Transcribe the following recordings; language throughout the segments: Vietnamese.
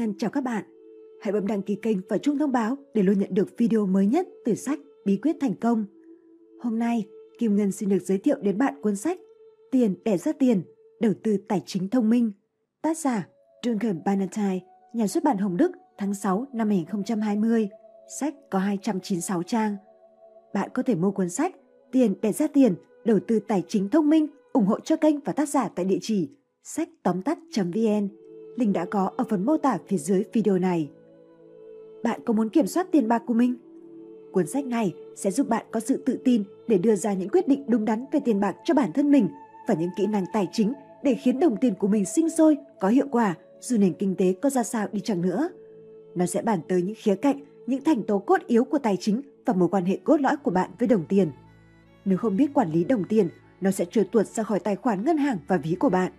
Ngân chào các bạn. Hãy bấm đăng ký kênh và chuông thông báo để luôn nhận được video mới nhất từ sách Bí quyết thành công. Hôm nay, Kim Ngân xin được giới thiệu đến bạn cuốn sách Tiền để ra tiền, đầu tư tài chính thông minh. Tác giả Duncan Banantai, nhà xuất bản Hồng Đức, tháng 6 năm 2020. Sách có 296 trang. Bạn có thể mua cuốn sách Tiền để ra tiền, đầu tư tài chính thông minh, ủng hộ cho kênh và tác giả tại địa chỉ sách tóm tắt.vn. Link đã có ở phần mô tả phía dưới video này. Bạn có muốn kiểm soát tiền bạc của mình? Cuốn sách này sẽ giúp bạn có sự tự tin để đưa ra những quyết định đúng đắn về tiền bạc cho bản thân mình và những kỹ năng tài chính để khiến đồng tiền của mình sinh sôi, có hiệu quả dù nền kinh tế có ra sao đi chăng nữa. Nó sẽ bàn tới những khía cạnh, những thành tố cốt yếu của tài chính và mối quan hệ cốt lõi của bạn với đồng tiền. Nếu không biết quản lý đồng tiền, nó sẽ trôi tuột ra khỏi tài khoản ngân hàng và ví của bạn.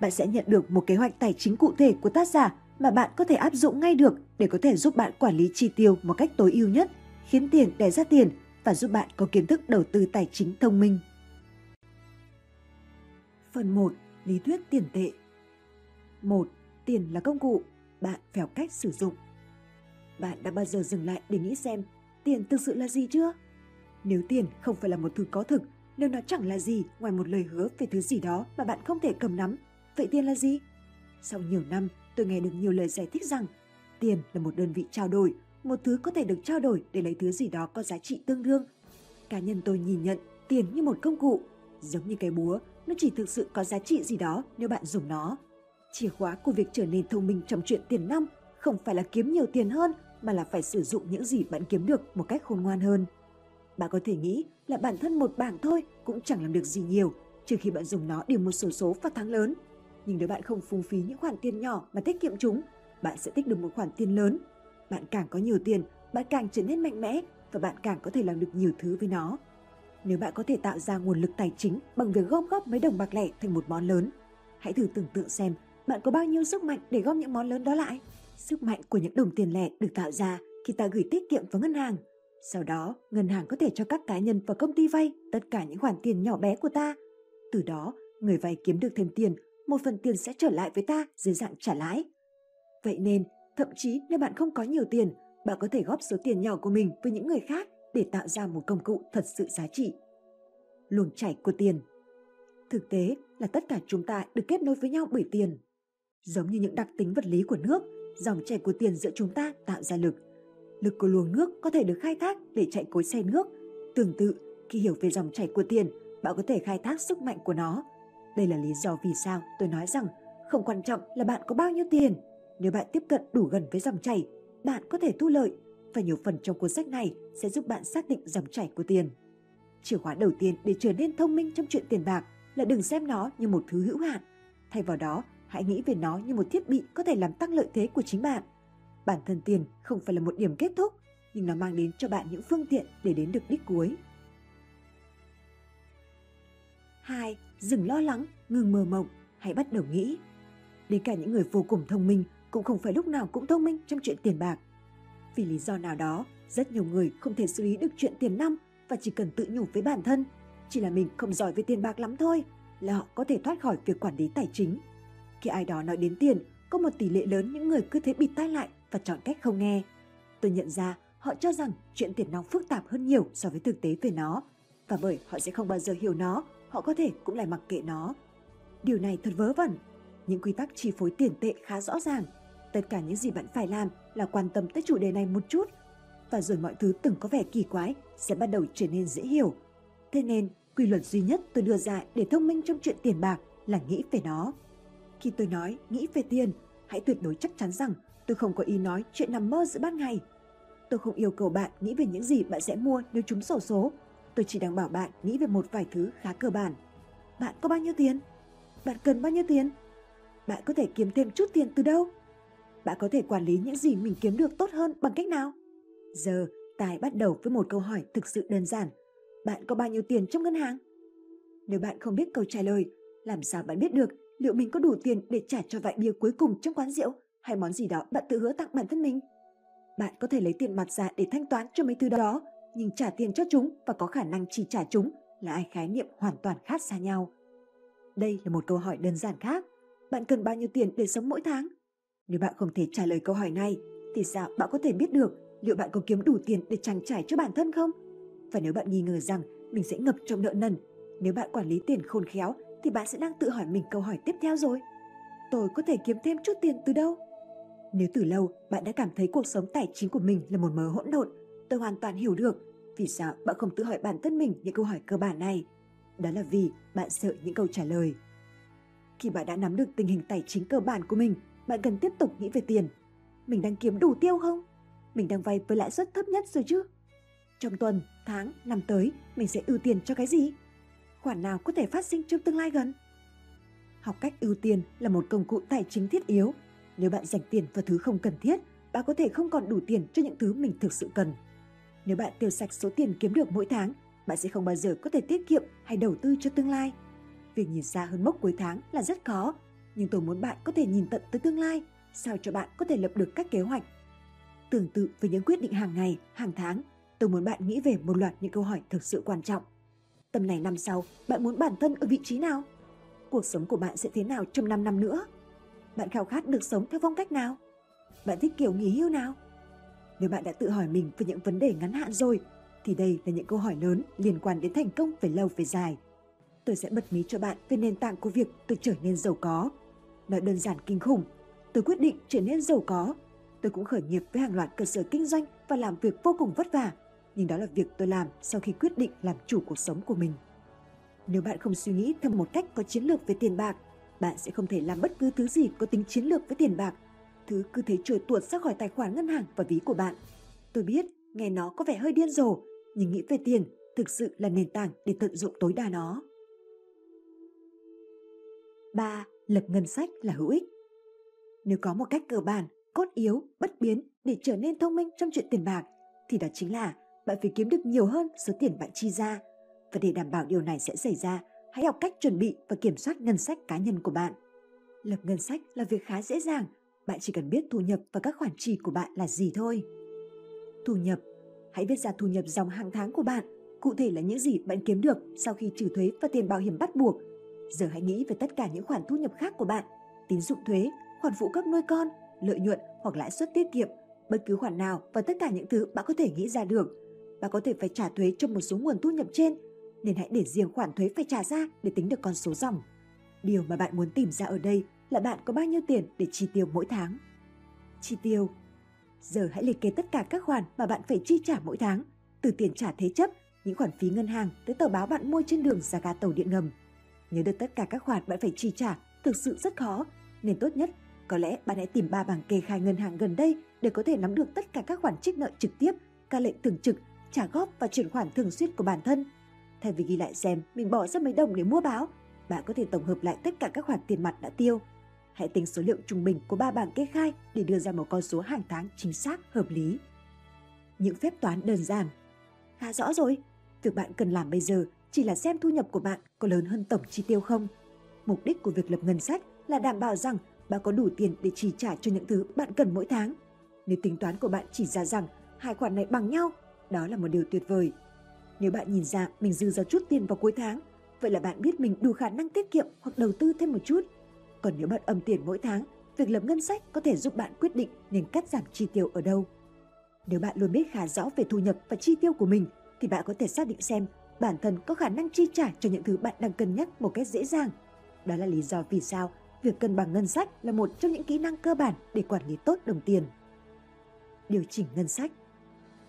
Bạn sẽ nhận được một kế hoạch tài chính cụ thể của tác giả mà bạn có thể áp dụng ngay được để có thể giúp bạn quản lý chi tiêu một cách tối ưu nhất, khiến tiền đẻ ra tiền và giúp bạn có kiến thức đầu tư tài chính thông minh. Phần 1. Lý thuyết tiền tệ. 1. Tiền là công cụ, bạn phải học cách sử dụng. Bạn đã bao giờ dừng lại để nghĩ xem tiền thực sự là gì chưa? Nếu tiền không phải là một thứ có thực, nếu nó chẳng là gì ngoài một lời hứa về thứ gì đó mà bạn không thể cầm nắm, vậy tiền là gì? Sau nhiều năm, tôi nghe được nhiều lời giải thích rằng tiền là một đơn vị trao đổi, một thứ có thể được trao đổi để lấy thứ gì đó có giá trị tương đương. Cá nhân tôi nhìn nhận tiền như một công cụ, giống như cái búa, nó chỉ thực sự có giá trị gì đó nếu bạn dùng nó. Chìa khóa của việc trở nên thông minh trong chuyện tiền năm không phải là kiếm nhiều tiền hơn, mà là phải sử dụng những gì bạn kiếm được một cách khôn ngoan hơn. Bạn có thể nghĩ là bản thân một bảng thôi cũng chẳng làm được gì nhiều, trừ khi bạn dùng nó để mua xổ số và thắng lớn. Nhưng nếu bạn không phung phí những khoản tiền nhỏ mà tiết kiệm chúng, bạn sẽ tích được một khoản tiền lớn. Bạn càng có nhiều tiền, bạn càng trở nên mạnh mẽ và bạn càng có thể làm được nhiều thứ với nó. Nếu bạn có thể tạo ra nguồn lực tài chính bằng việc gom góp mấy đồng bạc lẻ thành một món lớn, hãy thử tưởng tượng xem bạn có bao nhiêu sức mạnh để gom những món lớn đó lại. Sức mạnh của những đồng tiền lẻ được tạo ra khi ta gửi tiết kiệm vào ngân hàng. Sau đó, ngân hàng có thể cho các cá nhân và công ty vay tất cả những khoản tiền nhỏ bé của ta. Từ đó, người vay kiếm được thêm tiền, một phần tiền sẽ trở lại với ta dưới dạng trả lãi. Vậy nên, thậm chí nếu bạn không có nhiều tiền, bạn có thể góp số tiền nhỏ của mình với những người khác để tạo ra một công cụ thật sự giá trị. Luồng chảy của tiền. Thực tế là tất cả chúng ta được kết nối với nhau bởi tiền. Giống như những đặc tính vật lý của nước, dòng chảy của tiền giữa chúng ta tạo ra lực. Lực của luồng nước có thể được khai thác để chạy cối xe nước. Tương tự, khi hiểu về dòng chảy của tiền, bạn có thể khai thác sức mạnh của nó. Đây là lý do vì sao tôi nói rằng không quan trọng là bạn có bao nhiêu tiền. Nếu bạn tiếp cận đủ gần với dòng chảy, bạn có thể thu lợi. Và nhiều phần trong cuốn sách này sẽ giúp bạn xác định dòng chảy của tiền. Chìa khóa đầu tiên để trở nên thông minh trong chuyện tiền bạc là đừng xem nó như một thứ hữu hạn. Thay vào đó, hãy nghĩ về nó như một thiết bị có thể làm tăng lợi thế của chính bạn. Bản thân tiền không phải là một điểm kết thúc, nhưng nó mang đến cho bạn những phương tiện để đến được đích cuối. 2. Dừng lo lắng, ngừng mơ mộng, hãy bắt đầu nghĩ. Đến cả những người vô cùng thông minh cũng không phải lúc nào cũng thông minh trong chuyện tiền bạc. Vì lý do nào đó, rất nhiều người không thể xử lý được chuyện tiền năm và chỉ cần tự nhủ với bản thân, chỉ là mình không giỏi với tiền bạc lắm thôi, là họ có thể thoát khỏi việc quản lý tài chính. Khi ai đó nói đến tiền, có một tỷ lệ lớn những người cứ thế bịt tai lại và chọn cách không nghe. Tôi nhận ra họ cho rằng chuyện tiền nong phức tạp hơn nhiều so với thực tế về nó, và bởi họ sẽ không bao giờ hiểu nó, họ có thể cũng lại mặc kệ nó. Điều này thật vớ vẩn. Những quy tắc chi phối tiền tệ khá rõ ràng. Tất cả những gì bạn phải làm là quan tâm tới chủ đề này một chút, và rồi mọi thứ từng có vẻ kỳ quái sẽ bắt đầu trở nên dễ hiểu. Thế nên, quy luật duy nhất tôi đưa ra để thông minh trong chuyện tiền bạc là nghĩ về nó. Khi tôi nói nghĩ về tiền, hãy tuyệt đối chắc chắn rằng tôi không có ý nói chuyện nằm mơ giữa ban ngày. Tôi không yêu cầu bạn nghĩ về những gì bạn sẽ mua nếu trúng xổ số. Tôi chỉ đang bảo bạn nghĩ về một vài thứ khá cơ bản. Bạn có bao nhiêu tiền? Bạn cần bao nhiêu tiền? Bạn có thể kiếm thêm chút tiền từ đâu? Bạn có thể quản lý những gì mình kiếm được tốt hơn bằng cách nào? Giờ, ta hãy bắt đầu với một câu hỏi thực sự đơn giản. Bạn có bao nhiêu tiền trong ngân hàng? Nếu bạn không biết câu trả lời, làm sao bạn biết được liệu mình có đủ tiền để trả cho vại bia cuối cùng trong quán rượu hay món gì đó bạn tự hứa tặng bản thân mình? Bạn có thể lấy tiền mặt ra để thanh toán cho mấy thứ đó, nhưng trả tiền cho chúng và có khả năng chi trả chúng là hai khái niệm hoàn toàn khác xa nhau. Đây là một câu hỏi đơn giản khác. Bạn cần bao nhiêu tiền để sống mỗi tháng? Nếu bạn không thể trả lời câu hỏi này, thì sao bạn có thể biết được liệu bạn có kiếm đủ tiền để trang trải cho bản thân không? Và nếu bạn nghi ngờ rằng mình sẽ ngập trong nợ nần, nếu bạn quản lý tiền khôn khéo thì bạn sẽ đang tự hỏi mình câu hỏi tiếp theo rồi. Tôi có thể kiếm thêm chút tiền từ đâu? Nếu từ lâu bạn đã cảm thấy cuộc sống tài chính của mình là một mớ hỗn độn, tôi hoàn toàn hiểu được vì sao bạn không tự hỏi bản thân mình những câu hỏi cơ bản này. Đó là vì bạn sợ những câu trả lời. Khi bạn đã nắm được tình hình tài chính cơ bản của mình, bạn cần tiếp tục nghĩ về tiền. Mình đang kiếm đủ tiêu không? Mình đang vay với lãi suất thấp nhất rồi chứ? Trong tuần, tháng, năm tới, mình sẽ ưu tiên cho cái gì? Khoản nào có thể phát sinh trong tương lai gần? Học cách ưu tiên là một công cụ tài chính thiết yếu. Nếu bạn dành tiền vào thứ không cần thiết, bạn có thể không còn đủ tiền cho những thứ mình thực sự cần. Nếu bạn tiêu sạch số tiền kiếm được mỗi tháng, bạn sẽ không bao giờ có thể tiết kiệm hay đầu tư cho tương lai. Việc nhìn xa hơn mốc cuối tháng là rất khó, nhưng tôi muốn bạn có thể nhìn tận tới tương lai, sao cho bạn có thể lập được các kế hoạch. Tương tự với những quyết định hàng ngày, hàng tháng, tôi muốn bạn nghĩ về một loạt những câu hỏi thực sự quan trọng. Tầm này năm sau, bạn muốn bản thân ở vị trí nào? Cuộc sống của bạn sẽ thế nào trong 5 năm nữa? Bạn khao khát được sống theo phong cách nào? Bạn thích kiểu nghỉ hưu nào? Nếu bạn đã tự hỏi mình về những vấn đề ngắn hạn rồi, thì đây là những câu hỏi lớn liên quan đến thành công về lâu về dài. Tôi sẽ bật mí cho bạn về nền tảng của việc tôi trở nên giàu có. Nói đơn giản kinh khủng, tôi quyết định trở nên giàu có. Tôi cũng khởi nghiệp với hàng loạt cơ sở kinh doanh và làm việc vô cùng vất vả, nhưng đó là việc tôi làm sau khi quyết định làm chủ cuộc sống của mình. Nếu bạn không suy nghĩ theo một cách có chiến lược về tiền bạc, bạn sẽ không thể làm bất cứ thứ gì có tính chiến lược với tiền bạc. Thứ cứ thế trôi tuột ra khỏi tài khoản ngân hàng và ví của bạn. Tôi biết, nghe nó có vẻ hơi điên rồ, nhưng nghĩ về tiền thực sự là nền tảng để tận dụng tối đa nó. 3. Lập ngân sách là hữu ích. Nếu có một cách cơ bản, cốt yếu, bất biến để trở nên thông minh trong chuyện tiền bạc, thì đó chính là bạn phải kiếm được nhiều hơn số tiền bạn chi ra. Và để đảm bảo điều này sẽ xảy ra, hãy học cách chuẩn bị và kiểm soát ngân sách cá nhân của bạn. Lập ngân sách là việc khá dễ dàng, bạn chỉ cần biết thu nhập và các khoản chi của bạn là gì thôi. Thu nhập. Hãy viết ra thu nhập dòng hàng tháng của bạn, cụ thể là những gì bạn kiếm được sau khi trừ thuế và tiền bảo hiểm bắt buộc. Giờ hãy nghĩ về tất cả những khoản thu nhập khác của bạn, tín dụng thuế, khoản phụ cấp nuôi con, lợi nhuận hoặc lãi suất tiết kiệm, bất cứ khoản nào và tất cả những thứ bạn có thể nghĩ ra được. Bạn có thể phải trả thuế trong một số nguồn thu nhập trên, nên hãy để riêng khoản thuế phải trả ra để tính được con số dòng. Điều mà bạn muốn tìm ra ở đây là bạn có bao nhiêu tiền để chi tiêu mỗi tháng. Chi tiêu. Giờ hãy liệt kê tất cả các khoản mà bạn phải chi trả mỗi tháng, từ tiền trả thế chấp, những khoản phí ngân hàng tới tờ báo bạn mua trên đường ra ga tàu điện ngầm. Nhớ được tất cả các khoản bạn phải chi trả thực sự rất khó, nên tốt nhất có lẽ bạn hãy tìm 3 bảng kê khai ngân hàng gần đây để có thể nắm được tất cả các khoản trích nợ trực tiếp, các lệnh thường trực, trả góp và chuyển khoản thường xuyên của bản thân. Thay vì ghi lại xem mình bỏ ra mấy đồng để mua báo, bạn có thể tổng hợp lại tất cả các khoản tiền mặt đã tiêu. Hãy tính số liệu trung bình của 3 bảng kê khai để đưa ra một con số hàng tháng chính xác, hợp lý. Những phép toán đơn giản. Khá rõ rồi, việc bạn cần làm bây giờ chỉ là xem thu nhập của bạn có lớn hơn tổng chi tiêu không. Mục đích của việc lập ngân sách là đảm bảo rằng bạn có đủ tiền để chi trả cho những thứ bạn cần mỗi tháng. Nếu tính toán của bạn chỉ ra rằng hai khoản này bằng nhau, đó là một điều tuyệt vời. Nếu bạn nhìn ra mình dư ra chút tiền vào cuối tháng, vậy là bạn biết mình đủ khả năng tiết kiệm hoặc đầu tư thêm một chút. Còn nếu bạn âm tiền mỗi tháng, việc lập ngân sách có thể giúp bạn quyết định nên cắt giảm chi tiêu ở đâu. Nếu bạn luôn biết khá rõ về thu nhập và chi tiêu của mình, thì bạn có thể xác định xem bản thân có khả năng chi trả cho những thứ bạn đang cân nhắc một cách dễ dàng. Đó là lý do vì sao việc cân bằng ngân sách là một trong những kỹ năng cơ bản để quản lý tốt đồng tiền. Điều chỉnh ngân sách.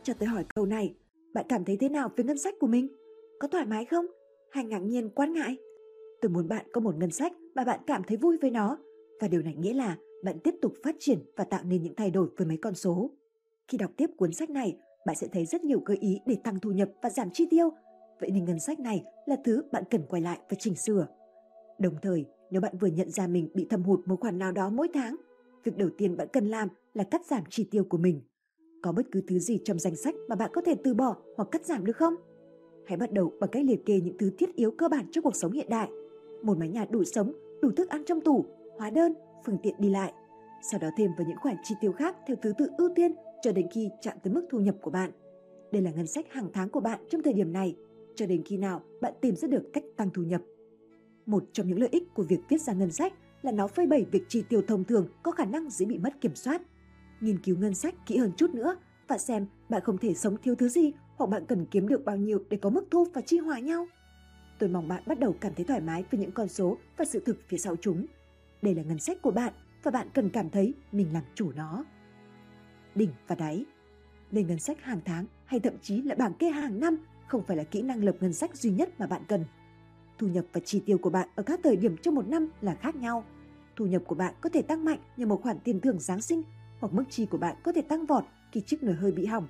Cho tới hỏi câu này, bạn cảm thấy thế nào về ngân sách của mình? Có thoải mái không? Hay ngạc nhiên quá ngại? Tôi muốn bạn có một ngân sách mà bạn cảm thấy vui với nó, và điều này nghĩa là bạn tiếp tục phát triển và tạo nên những thay đổi với mấy con số. Khi đọc tiếp cuốn sách này, bạn sẽ thấy rất nhiều gợi ý để tăng thu nhập và giảm chi tiêu. Vậy nên ngân sách này là thứ bạn cần quay lại và chỉnh sửa. Đồng thời, nếu bạn vừa nhận ra mình bị thâm hụt một khoản nào đó mỗi tháng, việc đầu tiên bạn cần làm là cắt giảm chi tiêu của mình. Có bất cứ thứ gì trong danh sách mà bạn có thể từ bỏ hoặc cắt giảm được không? Hãy bắt đầu bằng cách liệt kê những thứ thiết yếu cơ bản cho cuộc sống hiện đại. Một mái nhà đủ sống, đủ thức ăn trong tủ, hóa đơn, phương tiện đi lại. Sau đó thêm vào những khoản chi tiêu khác theo thứ tự ưu tiên cho đến khi chạm tới mức thu nhập của bạn. Đây là ngân sách hàng tháng của bạn trong thời điểm này, cho đến khi nào bạn tìm ra được cách tăng thu nhập. Một trong những lợi ích của việc viết ra ngân sách là nó phơi bày việc chi tiêu thông thường có khả năng dễ bị mất kiểm soát. Nghiên cứu ngân sách kỹ hơn chút nữa và xem bạn không thể sống thiếu thứ gì hoặc bạn cần kiếm được bao nhiêu để có mức thu và chi hòa nhau. Tôi mong bạn bắt đầu cảm thấy thoải mái với những con số và sự thực phía sau chúng. Đây là ngân sách của bạn và bạn cần cảm thấy mình làm chủ nó. Đỉnh và đáy. Lên ngân sách hàng tháng hay thậm chí là bảng kê hàng năm không phải là kỹ năng lập ngân sách duy nhất mà bạn cần. Thu nhập và chi tiêu của bạn ở các thời điểm trong một năm là khác nhau. Thu nhập của bạn có thể tăng mạnh như một khoản tiền thưởng Giáng sinh hoặc mức chi của bạn có thể tăng vọt khi chiếc nồi hơi bị hỏng.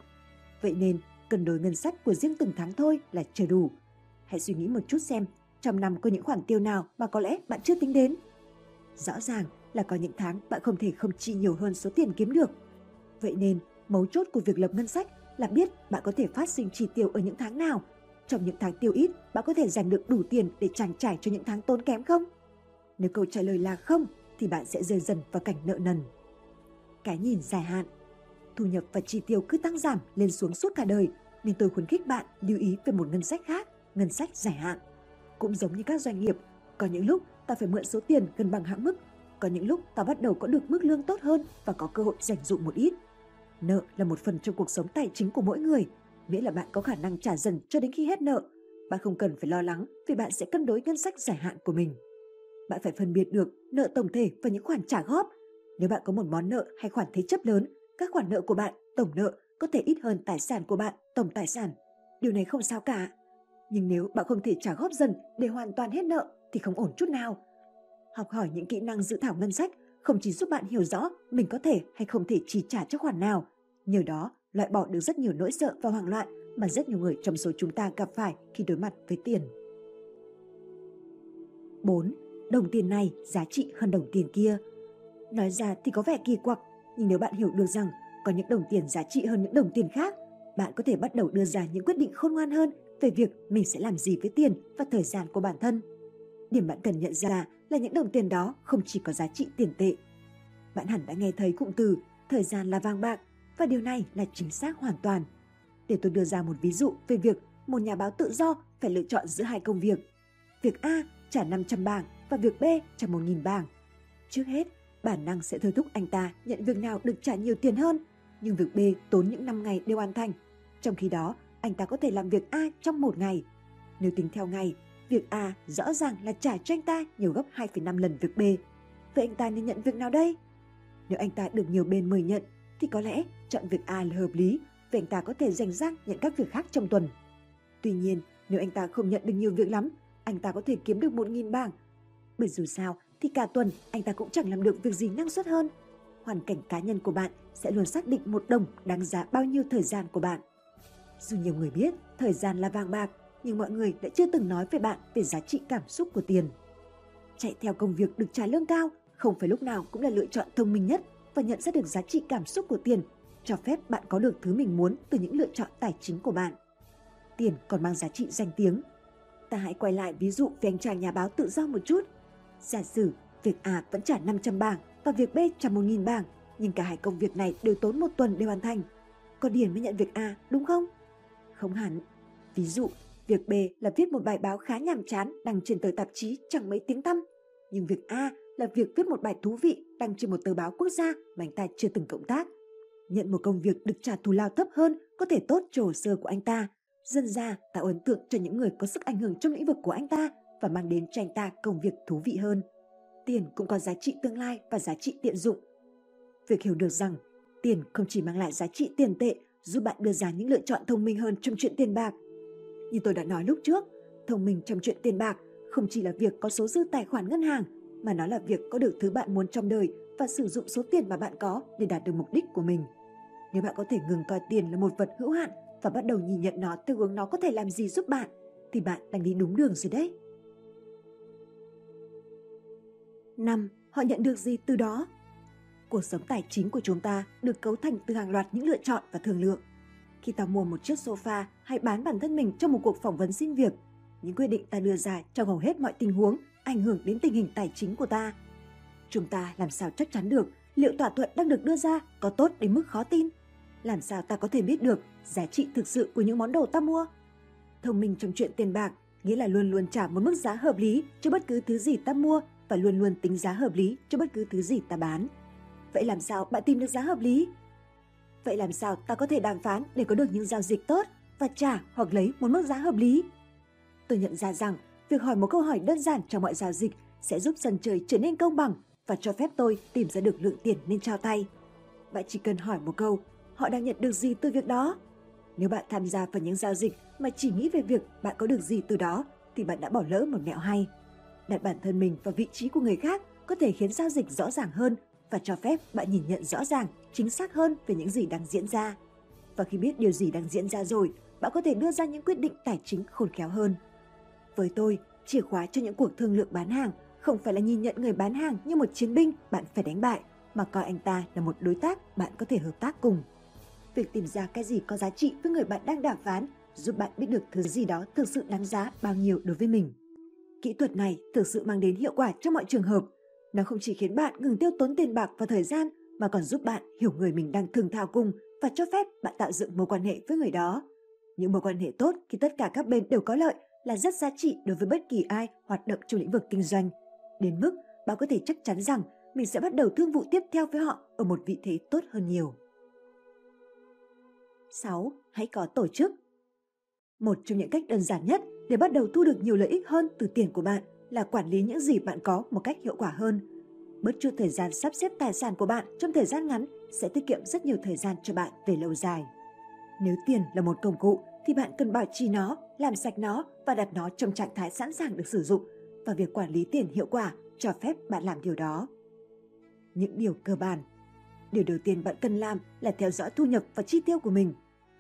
Vậy nên, cân đối ngân sách của riêng từng tháng thôi là chưa đủ. Hãy suy nghĩ một chút xem trong năm có những khoản tiêu nào mà có lẽ bạn chưa tính đến. Rõ ràng là có những tháng bạn không thể không chi nhiều hơn số tiền kiếm được. Vậy nên, mấu chốt của việc lập ngân sách là biết bạn có thể phát sinh chi tiêu ở những tháng nào. Trong những tháng tiêu ít, bạn có thể dành được đủ tiền để trang trải cho những tháng tốn kém không? Nếu câu trả lời là không, thì bạn sẽ rơi dần vào cảnh nợ nần. Cái nhìn dài hạn. Thu nhập và chi tiêu cứ tăng giảm lên xuống suốt cả đời, nên tôi khuyến khích bạn lưu ý về một ngân sách khác, ngân sách dài hạn. Cũng giống như các doanh nghiệp, có những lúc ta phải mượn số tiền gần bằng hạn mức, có những lúc ta bắt đầu có được mức lương tốt hơn và có cơ hội dành dụm một ít. Nợ là một phần trong cuộc sống tài chính của mỗi người, miễn là bạn có khả năng trả dần cho đến khi hết nợ. Bạn không cần phải lo lắng vì bạn sẽ cân đối ngân sách dài hạn của mình. Bạn phải phân biệt được nợ tổng thể và những khoản trả góp. Nếu bạn có một món nợ hay khoản thế chấp lớn, các khoản nợ của bạn, tổng nợ, có thể ít hơn tài sản của bạn, tổng tài sản. Điều này không sao cả. Nhưng nếu bạn không thể trả góp dần để hoàn toàn hết nợ thì không ổn chút nào. Học hỏi những kỹ năng dự thảo ngân sách không chỉ giúp bạn hiểu rõ mình có thể hay không thể chi trả cho khoản nào. Nhờ đó, loại bỏ được rất nhiều nỗi sợ và hoang loạn mà rất nhiều người trong số chúng ta gặp phải khi đối mặt với tiền. 4. Đồng tiền này giá trị hơn đồng tiền kia. Nói ra thì có vẻ kỳ quặc, nhưng nếu bạn hiểu được rằng có những đồng tiền giá trị hơn những đồng tiền khác, bạn có thể bắt đầu đưa ra những quyết định khôn ngoan hơn về việc mình sẽ làm gì với tiền và thời gian của bản thân. Điểm bạn cần nhận ra là những đồng tiền đó không chỉ có giá trị tiền tệ. Bạn hẳn đã nghe thấy cụm từ thời gian là vàng bạc, và điều này là chính xác hoàn toàn. Để tôi đưa ra một ví dụ về việc một nhà báo tự do phải lựa chọn giữa hai công việc. Việc A trả 500 bảng và việc B trả 1.000 bảng. Trước hết, bản năng sẽ thôi thúc anh ta nhận việc nào được trả nhiều tiền hơn, nhưng việc B tốn những 5 ngày để hoàn thành. Trong khi đó, anh ta có thể làm việc A trong 1 ngày. Nếu tính theo ngày, việc A rõ ràng là trả cho anh ta nhiều gấp 2,5 lần việc B. Vậy anh ta nên nhận việc nào đây? Nếu anh ta được nhiều bên mời nhận, thì có lẽ chọn việc A là hợp lý, vì anh ta có thể dành ra nhận các việc khác trong tuần. Tuy nhiên, nếu anh ta không nhận được nhiều việc lắm, anh ta có thể kiếm được 1.000 bảng. Bởi dù sao, thì cả tuần anh ta cũng chẳng làm được việc gì năng suất hơn. Hoàn cảnh cá nhân của bạn sẽ luôn xác định một đồng đáng giá bao nhiêu thời gian của bạn. Dù nhiều người biết thời gian là vàng bạc, nhưng mọi người đã chưa từng nói về bạn về giá trị cảm xúc của tiền. Chạy theo công việc được trả lương cao không phải lúc nào cũng là lựa chọn thông minh nhất, và nhận ra được giá trị cảm xúc của tiền cho phép bạn có được thứ mình muốn từ những lựa chọn tài chính của bạn. Tiền còn mang giá trị danh tiếng. Ta hãy quay lại ví dụ về anh chàng nhà báo tự do một chút. Giả sử việc A vẫn trả 500 bảng và việc B trả 1.000 bảng, nhưng cả hai công việc này đều tốn một tuần để hoàn thành. Có điền mới nhận việc A, đúng không? Không hẳn. Ví dụ, việc B là viết một bài báo khá nhàm chán đăng trên tờ tạp chí chẳng mấy tiếng tăm, nhưng việc A là việc viết một bài thú vị đăng trên một tờ báo quốc gia mà anh ta chưa từng cộng tác. Nhận một công việc được trả thù lao thấp hơn có thể tốt cho hồ sơ của anh ta, dần ra tạo ấn tượng cho những người có sức ảnh hưởng trong lĩnh vực của anh ta và mang đến cho anh ta công việc thú vị hơn. Tiền cũng có giá trị tương lai và giá trị tiện dụng. Việc hiểu được rằng tiền không chỉ mang lại giá trị tiền tệ giúp bạn đưa ra những lựa chọn thông minh hơn trong chuyện tiền bạc. Như tôi đã nói lúc trước, thông minh trong chuyện tiền bạc không chỉ là việc có số dư tài khoản ngân hàng, mà nó là việc có được thứ bạn muốn trong đời và sử dụng số tiền mà bạn có để đạt được mục đích của mình. Nếu bạn có thể ngừng coi tiền là một vật hữu hạn và bắt đầu nhìn nhận nó theo hướng nó có thể làm gì giúp bạn, thì bạn đang đi đúng đường rồi đấy. 5. Họ nhận được gì từ đó? Cuộc sống tài chính của chúng ta được cấu thành từ hàng loạt những lựa chọn và thương lượng. Khi ta mua một chiếc sofa hay bán bản thân mình trong một cuộc phỏng vấn xin việc, những quyết định ta đưa ra trong hầu hết mọi tình huống ảnh hưởng đến tình hình tài chính của ta. Chúng ta làm sao chắc chắn được liệu thỏa thuận đang được đưa ra có tốt đến mức khó tin? Làm sao ta có thể biết được giá trị thực sự của những món đồ ta mua? Thông minh trong chuyện tiền bạc nghĩa là luôn luôn trả một mức giá hợp lý cho bất cứ thứ gì ta mua và luôn luôn tính giá hợp lý cho bất cứ thứ gì ta bán. Vậy làm sao bạn tìm được giá hợp lý? Vậy làm sao ta có thể đàm phán để có được những giao dịch tốt và trả hoặc lấy một mức giá hợp lý? Tôi nhận ra rằng việc hỏi một câu hỏi đơn giản trong mọi giao dịch sẽ giúp sân chơi trở nên công bằng và cho phép tôi tìm ra được lượng tiền nên trao tay. Bạn chỉ cần hỏi một câu, họ đang nhận được gì từ việc đó? Nếu bạn tham gia vào những giao dịch mà chỉ nghĩ về việc bạn có được gì từ đó, thì bạn đã bỏ lỡ một mẹo hay. Đặt bản thân mình vào vị trí của người khác có thể khiến giao dịch rõ ràng hơn và cho phép bạn nhìn nhận rõ ràng, chính xác hơn về những gì đang diễn ra. Và khi biết điều gì đang diễn ra rồi, bạn có thể đưa ra những quyết định tài chính khôn khéo hơn. Với tôi, chìa khóa cho những cuộc thương lượng bán hàng không phải là nhìn nhận người bán hàng như một chiến binh bạn phải đánh bại, mà coi anh ta là một đối tác bạn có thể hợp tác cùng. Việc tìm ra cái gì có giá trị với người bạn đang đàm phán giúp bạn biết được thứ gì đó thực sự đáng giá bao nhiêu đối với mình. Kỹ thuật này thực sự mang đến hiệu quả trong mọi trường hợp. Nó không chỉ khiến bạn ngừng tiêu tốn tiền bạc và thời gian, mà còn giúp bạn hiểu người mình đang thương thao cùng và cho phép bạn tạo dựng mối quan hệ với người đó. Những mối quan hệ tốt khi tất cả các bên đều có lợi là rất giá trị đối với bất kỳ ai hoạt động trong lĩnh vực kinh doanh. Đến mức bạn có thể chắc chắn rằng mình sẽ bắt đầu thương vụ tiếp theo với họ ở một vị thế tốt hơn nhiều. 6. Hãy có tổ chức. Một trong những cách đơn giản nhất để bắt đầu thu được nhiều lợi ích hơn từ tiền của bạn là quản lý những gì bạn có một cách hiệu quả hơn. Bớt chút thời gian sắp xếp tài sản của bạn trong thời gian ngắn sẽ tiết kiệm rất nhiều thời gian cho bạn về lâu dài. Nếu tiền là một công cụ thì bạn cần bảo trì nó, làm sạch nó và đặt nó trong trạng thái sẵn sàng được sử dụng, và việc quản lý tiền hiệu quả cho phép bạn làm điều đó. Những điều cơ bản. Điều đầu tiên bạn cần làm là theo dõi thu nhập và chi tiêu của mình.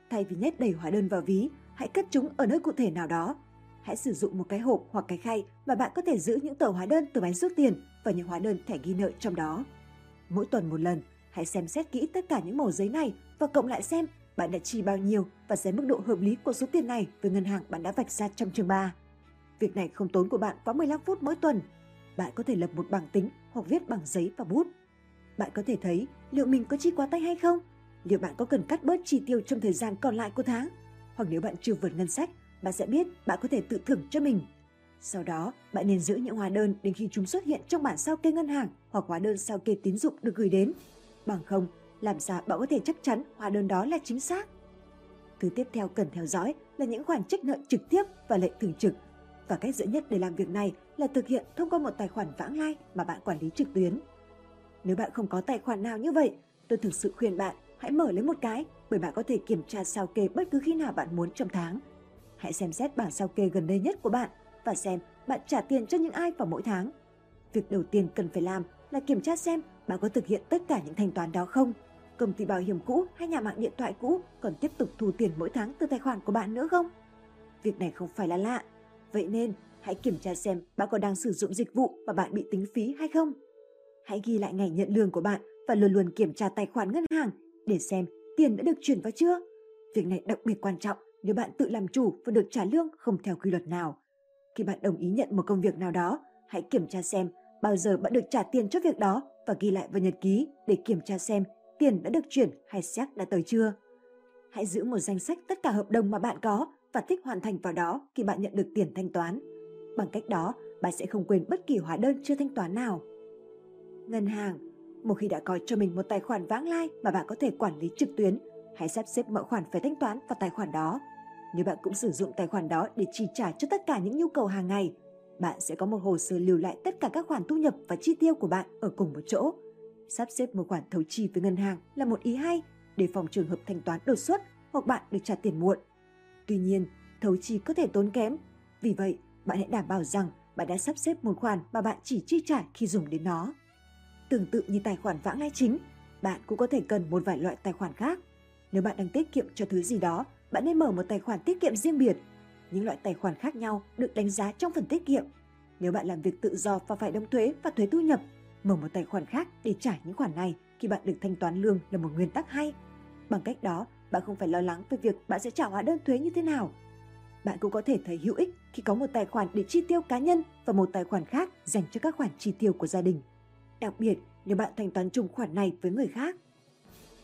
Thay vì nhét đầy hóa đơn vào ví, hãy cất chúng ở nơi cụ thể nào đó. Hãy sử dụng một cái hộp hoặc cái khay mà bạn có thể giữ những tờ hóa đơn từ máy rút tiền và những hóa đơn thẻ ghi nợ trong đó. Mỗi tuần một lần, hãy xem xét kỹ tất cả những mẩu giấy này và cộng lại xem bạn đã chi bao nhiêu và xem mức độ hợp lý của số tiền này với ngân hàng bạn đã vạch ra trong chương 3. Việc này không tốn của bạn quá 15 phút mỗi tuần. Bạn có thể lập một bảng tính hoặc viết bằng giấy và bút. Bạn có thể thấy liệu mình có chi quá tay hay không? Liệu bạn có cần cắt bớt chi tiêu trong thời gian còn lại của tháng? Hoặc nếu bạn chưa vượt ngân sách, bạn sẽ biết bạn có thể tự thưởng cho mình. Sau đó, bạn nên giữ những hóa đơn đến khi chúng xuất hiện trong bản sao kê ngân hàng hoặc hóa đơn sao kê tín dụng được gửi đến. Bằng không, làm sao bạn có thể chắc chắn hóa đơn đó là chính xác? Thứ tiếp theo cần theo dõi là những khoản trích nợ trực tiếp và lệnh thường trực. Và cách dễ nhất để làm việc này là thực hiện thông qua một tài khoản vãng lai mà bạn quản lý trực tuyến. Nếu bạn không có tài khoản nào như vậy, tôi thực sự khuyên bạn hãy mở lấy một cái, bởi bạn có thể kiểm tra sao kê bất cứ khi nào bạn muốn trong tháng. Hãy xem xét bảng sao kê gần đây nhất của bạn và xem bạn trả tiền cho những ai vào mỗi tháng. Việc đầu tiên cần phải làm là kiểm tra xem bạn có thực hiện tất cả những thanh toán đó không. Công ty bảo hiểm cũ hay nhà mạng điện thoại cũ còn tiếp tục thu tiền mỗi tháng từ tài khoản của bạn nữa không? Việc này không phải là lạ. Vậy nên, hãy kiểm tra xem bạn có đang sử dụng dịch vụ mà bạn bị tính phí hay không. Hãy ghi lại ngày nhận lương của bạn và luôn luôn kiểm tra tài khoản ngân hàng để xem tiền đã được chuyển vào chưa. Việc này đặc biệt quan trọng nếu bạn tự làm chủ và được trả lương không theo quy luật nào. Khi bạn đồng ý nhận một công việc nào đó, hãy kiểm tra xem bao giờ bạn được trả tiền cho việc đó và ghi lại vào nhật ký để kiểm tra xem tiền đã được chuyển hay xác đã tới chưa. Hãy giữ một danh sách tất cả hợp đồng mà bạn có và thích hoàn thành vào đó khi bạn nhận được tiền thanh toán. Bằng cách đó, bạn sẽ không quên bất kỳ hóa đơn chưa thanh toán nào. Ngân hàng. Một khi đã có cho mình một tài khoản vãng lai mà bạn có thể quản lý trực tuyến, hãy sắp xếp mọi khoản phải thanh toán vào tài khoản đó. Nếu bạn cũng sử dụng tài khoản đó để chi trả cho tất cả những nhu cầu hàng ngày, bạn sẽ có một hồ sơ lưu lại tất cả các khoản thu nhập và chi tiêu của bạn ở cùng một chỗ. Sắp xếp một khoản thấu chi với ngân hàng là một ý hay để phòng trường hợp thanh toán đột xuất hoặc bạn được trả tiền muộn. Tuy nhiên, thấu chi có thể tốn kém. Vì vậy, bạn hãy đảm bảo rằng bạn đã sắp xếp một khoản mà bạn chỉ chi trả khi dùng đến nó. Tương tự như tài khoản vãng lai chính, bạn cũng có thể cần một vài loại tài khoản khác. Nếu bạn đang tiết kiệm cho thứ gì đó, bạn nên mở một tài khoản tiết kiệm riêng biệt. Những loại tài khoản khác nhau được đánh giá trong phần tiết kiệm. Nếu bạn làm việc tự do và phải đóng thuế và thuế thu nhập, mở một tài khoản khác để trả những khoản này khi bạn được thanh toán lương là một nguyên tắc hay. Bằng cách đó, bạn không phải lo lắng về việc bạn sẽ trả hóa đơn thuế như thế nào. Bạn cũng có thể thấy hữu ích khi có một tài khoản để chi tiêu cá nhân và một tài khoản khác dành cho các khoản chi tiêu của gia đình. Đặc biệt, nếu bạn thanh toán chung khoản này với người khác.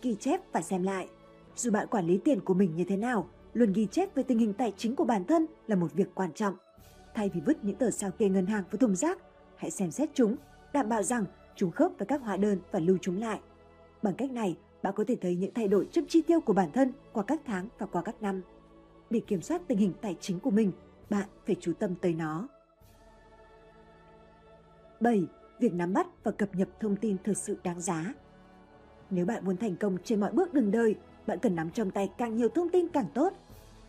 Ghi chép và xem lại. Dù bạn quản lý tiền của mình như thế nào, luôn ghi chép về tình hình tài chính của bản thân là một việc quan trọng. Thay vì vứt những tờ sao kê ngân hàng vào thùng rác, hãy xem xét chúng, đảm bảo rằng chúng khớp với các hóa đơn và lưu chúng lại. Bằng cách này, bạn có thể thấy những thay đổi trong chi tiêu của bản thân qua các tháng và qua các năm. Để kiểm soát tình hình tài chính của mình, bạn phải chú tâm tới nó. 7. Việc nắm bắt và cập nhật thông tin thực sự đáng giá. Nếu bạn muốn thành công trên mọi bước đường đời, bạn cần nắm trong tay càng nhiều thông tin càng tốt.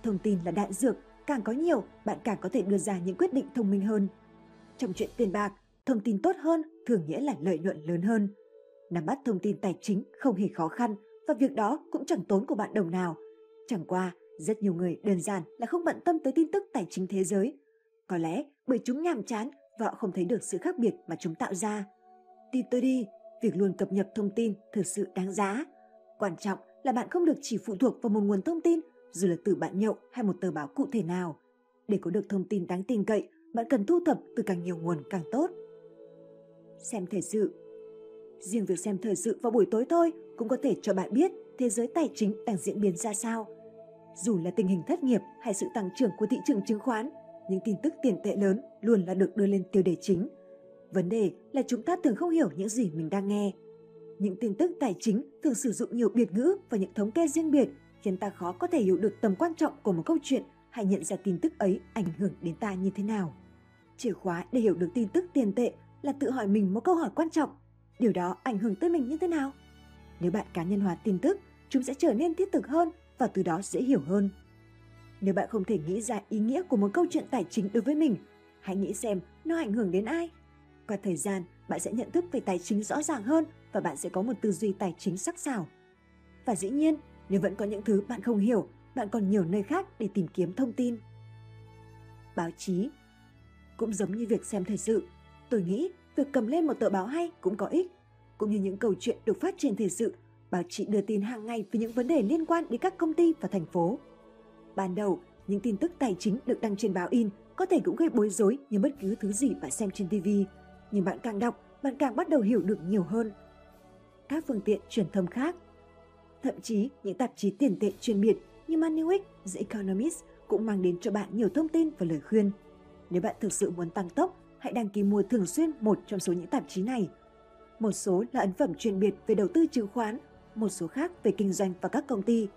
Thông tin là đạn dược, càng có nhiều, bạn càng có thể đưa ra những quyết định thông minh hơn. Trong chuyện tiền bạc, thông tin tốt hơn thường nghĩa là lợi nhuận lớn hơn. Nắm bắt thông tin tài chính không hề khó khăn và việc đó cũng chẳng tốn của bạn đồng nào. Chẳng qua, rất nhiều người đơn giản là không bận tâm tới tin tức tài chính thế giới. Có lẽ bởi chúng nhàm chán và họ không thấy được sự khác biệt mà chúng tạo ra. Tin tôi đi, việc luôn cập nhật thông tin thực sự đáng giá. Quan trọng là bạn không được chỉ phụ thuộc vào một nguồn thông tin, dù là từ bạn nhậu hay một tờ báo cụ thể nào. Để có được thông tin đáng tin cậy, bạn cần thu thập từ càng nhiều nguồn càng tốt. Xem thời sự. Riêng việc xem thời sự vào buổi tối thôi cũng có thể cho bạn biết thế giới tài chính đang diễn biến ra sao. Dù là tình hình thất nghiệp hay sự tăng trưởng của thị trường chứng khoán, những tin tức tiền tệ lớn luôn là được đưa lên tiêu đề chính. Vấn đề là chúng ta thường không hiểu những gì mình đang nghe. Những tin tức tài chính thường sử dụng nhiều biệt ngữ và những thống kê riêng biệt, khiến ta khó có thể hiểu được tầm quan trọng của một câu chuyện hay nhận ra tin tức ấy ảnh hưởng đến ta như thế nào. Chìa khóa để hiểu được tin tức tiền tệ là tự hỏi mình một câu hỏi quan trọng: điều đó ảnh hưởng tới mình như thế nào? Nếu bạn cá nhân hóa tin tức, chúng sẽ trở nên thiết thực hơn và từ đó dễ hiểu hơn. Nếu bạn không thể nghĩ ra ý nghĩa của một câu chuyện tài chính đối với mình, hãy nghĩ xem nó ảnh hưởng đến ai. Qua thời gian, bạn sẽ nhận thức về tài chính rõ ràng hơn và bạn sẽ có một tư duy tài chính sắc sảo. Và dĩ nhiên, nếu vẫn có những thứ bạn không hiểu, bạn còn nhiều nơi khác để tìm kiếm thông tin. Báo chí. Cũng giống như việc xem thời sự, tôi nghĩ việc cầm lên một tờ báo hay cũng có ích. Cũng như những câu chuyện được phát trên thời sự, báo chí đưa tin hàng ngày về những vấn đề liên quan đến các công ty và thành phố. Ban đầu, những tin tức tài chính được đăng trên báo in có thể cũng gây bối rối như bất cứ thứ gì bạn xem trên TV. Nhưng bạn càng đọc, bạn càng bắt đầu hiểu được nhiều hơn. Các phương tiện truyền thông khác. Thậm chí, những tạp chí tiền tệ chuyên biệt như Moneyweb, The Economist cũng mang đến cho bạn nhiều thông tin và lời khuyên. Nếu bạn thực sự muốn tăng tốc, hãy đăng ký mua thường xuyên một trong số những tạp chí này. Một số là ấn phẩm chuyên biệt về đầu tư chứng khoán, một số khác về kinh doanh và các công ty.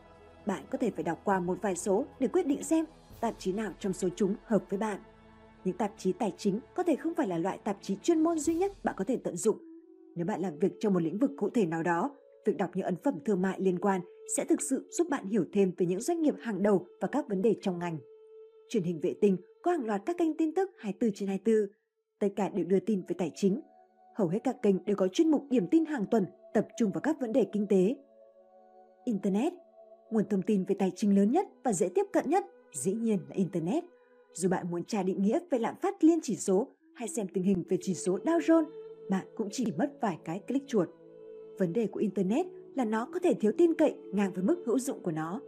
Bạn có thể phải đọc qua một vài số để quyết định xem tạp chí nào trong số chúng hợp với bạn. Những tạp chí tài chính có thể không phải là loại tạp chí chuyên môn duy nhất bạn có thể tận dụng. Nếu bạn làm việc trong một lĩnh vực cụ thể nào đó, việc đọc những ấn phẩm thương mại liên quan sẽ thực sự giúp bạn hiểu thêm về những doanh nghiệp hàng đầu và các vấn đề trong ngành. Truyền hình vệ tinh có hàng loạt các kênh tin tức 24/24, tất cả đều đưa tin về tài chính. Hầu hết các kênh đều có chuyên mục điểm tin hàng tuần tập trung vào các vấn đề kinh tế. Internet. Nguồn thông tin về tài chính lớn nhất và dễ tiếp cận nhất dĩ nhiên là Internet. Dù bạn muốn tra định nghĩa về lạm phát liên chỉ số hay xem tình hình về chỉ số Dow Jones, bạn cũng chỉ mất vài cái click chuột. Vấn đề của Internet là nó có thể thiếu tin cậy ngang với mức hữu dụng của nó.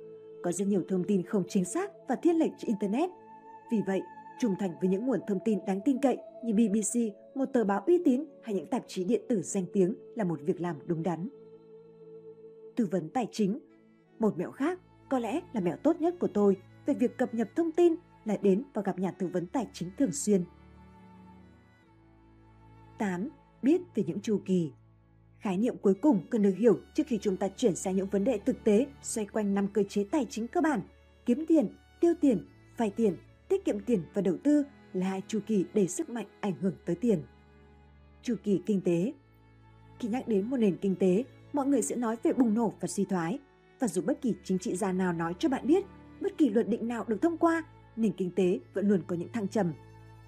Có rất nhiều thông tin không chính xác và thiên lệch trên Internet. Vì vậy, trung thành với những nguồn thông tin đáng tin cậy như BBC, một tờ báo uy tín hay những tạp chí điện tử danh tiếng là một việc làm đúng đắn. Tư vấn tài chính. Một mẹo khác, có lẽ là mẹo tốt nhất của tôi về việc cập nhật thông tin là đến và gặp nhà tư vấn tài chính thường xuyên. 8. Biết về những chu kỳ. Khái niệm cuối cùng cần được hiểu trước khi chúng ta chuyển sang những vấn đề thực tế xoay quanh 5 cơ chế tài chính cơ bản: kiếm tiền, tiêu tiền, vay tiền, tiết kiệm tiền và đầu tư là 2 chu kỳ đầy sức mạnh ảnh hưởng tới tiền. Chu kỳ kinh tế. Khi nhắc đến một nền kinh tế, mọi người sẽ nói về bùng nổ và suy thoái. Và dù bất kỳ chính trị gia nào nói cho bạn biết, bất kỳ luật định nào được thông qua, nền kinh tế vẫn luôn có những thăng trầm.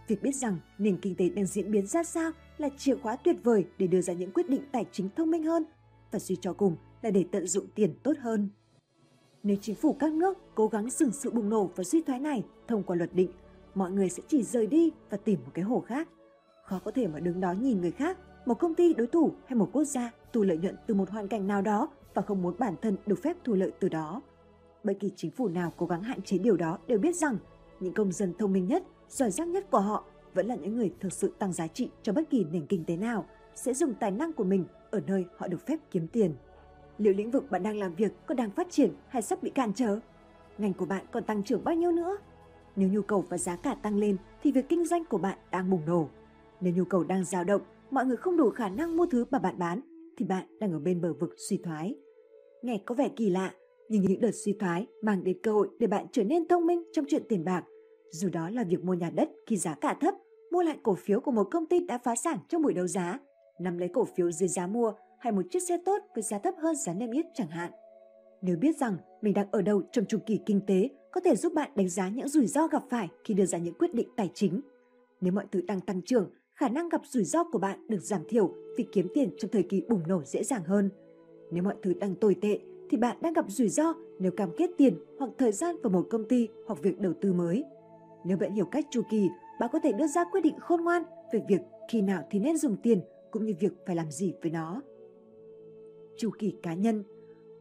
Việc biết rằng nền kinh tế đang diễn biến ra sao là chìa khóa tuyệt vời để đưa ra những quyết định tài chính thông minh hơn và suy cho cùng là để tận dụng tiền tốt hơn. Nếu chính phủ các nước cố gắng dừng sự bùng nổ và suy thoái này thông qua luật định, mọi người sẽ chỉ rời đi và tìm một cái hồ khác. Khó có thể mà đứng đó nhìn người khác, một công ty đối thủ hay một quốc gia thu lợi nhuận từ một hoàn cảnh nào đó và không muốn bản thân được phép thu lợi từ đó. Bất kỳ chính phủ nào cố gắng hạn chế điều đó đều biết rằng những công dân thông minh nhất, giỏi giang nhất của họ vẫn là những người thực sự tăng giá trị cho bất kỳ nền kinh tế nào, sẽ dùng tài năng của mình ở nơi họ được phép kiếm tiền. Liệu lĩnh vực bạn đang làm việc có đang phát triển hay sắp bị cản trở? Ngành của bạn còn tăng trưởng bao nhiêu nữa? Nếu nhu cầu và giá cả tăng lên thì việc kinh doanh của bạn đang bùng nổ. Nếu nhu cầu đang dao động, mọi người không đủ khả năng mua thứ mà bạn bán, thì bạn đang ở bên bờ vực suy thoái. Nghe có vẻ kỳ lạ, nhưng những đợt suy thoái mang đến cơ hội để bạn trở nên thông minh trong chuyện tiền bạc. Dù đó là việc mua nhà đất khi giá cả thấp, mua lại cổ phiếu của một công ty đã phá sản trong buổi đấu giá, nắm lấy cổ phiếu dưới giá mua hay một chiếc xe tốt với giá thấp hơn giá niêm yết chẳng hạn. Nếu biết rằng mình đang ở đâu trong chu kỳ kinh tế, có thể giúp bạn đánh giá những rủi ro gặp phải khi đưa ra những quyết định tài chính. Nếu mọi thứ đang tăng trưởng, khả năng gặp rủi ro của bạn được giảm thiểu vì kiếm tiền trong thời kỳ bùng nổ dễ dàng hơn. Nếu mọi thứ đang tồi tệ, thì bạn đang gặp rủi ro nếu cam kết tiền hoặc thời gian vào một công ty hoặc việc đầu tư mới. Nếu bạn hiểu cách chu kỳ, bạn có thể đưa ra quyết định khôn ngoan về việc khi nào thì nên dùng tiền cũng như việc phải làm gì với nó. Chu kỳ cá nhân.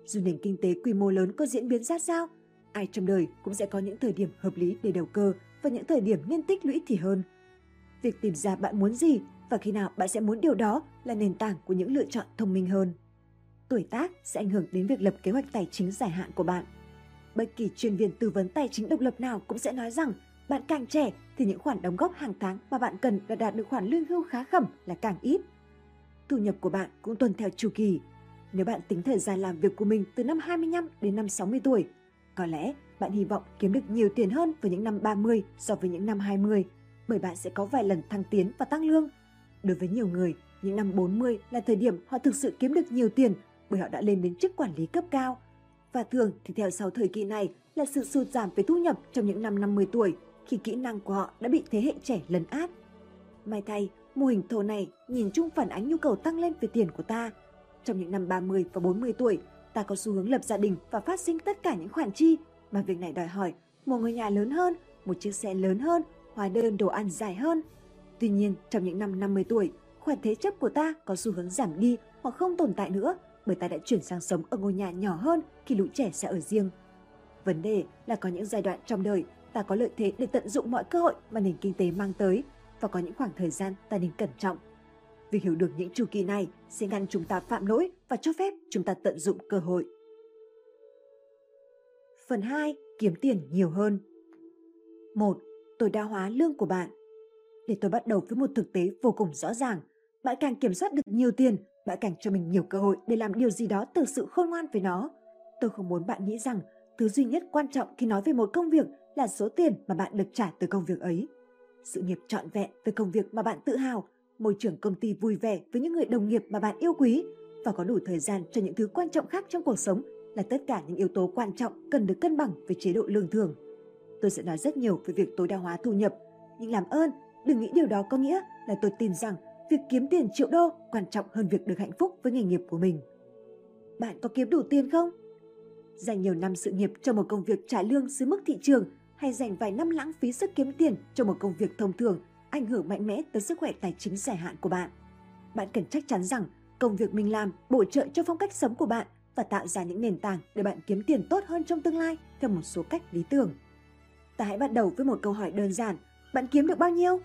Dù nền kinh tế quy mô lớn có diễn biến ra sao, ai trong đời cũng sẽ có những thời điểm hợp lý để đầu cơ và những thời điểm nên tích lũy thì hơn. Việc tìm ra bạn muốn gì và khi nào bạn sẽ muốn điều đó là nền tảng của những lựa chọn thông minh hơn. Tuổi tác sẽ ảnh hưởng đến việc lập kế hoạch tài chính dài hạn của bạn. Bất kỳ chuyên viên tư vấn tài chính độc lập nào cũng sẽ nói rằng bạn càng trẻ thì những khoản đóng góp hàng tháng mà bạn cần để đạt được khoản lương hưu khá khẩm là càng ít. Thu nhập của bạn cũng tuân theo chu kỳ. Nếu bạn tính thời gian làm việc của mình từ năm 25 đến năm 60 tuổi, có lẽ bạn hy vọng kiếm được nhiều tiền hơn vào những năm 30 so với những năm 20, bởi bạn sẽ có vài lần thăng tiến và tăng lương. Đối với nhiều người, những năm 40 là thời điểm họ thực sự kiếm được nhiều tiền bởi họ đã lên đến chức quản lý cấp cao. Và thường thì theo sau thời kỳ này là sự sụt giảm về thu nhập trong những năm 50 tuổi khi kỹ năng của họ đã bị thế hệ trẻ lấn át. May thay, mô hình thô này nhìn chung phản ánh nhu cầu tăng lên về tiền của ta. Trong những năm 30 và 40 tuổi, ta có xu hướng lập gia đình và phát sinh tất cả những khoản chi mà việc này đòi hỏi: một ngôi nhà lớn hơn, một chiếc xe lớn hơn, hóa đơn đồ ăn dài hơn. Tuy nhiên, trong những năm 50 tuổi, khoản thế chấp của ta có xu hướng giảm đi hoặc không tồn tại nữa bởi ta đã chuyển sang sống ở ngôi nhà nhỏ hơn khi lũ trẻ sẽ ở riêng. Vấn đề là có những giai đoạn trong đời ta có lợi thế để tận dụng mọi cơ hội mà nền kinh tế mang tới và có những khoảng thời gian ta nên cẩn trọng. Việc hiểu được những chu kỳ này sẽ ngăn chúng ta phạm lỗi và cho phép chúng ta tận dụng cơ hội. Phần 2. Kiếm tiền nhiều hơn. 1. Tối đa hóa lương của bạn. Để tôi bắt đầu với một thực tế vô cùng rõ ràng. Bạn càng kiểm soát được nhiều tiền, bạn càng cho mình nhiều cơ hội để làm điều gì đó thực sự khôn ngoan với nó. Tôi không muốn bạn nghĩ rằng thứ duy nhất quan trọng khi nói về một công việc là số tiền mà bạn được trả từ công việc ấy. Sự nghiệp trọn vẹn với công việc mà bạn tự hào, môi trường công ty vui vẻ với những người đồng nghiệp mà bạn yêu quý và có đủ thời gian cho những thứ quan trọng khác trong cuộc sống là tất cả những yếu tố quan trọng cần được cân bằng với chế độ lương thường. Tôi sẽ nói rất nhiều về việc tối đa hóa thu nhập, nhưng làm ơn đừng nghĩ điều đó có nghĩa là tôi tin rằng việc kiếm tiền triệu đô quan trọng hơn việc được hạnh phúc với nghề nghiệp của mình. Bạn có kiếm đủ tiền không? Dành nhiều năm sự nghiệp cho một công việc trả lương dưới mức thị trường hay dành vài năm lãng phí sức kiếm tiền cho một công việc thông thường ảnh hưởng mạnh mẽ tới sức khỏe tài chính dài hạn của bạn. Bạn cần chắc chắn rằng công việc mình làm bổ trợ cho phong cách sống của bạn và tạo ra những nền tảng để bạn kiếm tiền tốt hơn trong tương lai theo một số cách lý tưởng. Ta hãy bắt đầu với một câu hỏi đơn giản: bạn kiếm được bao nhiêu?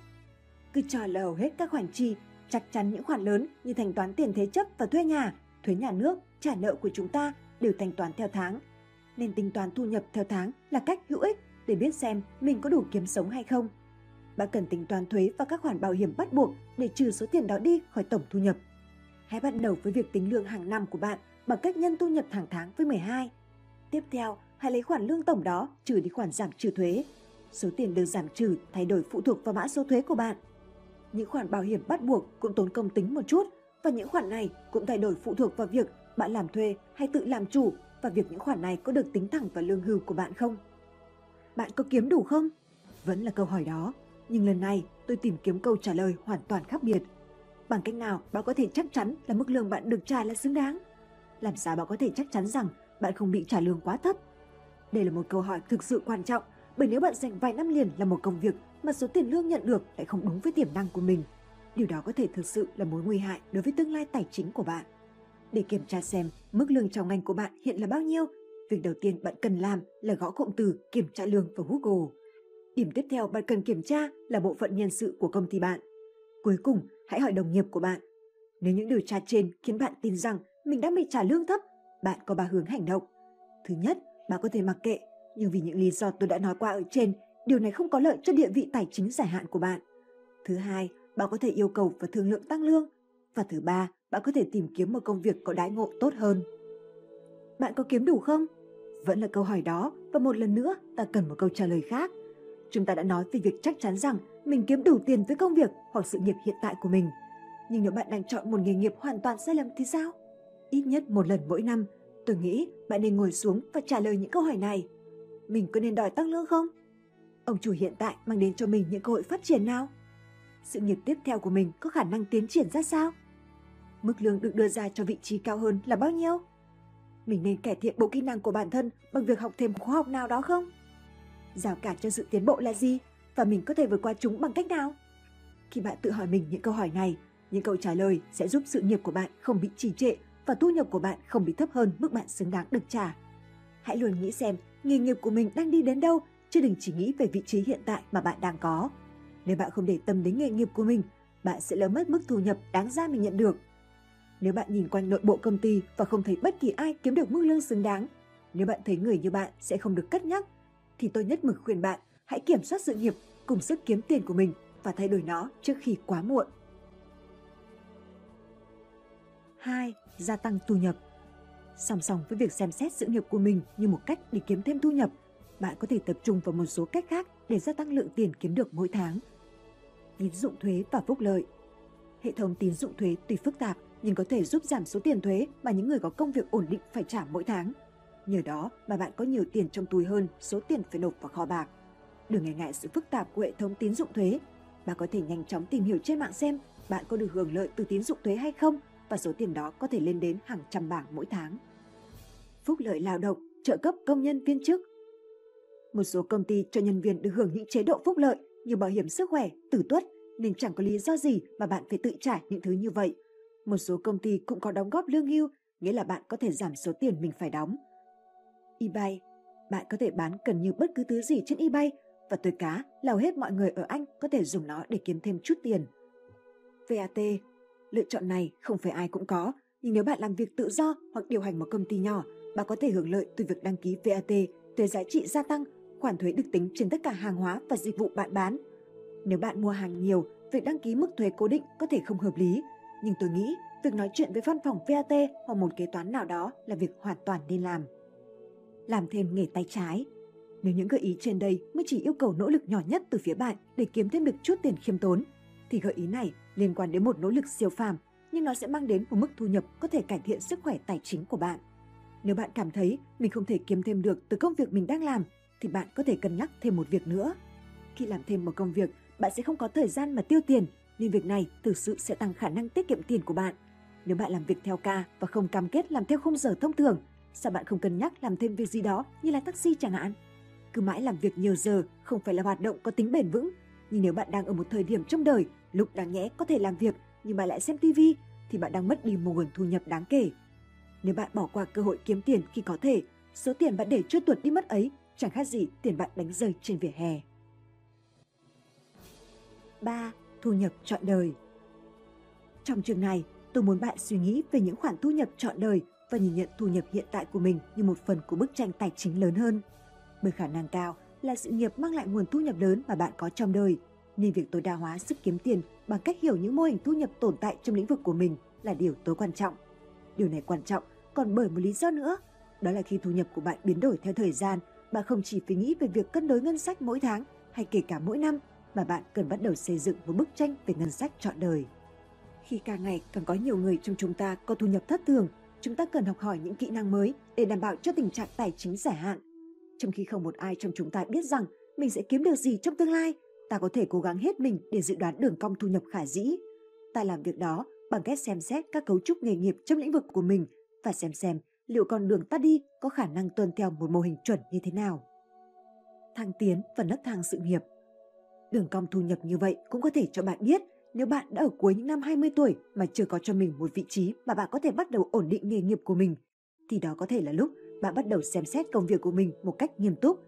Cứ cho là hầu hết các khoản chi, chắc chắn những khoản lớn như thanh toán tiền thế chấp và thuê nhà, thuế nhà nước, trả nợ của chúng ta đều thanh toán theo tháng. Nên tính toán thu nhập theo tháng là cách hữu ích để biết xem mình có đủ kiếm sống hay không. Bạn cần tính toán thuế và các khoản bảo hiểm bắt buộc để trừ số tiền đó đi khỏi tổng thu nhập. Hãy bắt đầu với việc tính lương hàng năm của bạn bằng cách nhân thu nhập hàng tháng với 12. Tiếp theo, hãy lấy khoản lương tổng đó trừ đi khoản giảm trừ thuế. Số tiền được giảm trừ thay đổi phụ thuộc vào mã số thuế của bạn. Những khoản bảo hiểm bắt buộc cũng tốn công tính một chút và những khoản này cũng thay đổi phụ thuộc vào việc bạn làm thuê hay tự làm chủ và việc những khoản này có được tính thẳng vào lương hưu của bạn không. Bạn có kiếm đủ không? Vẫn là câu hỏi đó. Nhưng lần này, tôi tìm kiếm câu trả lời hoàn toàn khác biệt. Bằng cách nào bạn có thể chắc chắn là mức lương bạn được trả là xứng đáng? Làm sao bạn có thể chắc chắn rằng bạn không bị trả lương quá thấp? Đây là một câu hỏi thực sự quan trọng, bởi nếu bạn dành vài năm liền làm một công việc mà số tiền lương nhận được lại không đúng với tiềm năng của mình, điều đó có thể thực sự là mối nguy hại đối với tương lai tài chính của bạn. Để kiểm tra xem mức lương trong ngành của bạn hiện là bao nhiêu, việc đầu tiên bạn cần làm là gõ cụm từ kiểm tra lương vào Google. Điểm tiếp theo bạn cần kiểm tra là bộ phận nhân sự của công ty bạn. Cuối cùng, hãy hỏi đồng nghiệp của bạn. Nếu những điều tra trên khiến bạn tin rằng mình đang bị trả lương thấp, bạn có 3 hướng hành động. Thứ nhất, bạn có thể mặc kệ, nhưng vì những lý do tôi đã nói qua ở trên, điều này không có lợi cho địa vị tài chính dài hạn của bạn. Thứ hai, bạn có thể yêu cầu và thương lượng tăng lương. Và thứ ba, bạn có thể tìm kiếm một công việc có đãi ngộ tốt hơn. Bạn có kiếm đủ không? Vẫn là câu hỏi đó, và một lần nữa ta cần một câu trả lời khác. Chúng ta đã nói về việc chắc chắn rằng mình kiếm đủ tiền với công việc hoặc sự nghiệp hiện tại của mình. Nhưng nếu bạn đang chọn một nghề nghiệp hoàn toàn sai lầm thì sao? Ít nhất một lần mỗi năm, tôi nghĩ bạn nên ngồi xuống và trả lời những câu hỏi này. Mình có nên đòi tăng lương không? Ông chủ hiện tại mang đến cho mình những cơ hội phát triển nào? Sự nghiệp tiếp theo của mình có khả năng tiến triển ra sao? Mức lương được đưa ra cho vị trí cao hơn là bao nhiêu? Mình nên cải thiện bộ kỹ năng của bản thân bằng việc học thêm khóa học nào đó không? Rào cản cho sự tiến bộ là gì? Và mình có thể vượt qua chúng bằng cách nào? Khi bạn tự hỏi mình những câu hỏi này, những câu trả lời sẽ giúp sự nghiệp của bạn không bị trì trệ và thu nhập của bạn không bị thấp hơn mức bạn xứng đáng được trả. Hãy luôn nghĩ xem nghề nghiệp của mình đang đi đến đâu, chứ đừng chỉ nghĩ về vị trí hiện tại mà bạn đang có. Nếu bạn không để tâm đến nghề nghiệp của mình, bạn sẽ lỡ mất mức thu nhập đáng ra mình nhận được. Nếu bạn nhìn quanh nội bộ công ty và không thấy bất kỳ ai kiếm được mức lương xứng đáng, nếu bạn thấy người như bạn sẽ không được cất nhắc, thì tôi nhất mực khuyên bạn hãy kiểm soát sự nghiệp cùng sức kiếm tiền của mình và thay đổi nó trước khi quá muộn. 2. Gia tăng thu nhập. Song song với việc xem xét sự nghiệp của mình như một cách để kiếm thêm thu nhập, bạn có thể tập trung vào một số cách khác để gia tăng lượng tiền kiếm được mỗi tháng. Tín dụng thuế và phúc lợi. Hệ thống tín dụng thuế tuy phức tạp nhưng có thể giúp giảm số tiền thuế mà những người có công việc ổn định phải trả mỗi tháng. Nhờ đó mà bạn có nhiều tiền trong túi hơn số tiền phải nộp vào kho bạc. Đừng ngần ngại sự phức tạp của hệ thống tín dụng thuế. Bạn có thể nhanh chóng tìm hiểu trên mạng xem bạn có được hưởng lợi từ tín dụng thuế hay không, và số tiền đó có thể lên đến hàng trăm bảng mỗi tháng. Phúc lợi lao động, trợ cấp công nhân viên chức. Một số công ty cho nhân viên được hưởng những chế độ phúc lợi như bảo hiểm sức khỏe, tử tuất, nên chẳng có lý do gì mà bạn phải tự trả những thứ như vậy. Một số công ty cũng có đóng góp lương hưu, nghĩa là bạn có thể giảm số tiền mình phải đóng. eBay. Bạn có thể bán gần như bất cứ thứ gì trên eBay, và tôi cá là hầu hết mọi người ở Anh có thể dùng nó để kiếm thêm chút tiền. VAT. Lựa chọn này không phải ai cũng có, nhưng nếu bạn làm việc tự do hoặc điều hành một công ty nhỏ, bạn có thể hưởng lợi từ việc đăng ký VAT, thuế giá trị gia tăng, khoản thuế được tính trên tất cả hàng hóa và dịch vụ bạn bán. Nếu bạn mua hàng nhiều, việc đăng ký mức thuế cố định có thể không hợp lý, nhưng tôi nghĩ việc nói chuyện với văn phòng VAT hoặc một kế toán nào đó là việc hoàn toàn nên làm. Làm thêm nghề tay trái. Nếu những gợi ý trên đây mới chỉ yêu cầu nỗ lực nhỏ nhất từ phía bạn để kiếm thêm được chút tiền khiêm tốn, thì gợi ý này liên quan đến một nỗ lực siêu phàm, nhưng nó sẽ mang đến một mức thu nhập có thể cải thiện sức khỏe tài chính của bạn. Nếu bạn cảm thấy mình không thể kiếm thêm được từ công việc mình đang làm, thì bạn có thể cân nhắc thêm một việc nữa. Khi làm thêm một công việc, bạn sẽ không có thời gian mà tiêu tiền, nên việc này thực sự sẽ tăng khả năng tiết kiệm tiền của bạn. Nếu bạn làm việc theo ca và không cam kết làm theo khung giờ thông thường, sao bạn không cân nhắc làm thêm việc gì đó như lái taxi chẳng hạn? Cứ mãi làm việc nhiều giờ không phải là hoạt động có tính bền vững. Nhưng nếu bạn đang ở một thời điểm trong đời lúc đáng nhẽ có thể làm việc nhưng bạn lại xem TV, thì bạn đang mất đi một nguồn thu nhập đáng kể. Nếu bạn bỏ qua cơ hội kiếm tiền khi có thể, số tiền bạn để trôi tuột đi mất ấy chẳng khác gì tiền bạn đánh rơi trên vỉa hè. 3. Thu nhập trọn đời. Trong chương này, tôi muốn bạn suy nghĩ về những khoản thu nhập trọn đời và nhìn nhận thu nhập hiện tại của mình như một phần của bức tranh tài chính lớn hơn. Bởi khả năng cao là sự nghiệp mang lại nguồn thu nhập lớn mà bạn có trong đời, nên việc tối đa hóa sức kiếm tiền bằng cách hiểu những mô hình thu nhập tồn tại trong lĩnh vực của mình là điều tối quan trọng. Điều này quan trọng còn bởi một lý do nữa, đó là khi thu nhập của bạn biến đổi theo thời gian, bạn không chỉ phải nghĩ về việc cân đối ngân sách mỗi tháng hay kể cả mỗi năm, mà bạn cần bắt đầu xây dựng một bức tranh về ngân sách trọn đời. Khi càng ngày càng có nhiều người trong chúng ta có thu nhập thất thường, chúng ta cần học hỏi những kỹ năng mới để đảm bảo cho tình trạng tài chính dài hạn. Trong khi không một ai trong chúng ta biết rằng mình sẽ kiếm được gì trong tương lai, ta có thể cố gắng hết mình để dự đoán đường cong thu nhập khả dĩ. Ta làm việc đó bằng cách xem xét các cấu trúc nghề nghiệp trong lĩnh vực của mình và xem liệu con đường ta đi có khả năng tuân theo một mô hình chuẩn như thế nào. Thăng tiến và nấc thang sự nghiệp. Đường cong thu nhập như vậy cũng có thể cho bạn biết nếu bạn đã ở cuối những năm 20 tuổi mà chưa có cho mình một vị trí mà bạn có thể bắt đầu ổn định nghề nghiệp của mình, thì đó có thể là lúc bạn bắt đầu xem xét công việc của mình một cách nghiêm túc.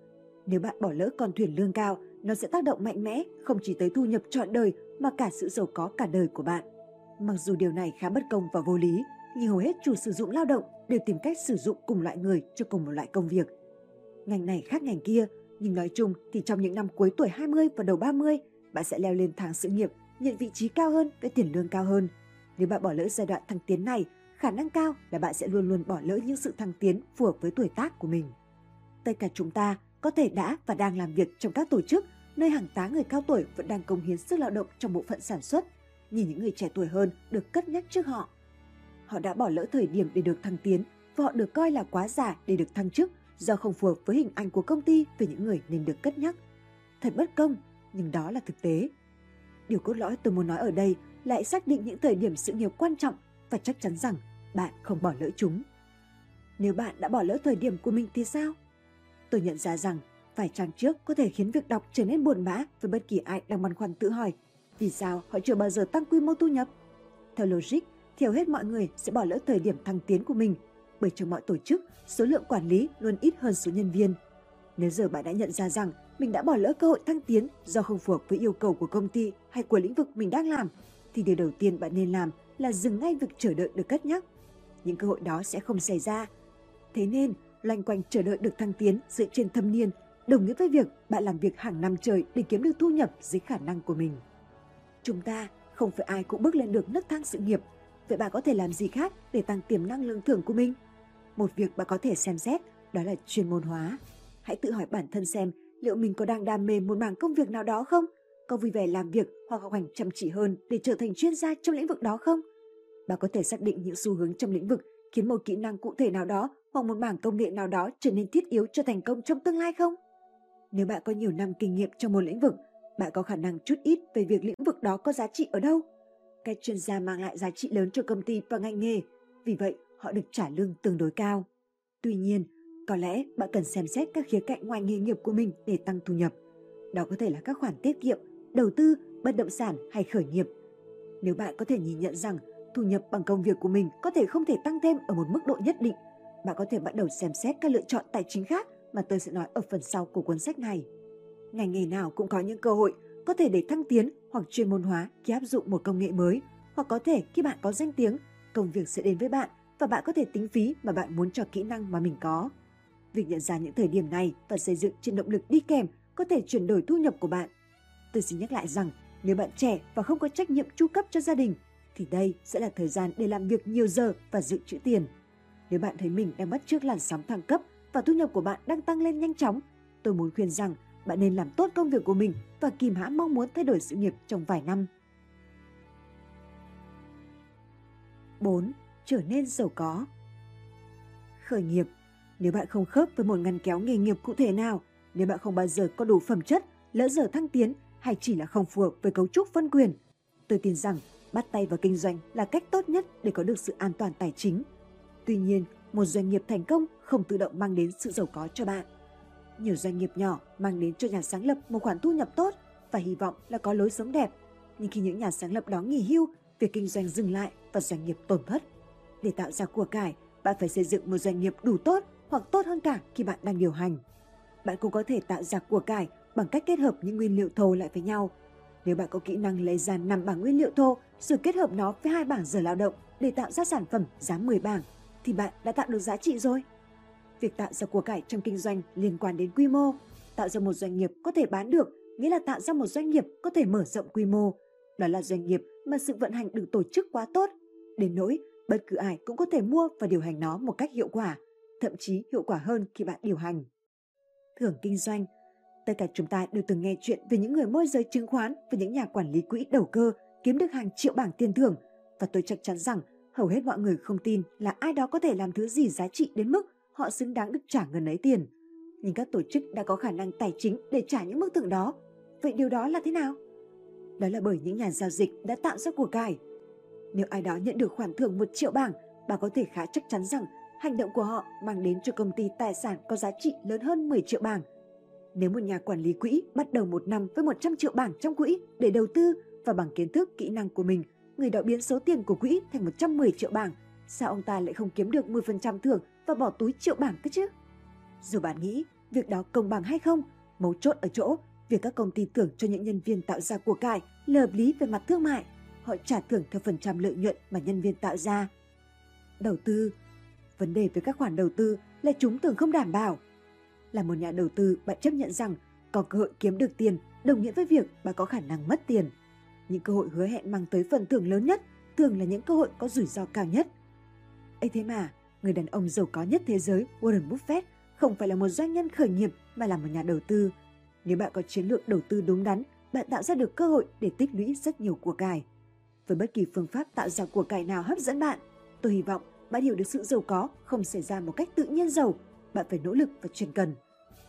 Nếu bạn bỏ lỡ con thuyền lương cao, nó sẽ tác động mạnh mẽ không chỉ tới thu nhập trọn đời mà cả sự giàu có cả đời của bạn. Mặc dù điều này khá bất công và vô lý, nhưng hầu hết chủ sử dụng lao động đều tìm cách sử dụng cùng loại người cho cùng một loại công việc. Ngành này khác ngành kia, nhưng nói chung thì trong những năm cuối tuổi 20 và đầu 30, bạn sẽ leo lên thang sự nghiệp nhận vị trí cao hơn với tiền lương cao hơn. Nếu bạn bỏ lỡ giai đoạn thăng tiến này, khả năng cao là bạn sẽ luôn luôn bỏ lỡ những sự thăng tiến phù hợp với tuổi tác của mình. Tất cả chúng ta có thể đã và đang làm việc trong các tổ chức, nơi hàng tá người cao tuổi vẫn đang cống hiến sức lao động trong bộ phận sản xuất, nhìn những người trẻ tuổi hơn được cất nhắc trước họ. Họ đã bỏ lỡ thời điểm để được thăng tiến và họ được coi là quá già để được thăng chức do không phù hợp với hình ảnh của công ty về những người nên được cất nhắc. Thật bất công, nhưng đó là thực tế. Điều cốt lõi tôi muốn nói ở đây là hãy xác định những thời điểm sự nghiệp quan trọng và chắc chắn rằng bạn không bỏ lỡ chúng. Nếu bạn đã bỏ lỡ thời điểm của mình thì sao? Tôi nhận ra rằng vài trang trước có thể khiến việc đọc trở nên buồn bã với bất kỳ ai đang băn khoăn tự hỏi vì sao họ chưa bao giờ tăng quy mô thu nhập. Theo logic, hầu hết mọi người sẽ bỏ lỡ thời điểm thăng tiến của mình bởi trong mọi tổ chức, số lượng quản lý luôn ít hơn số nhân viên. Nếu giờ bạn đã nhận ra rằng mình đã bỏ lỡ cơ hội thăng tiến do không phù hợp với yêu cầu của công ty hay của lĩnh vực mình đang làm, thì điều đầu tiên bạn nên làm là dừng ngay việc chờ đợi được cất nhắc. Những cơ hội đó sẽ không xảy ra. Thế nên, loanh quanh chờ đợi được thăng tiến dựa trên thâm niên đồng nghĩa với việc bạn làm việc hàng năm trời để kiếm được thu nhập dưới khả năng của mình. Chúng ta không phải ai cũng bước lên được nấc thang sự nghiệp. Vậy bạn có thể làm gì khác để tăng tiềm năng lương thưởng của mình? Một việc bạn có thể xem xét đó là chuyên môn hóa. Hãy tự hỏi bản thân xem liệu mình có đang đam mê một mảng công việc nào đó không? Có vui vẻ làm việc hoặc học hành chăm chỉ hơn để trở thành chuyên gia trong lĩnh vực đó không? Bạn có thể xác định những xu hướng trong lĩnh vực khiến một kỹ năng cụ thể nào đó hoặc một mảng công nghệ nào đó trở nên thiết yếu cho thành công trong tương lai không? Nếu bạn có nhiều năm kinh nghiệm trong một lĩnh vực, bạn có khả năng chút ít về việc lĩnh vực đó có giá trị ở đâu? Các chuyên gia mang lại giá trị lớn cho công ty và ngành nghề, vì vậy họ được trả lương tương đối cao. Tuy nhiên, có lẽ bạn cần xem xét các khía cạnh ngoài nghề nghiệp của mình để tăng thu nhập. Đó có thể là các khoản tiết kiệm, đầu tư, bất động sản hay khởi nghiệp. Nếu bạn có thể nhìn nhận rằng thu nhập bằng công việc của mình có thể không thể tăng thêm ở một mức độ nhất định, bạn có thể bắt đầu xem xét các lựa chọn tài chính khác mà tôi sẽ nói ở phần sau của cuốn sách này. Ngành nghề nào cũng có những cơ hội có thể để thăng tiến hoặc chuyên môn hóa khi áp dụng một công nghệ mới, hoặc có thể khi bạn có danh tiếng, công việc sẽ đến với bạn và bạn có thể tính phí mà bạn muốn cho kỹ năng mà mình có. Việc nhận ra những thời điểm này và xây dựng trên động lực đi kèm có thể chuyển đổi thu nhập của bạn. Tôi xin nhắc lại rằng nếu bạn trẻ và không có trách nhiệm chu cấp cho gia đình thì đây sẽ là thời gian để làm việc nhiều giờ và dự trữ tiền. Nếu bạn thấy mình đang bắt chước làn sóng thăng cấp và thu nhập của bạn đang tăng lên nhanh chóng, tôi muốn khuyên rằng bạn nên làm tốt công việc của mình và kìm hãm mong muốn thay đổi sự nghiệp trong vài năm. 4. Trở nên giàu có. Khởi nghiệp. Nếu bạn không khớp với một ngăn kéo nghề nghiệp cụ thể nào, nếu bạn không bao giờ có đủ phẩm chất, lỡ dở thăng tiến hay chỉ là không phù hợp với cấu trúc phân quyền, tôi tin rằng bắt tay vào kinh doanh là cách tốt nhất để có được sự an toàn tài chính. Tuy nhiên, một doanh nghiệp thành công không tự động mang đến sự giàu có cho bạn. Nhiều doanh nghiệp nhỏ mang đến cho nhà sáng lập một khoản thu nhập tốt và hy vọng là có lối sống đẹp. Nhưng khi những nhà sáng lập đó nghỉ hưu, việc kinh doanh dừng lại và doanh nghiệp tổn thất. Để tạo ra của cải, bạn phải xây dựng một doanh nghiệp đủ tốt hoặc tốt hơn cả khi bạn đang điều hành. Bạn cũng có thể tạo ra của cải bằng cách kết hợp những nguyên liệu thô lại với nhau. Nếu bạn có kỹ năng lấy ra 5 bảng nguyên liệu thô rồi kết hợp nó với 2 bảng giờ lao động để tạo ra sản phẩm giá 10 bảng, thì bạn đã tạo được giá trị rồi. Việc tạo ra của cải trong kinh doanh liên quan đến quy mô. Tạo ra một doanh nghiệp có thể bán được, nghĩa là tạo ra một doanh nghiệp có thể mở rộng quy mô. Đó là doanh nghiệp mà sự vận hành được tổ chức quá tốt, đến nỗi bất cứ ai cũng có thể mua và điều hành nó một cách hiệu quả, thậm chí hiệu quả hơn khi bạn điều hành. Thưởng kinh doanh. Tất cả chúng ta đều từng nghe chuyện về những người môi giới chứng khoán và những nhà quản lý quỹ đầu cơ kiếm được hàng triệu bảng tiền thưởng, và tôi chắc chắn rằng hầu hết mọi người không tin là ai đó có thể làm thứ gì giá trị đến mức họ xứng đáng được trả ngần ấy tiền. Nhưng các tổ chức đã có khả năng tài chính để trả những mức thưởng đó. Vậy điều đó là thế nào? Đó là bởi những nhà giao dịch đã tạo ra của cải. Nếu ai đó nhận được khoản thưởng 1 triệu bảng, bà có thể khá chắc chắn rằng hành động của họ mang đến cho công ty tài sản có giá trị lớn hơn 10 triệu bảng. Nếu một nhà quản lý quỹ bắt đầu một năm với 100 triệu bảng trong quỹ để đầu tư và bằng kiến thức, kỹ năng của mình, người đó biến số tiền của quỹ thành 110 triệu bảng, sao ông ta lại không kiếm được 10% thưởng và bỏ túi triệu bảng cơ chứ? Dù bạn nghĩ việc đó công bằng hay không, mấu chốt ở chỗ việc các công ty thưởng cho những nhân viên tạo ra của cải là hợp lý về mặt thương mại. Họ trả thưởng theo phần trăm lợi nhuận mà nhân viên tạo ra. Đầu tư. Vấn đề với các khoản đầu tư là chúng thường không đảm bảo. Là một nhà đầu tư, bạn chấp nhận rằng có cơ hội kiếm được tiền đồng nghĩa với việc bạn có khả năng mất tiền. Những cơ hội hứa hẹn mang tới phần thưởng lớn nhất thường là những cơ hội có rủi ro cao nhất. Ấy thế mà, người đàn ông giàu có nhất thế giới Warren Buffett không phải là một doanh nhân khởi nghiệp mà là một nhà đầu tư. Nếu bạn có chiến lược đầu tư đúng đắn, bạn tạo ra được cơ hội để tích lũy rất nhiều của cải. Với bất kỳ phương pháp tạo ra của cải nào hấp dẫn bạn, tôi hy vọng bạn hiểu được sự giàu có không xảy ra một cách tự nhiên giàu, bạn phải nỗ lực và chuyên cần.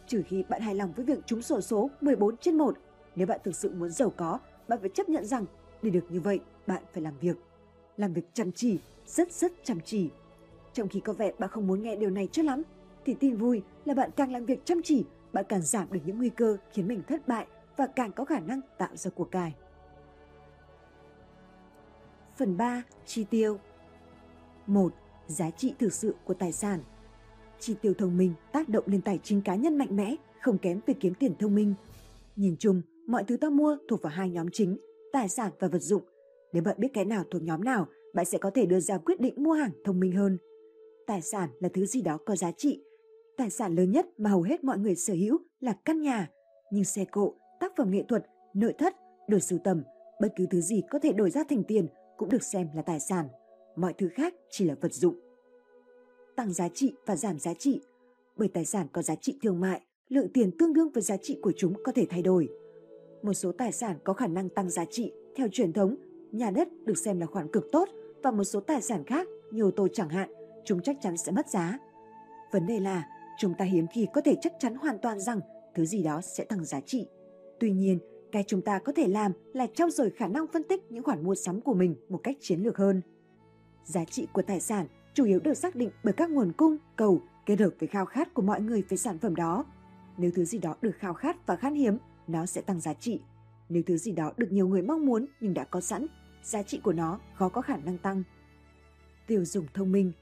Trừ khi bạn hài lòng với việc trúng xổ số 14/1, nếu bạn thực sự muốn giàu có, bạn phải chấp nhận rằng để được như vậy, bạn phải làm việc chăm chỉ, rất chăm chỉ. Trong khi có vẻ bạn không muốn nghe điều này cho lắm, thì tin vui là bạn càng làm việc chăm chỉ, bạn càng giảm được những nguy cơ khiến mình thất bại và càng có khả năng tạo ra của cải. Phần 3. Chi tiêu. 1. Giá trị thực sự của tài sản. Chi tiêu thông minh tác động lên tài chính cá nhân mạnh mẽ, không kém về kiếm tiền thông minh. Nhìn chung, mọi thứ ta mua thuộc vào hai nhóm chính, tài sản và vật dụng. Nếu bạn biết cái nào thuộc nhóm nào, bạn sẽ có thể đưa ra quyết định mua hàng thông minh hơn. Tài sản là thứ gì đó có giá trị. Tài sản lớn nhất mà hầu hết mọi người sở hữu là căn nhà, nhưng xe cộ, tác phẩm nghệ thuật, nội thất, đồ sưu tầm, bất cứ thứ gì có thể đổi ra thành tiền cũng được xem là tài sản. Mọi thứ khác chỉ là vật dụng. Tăng giá trị và giảm giá trị. Bởi tài sản có giá trị thương mại, lượng tiền tương đương với giá trị của chúng có thể thay đổi. Một số tài sản có khả năng tăng giá trị. Theo truyền thống, nhà đất được xem là khoản cực tốt và một số tài sản khác như ô tô chẳng hạn, chúng chắc chắn sẽ mất giá. Vấn đề là chúng ta hiếm khi có thể chắc chắn hoàn toàn rằng thứ gì đó sẽ tăng giá trị. Tuy nhiên, cái chúng ta có thể làm là trau dồi khả năng phân tích những khoản mua sắm của mình một cách chiến lược hơn. Giá trị của tài sản chủ yếu được xác định bởi các nguồn cung, cầu kết hợp với khao khát của mọi người về sản phẩm đó. Nếu thứ gì đó được khao khát và khan hiếm, nó sẽ tăng giá trị. Nếu thứ gì đó được nhiều người mong muốn nhưng đã có sẵn, giá trị của nó khó có khả năng tăng. Tiêu dùng thông minh.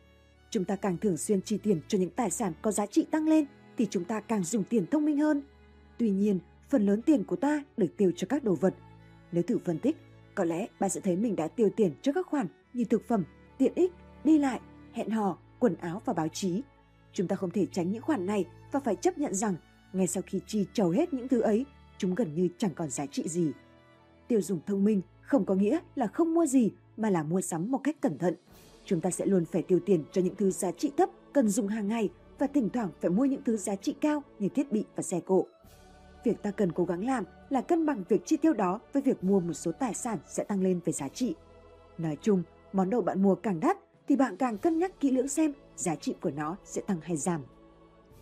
Chúng ta càng thường xuyên chi tiền cho những tài sản có giá trị tăng lên thì chúng ta càng dùng tiền thông minh hơn. Tuy nhiên, phần lớn tiền của ta được tiêu cho các đồ vật. Nếu thử phân tích, có lẽ bạn sẽ thấy mình đã tiêu tiền cho các khoản như thực phẩm, tiện ích, đi lại, hẹn hò, quần áo và báo chí. Chúng ta không thể tránh những khoản này và phải chấp nhận rằng ngay sau khi chi trầu hết những thứ ấy, chúng gần như chẳng còn giá trị gì. Tiêu dùng thông minh không có nghĩa là không mua gì mà là mua sắm một cách cẩn thận. Chúng ta sẽ luôn phải tiêu tiền cho những thứ giá trị thấp cần dùng hàng ngày và thỉnh thoảng phải mua những thứ giá trị cao như thiết bị và xe cộ. Việc ta cần cố gắng làm là cân bằng việc chi tiêu đó với việc mua một số tài sản sẽ tăng lên về giá trị. Nói chung, món đồ bạn mua càng đắt thì bạn càng cân nhắc kỹ lưỡng xem giá trị của nó sẽ tăng hay giảm.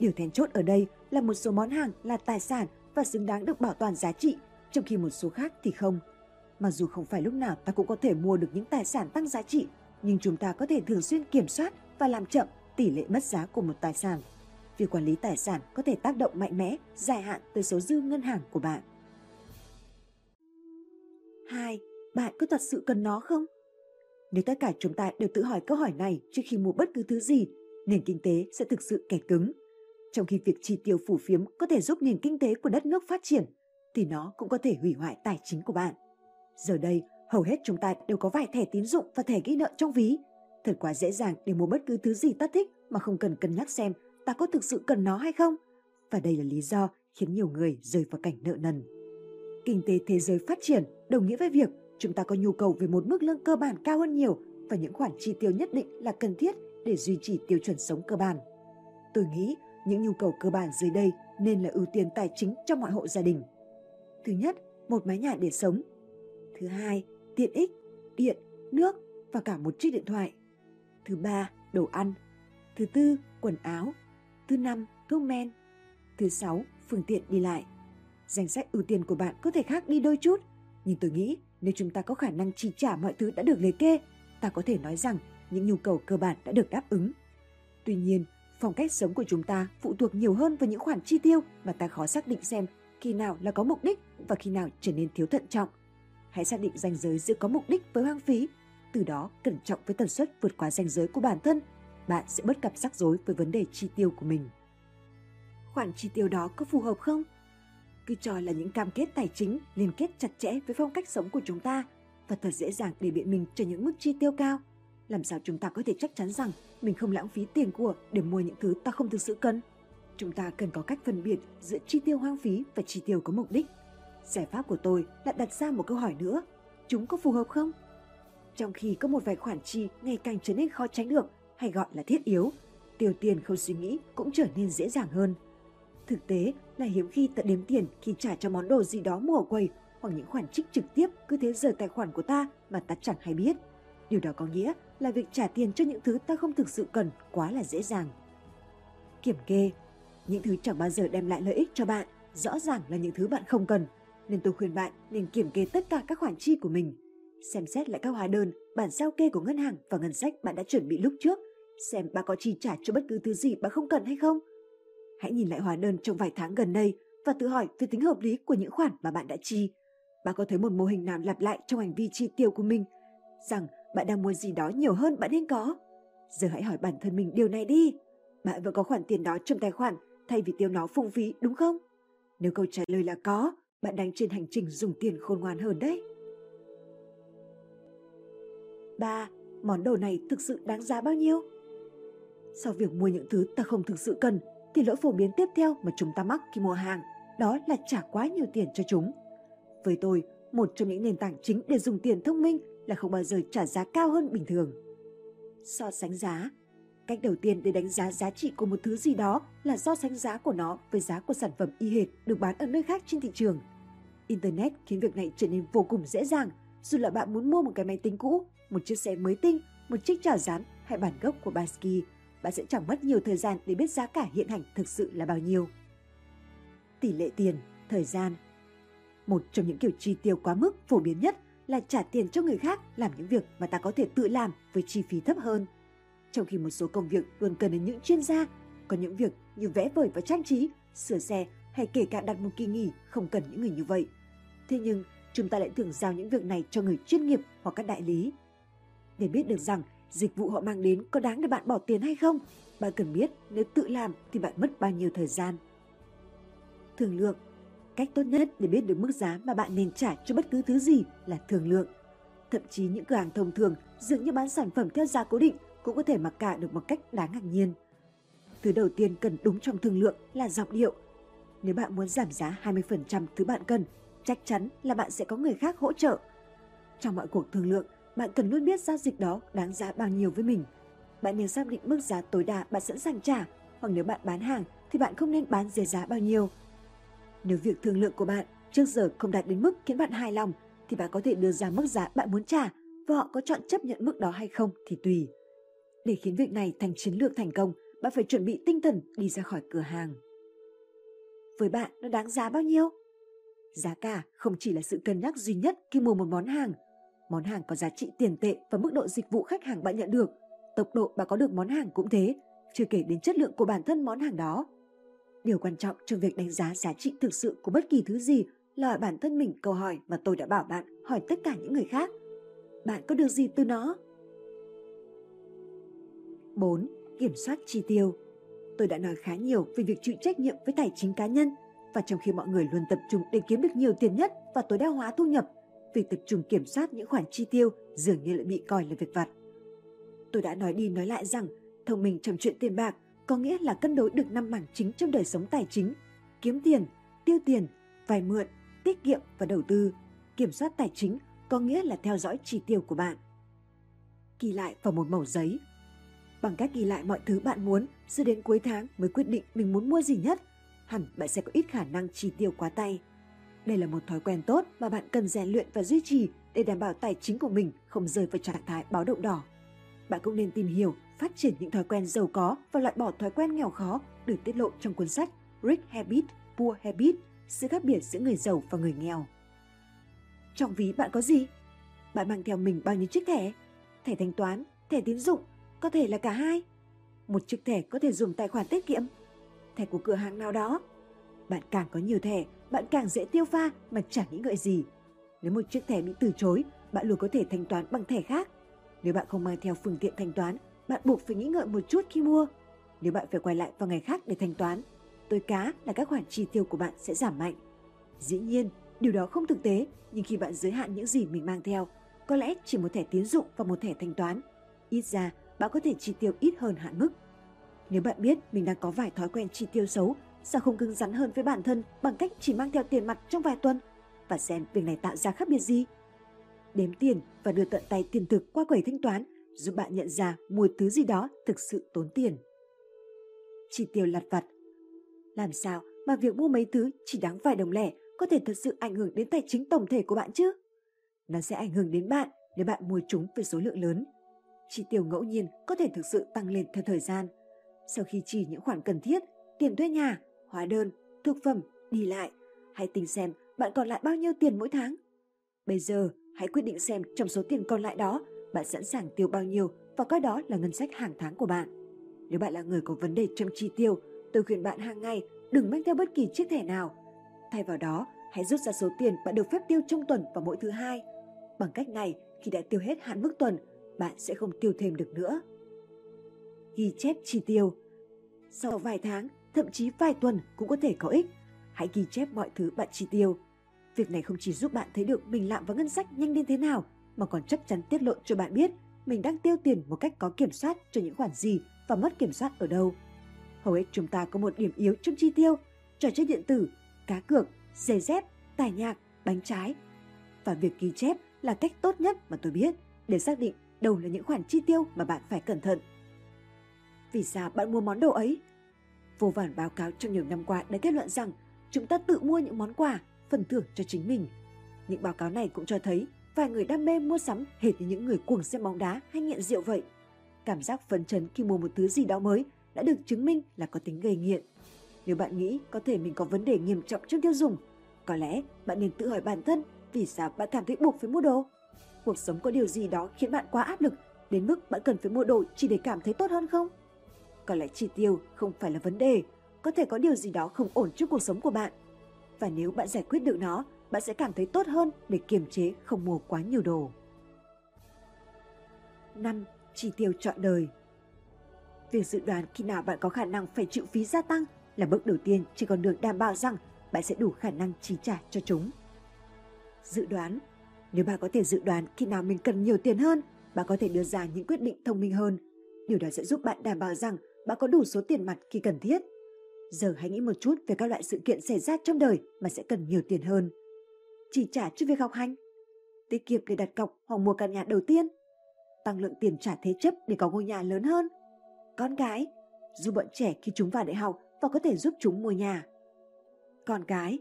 Điều then chốt ở đây là một số món hàng là tài sản và xứng đáng được bảo toàn giá trị, trong khi một số khác thì không. Mặc dù không phải lúc nào ta cũng có thể mua được những tài sản tăng giá trị, nhưng chúng ta có thể thường xuyên kiểm soát và làm chậm tỷ lệ mất giá của một tài sản. Việc quản lý tài sản có thể tác động mạnh mẽ, dài hạn tới số dư ngân hàng của bạn. 2. Bạn có thật sự cần nó không? Nếu tất cả chúng ta đều tự hỏi câu hỏi này trước khi mua bất cứ thứ gì, nền kinh tế sẽ thực sự kẹt cứng. Trong khi việc chi tiêu phù phiếm có thể giúp nền kinh tế của đất nước phát triển, thì nó cũng có thể hủy hoại tài chính của bạn. Giờ đây, hầu hết chúng ta đều có vài thẻ tín dụng và thẻ ghi nợ trong ví. Thật quá dễ dàng để mua bất cứ thứ gì ta thích mà không cần cân nhắc xem ta có thực sự cần nó hay không. Và đây là lý do khiến nhiều người rơi vào cảnh nợ nần. Kinh tế thế giới phát triển đồng nghĩa với việc chúng ta có nhu cầu về một mức lương cơ bản cao hơn nhiều và những khoản chi tiêu nhất định là cần thiết để duy trì tiêu chuẩn sống cơ bản. Tôi nghĩ những nhu cầu cơ bản dưới đây nên là ưu tiên tài chính cho mọi hộ gia đình. Thứ nhất, một mái nhà để sống. Thứ hai, tiện ích, điện, nước và cả một chiếc điện thoại. Thứ ba, đồ ăn. Thứ tư, quần áo. Thứ năm, thuốc men. Thứ sáu, phương tiện đi lại. Danh sách ưu tiên của bạn có thể khác đi đôi chút, nhưng tôi nghĩ nếu chúng ta có khả năng chi trả mọi thứ đã được liệt kê, ta có thể nói rằng những nhu cầu cơ bản đã được đáp ứng. Tuy nhiên, phong cách sống của chúng ta phụ thuộc nhiều hơn vào những khoản chi tiêu mà ta khó xác định xem khi nào là có mục đích và khi nào trở nên thiếu thận trọng. Hãy xác định ranh giới giữa có mục đích với hoang phí, từ đó cẩn trọng với tần suất vượt quá ranh giới của bản thân, bạn sẽ bớt gặp rắc rối với vấn đề chi tiêu của mình. Khoản chi tiêu đó có phù hợp không? Cứ cho là những cam kết tài chính liên kết chặt chẽ với phong cách sống của chúng ta và thật dễ dàng để biện mình cho những mức chi tiêu cao. Làm sao chúng ta có thể chắc chắn rằng mình không lãng phí tiền của để mua những thứ ta không thực sự cần? Chúng ta cần có cách phân biệt giữa chi tiêu hoang phí và chi tiêu có mục đích. Giải pháp của tôi là đặt ra một câu hỏi nữa. chúng có phù hợp không? Trong khi có một vài khoản chi ngày càng trở nên khó tránh được hay gọi là thiết yếu, tiêu tiền không suy nghĩ cũng trở nên dễ dàng hơn. Thực tế là hiếm khi ta đếm tiền khi trả cho món đồ gì đó mua ở quầy hoặc những khoản trích trực tiếp cứ thế rời tài khoản của ta mà ta chẳng hay biết. Điều đó có nghĩa là việc trả tiền cho những thứ ta không thực sự cần quá là dễ dàng. Kiểm kê. Những thứ chẳng bao giờ đem lại lợi ích cho bạn, rõ ràng là những thứ bạn không cần. Nên tôi khuyên bạn nên kiểm kê tất cả các khoản chi của mình. Xem xét lại các hóa đơn, bản sao kê của ngân hàng và ngân sách bạn đã chuẩn bị lúc trước. Xem bạn có chi trả cho bất cứ thứ gì bạn không cần hay không. Hãy nhìn lại hóa đơn trong vài tháng gần đây và tự hỏi về tính hợp lý của những khoản mà bạn đã chi. Bạn có thấy một mô hình nào lặp lại trong hành vi chi tiêu của mình? Rằng bạn đang mua gì đó nhiều hơn bạn nên có. Giờ hãy hỏi bản thân mình điều này đi. Bạn vẫn có khoản tiền đó trong tài khoản thay vì tiêu nó phung phí đúng không? Nếu câu trả lời là có, bạn đang trên hành trình dùng tiền khôn ngoan hơn đấy. 3. Món đồ này thực sự đáng giá bao nhiêu? Sau việc mua những thứ ta không thực sự cần, thì lỗi phổ biến tiếp theo mà chúng ta mắc khi mua hàng đó là trả quá nhiều tiền cho chúng. Với tôi, một trong những nền tảng chính để dùng tiền thông minh là không bao giờ trả giá cao hơn bình thường. So sánh giá. Cách đầu tiên để đánh giá giá trị của một thứ gì đó là so sánh giá của nó với giá của sản phẩm y hệt được bán ở nơi khác trên thị trường. Internet khiến việc này trở nên vô cùng dễ dàng, dù là bạn muốn mua một cái máy tính cũ, một chiếc xe mới tinh, một chiếc chảo rán hay bản gốc của Basquiat, bạn sẽ chẳng mất nhiều thời gian để biết giá cả hiện hành thực sự là bao nhiêu. Tỷ lệ tiền, thời gian. Một trong những kiểu chi tiêu quá mức phổ biến nhất là trả tiền cho người khác làm những việc mà ta có thể tự làm với chi phí thấp hơn. Trong khi một số công việc luôn cần đến những chuyên gia, có những việc như vẽ vời và trang trí, sửa xe hay kể cả đặt một kỳ nghỉ không cần những người như vậy. Thế nhưng, chúng ta lại thường giao những việc này cho người chuyên nghiệp hoặc các đại lý. Để biết được rằng dịch vụ họ mang đến có đáng để bạn bỏ tiền hay không, bạn cần biết nếu tự làm thì bạn mất bao nhiêu thời gian. Thương lượng. Cách tốt nhất để biết được mức giá mà bạn nên trả cho bất cứ thứ gì là thương lượng. Thậm chí những cửa hàng thông thường dường như bán sản phẩm theo giá cố định cũng có thể mặc cả được một cách đáng ngạc nhiên. Thứ đầu tiên cần đúng trong thương lượng là giọng điệu. Nếu bạn muốn giảm giá 20% thứ bạn cần, chắc chắn là bạn sẽ có người khác hỗ trợ. Trong mọi cuộc thương lượng, bạn cần luôn biết giao dịch đó đáng giá bao nhiêu với mình. Bạn nên xác định mức giá tối đa bạn sẵn sàng trả, hoặc nếu bạn bán hàng thì bạn không nên bán dưới giá bao nhiêu. Nếu việc thương lượng của bạn trước giờ không đạt đến mức khiến bạn hài lòng, thì bạn có thể đưa ra mức giá bạn muốn trả và họ có chọn chấp nhận mức đó hay không thì tùy. Để khiến việc này thành chiến lược thành công, bạn phải chuẩn bị tinh thần đi ra khỏi cửa hàng. Với bạn, nó đáng giá bao nhiêu? Giá cả không chỉ là sự cân nhắc duy nhất khi mua một món hàng. Món hàng có giá trị tiền tệ và mức độ dịch vụ khách hàng bạn nhận được. Tốc độ bạn có được món hàng cũng thế, chưa kể đến chất lượng của bản thân món hàng đó. Điều quan trọng trong việc đánh giá giá trị thực sự của bất kỳ thứ gì là hỏi bản thân mình câu hỏi mà tôi đã bảo bạn hỏi tất cả những người khác. Bạn có được gì từ nó? 4. Kiểm soát chi tiêu. Tôi đã nói khá nhiều về việc chịu trách nhiệm với tài chính cá nhân, và trong khi mọi người luôn tập trung để kiếm được nhiều tiền nhất và tối đa hóa thu nhập, việc tập trung kiểm soát những khoản chi tiêu dường như lại bị coi là việc vặt. Tôi đã nói đi nói lại rằng thông minh trong chuyện tiền bạc có nghĩa là cân đối được 5 mảng chính trong đời sống tài chính: kiếm tiền, tiêu tiền, vay mượn, tiết kiệm và đầu tư. Kiểm soát tài chính có nghĩa là theo dõi chi tiêu của bạn. Ghi lại vào một mẩu giấy. Bằng cách ghi lại mọi thứ bạn muốn, rồi đến cuối tháng mới quyết định mình muốn mua gì nhất, hẳn bạn sẽ có ít khả năng chi tiêu quá tay. Đây là một thói quen tốt mà bạn cần rèn luyện và duy trì để đảm bảo tài chính của mình không rơi vào trạng thái báo động đỏ. Bạn cũng nên tìm hiểu, phát triển những thói quen giàu có và loại bỏ thói quen nghèo khó được tiết lộ trong cuốn sách Rich Habit, Poor Habit, sự khác biệt giữa người giàu và người nghèo. Trong ví bạn có gì? Bạn mang theo mình bao nhiêu chiếc thẻ? Thẻ thanh toán, thẻ tín dụng, có thể là cả hai. Một chiếc thẻ có thể dùng tài khoản tiết kiệm, thẻ của cửa hàng nào đó. Bạn càng có nhiều thẻ, bạn càng dễ tiêu pha mà chẳng nghĩ ngợi gì. Nếu một chiếc thẻ bị từ chối, bạn luôn có thể thanh toán bằng thẻ khác. Nếu bạn không mang theo phương tiện thanh toán, bạn buộc phải nghĩ ngợi một chút khi mua. Nếu bạn phải quay lại vào ngày khác để thanh toán, tối cá là các khoản chi tiêu của bạn sẽ giảm mạnh. Dĩ nhiên, điều đó không thực tế, nhưng khi bạn giới hạn những gì mình mang theo, có lẽ chỉ một thẻ tín dụng và một thẻ thanh toán, ít ra bạn có thể chi tiêu ít hơn hạn mức. Nếu bạn biết mình đang có vài thói quen chi tiêu xấu, sao không cứng rắn hơn với bản thân bằng cách chỉ mang theo tiền mặt trong vài tuần và xem việc này tạo ra khác biệt gì? đếm tiền và đưa tận tay tiền thực qua quầy thanh toán giúp bạn nhận ra mua thứ gì đó thực sự tốn tiền. Chi tiêu lặt vặt. Làm sao mà việc mua mấy thứ chỉ đáng vài đồng lẻ có thể thật sự ảnh hưởng đến tài chính tổng thể của bạn chứ? Nó sẽ ảnh hưởng đến bạn nếu bạn mua chúng với số lượng lớn. Chi tiêu ngẫu nhiên có thể thực sự tăng lên theo thời gian. Sau khi chi những khoản cần thiết, tiền thuê nhà, hóa đơn, thực phẩm, đi lại, hãy tính xem bạn còn lại bao nhiêu tiền mỗi tháng. Bây giờ, hãy quyết định xem trong số tiền còn lại đó, bạn sẵn sàng tiêu bao nhiêu và coi đó là ngân sách hàng tháng của bạn. Nếu bạn là người có vấn đề trong chi tiêu, tôi khuyên bạn hàng ngày đừng mang theo bất kỳ chiếc thẻ nào. Thay vào đó, hãy rút ra số tiền bạn được phép tiêu trong tuần vào mỗi thứ Hai. Bằng cách này, khi đã tiêu hết hạn mức tuần, bạn sẽ không tiêu thêm được nữa. Ghi chép chi tiêu. Sau vài tháng, thậm chí vài tuần cũng có thể có ích. Hãy ghi chép mọi thứ bạn chi tiêu. Việc này không chỉ giúp bạn thấy được mình lạm vào ngân sách nhanh đến thế nào, mà còn chắc chắn tiết lộ cho bạn biết mình đang tiêu tiền một cách có kiểm soát cho những khoản gì và mất kiểm soát ở đâu. Hầu hết chúng ta có một điểm yếu trong chi tiêu: trò chơi điện tử, cá cược, giày dép, tải nhạc, bánh trái. Và việc ghi chép là cách tốt nhất mà tôi biết để xác định đâu là những khoản chi tiêu mà bạn phải cẩn thận. Vì sao bạn mua món đồ ấy? Vô vàn báo cáo trong nhiều năm qua đã kết luận rằng chúng ta tự mua những món quà, phần thưởng cho chính mình. Những báo cáo này cũng cho thấy vài người đam mê mua sắm hệt như những người cuồng xem bóng đá hay nghiện rượu vậy. Cảm giác phấn chấn khi mua một thứ gì đó mới đã được chứng minh là có tính gây nghiện. Nếu bạn nghĩ có thể mình có vấn đề nghiêm trọng trong tiêu dùng, có lẽ bạn nên tự hỏi bản thân vì sao bạn cảm thấy buộc phải mua đồ. Cuộc sống có điều gì đó khiến bạn quá áp lực đến mức bạn cần phải mua đồ chỉ để cảm thấy tốt hơn không? Có lẽ chi tiêu không phải là vấn đề, có thể có điều gì đó không ổn trước cuộc sống của bạn. Và nếu bạn giải quyết được nó, bạn sẽ cảm thấy tốt hơn để kiềm chế không mua quá nhiều đồ. 5. Chi tiêu trọn đời. Việc dự đoán khi nào bạn có khả năng phải chịu phí gia tăng là bước đầu tiên trên con đường đảm bảo rằng bạn sẽ đủ khả năng chi trả cho chúng. Dự đoán. Nếu bạn có thể dự đoán khi nào mình cần nhiều tiền hơn, bạn có thể đưa ra những quyết định thông minh hơn. Điều đó sẽ giúp bạn đảm bảo rằng bạn có đủ số tiền mặt khi cần thiết. Giờ hãy nghĩ một chút về các loại sự kiện xảy ra trong đời mà sẽ cần nhiều tiền hơn. Chi trả cho việc học hành, tiết kiệm để đặt cọc hoặc mua căn nhà đầu tiên, tăng lượng tiền trả thế chấp để có ngôi nhà lớn hơn, con cái, giúp bọn trẻ khi chúng vào đại học và có thể giúp chúng mua nhà. Con cái,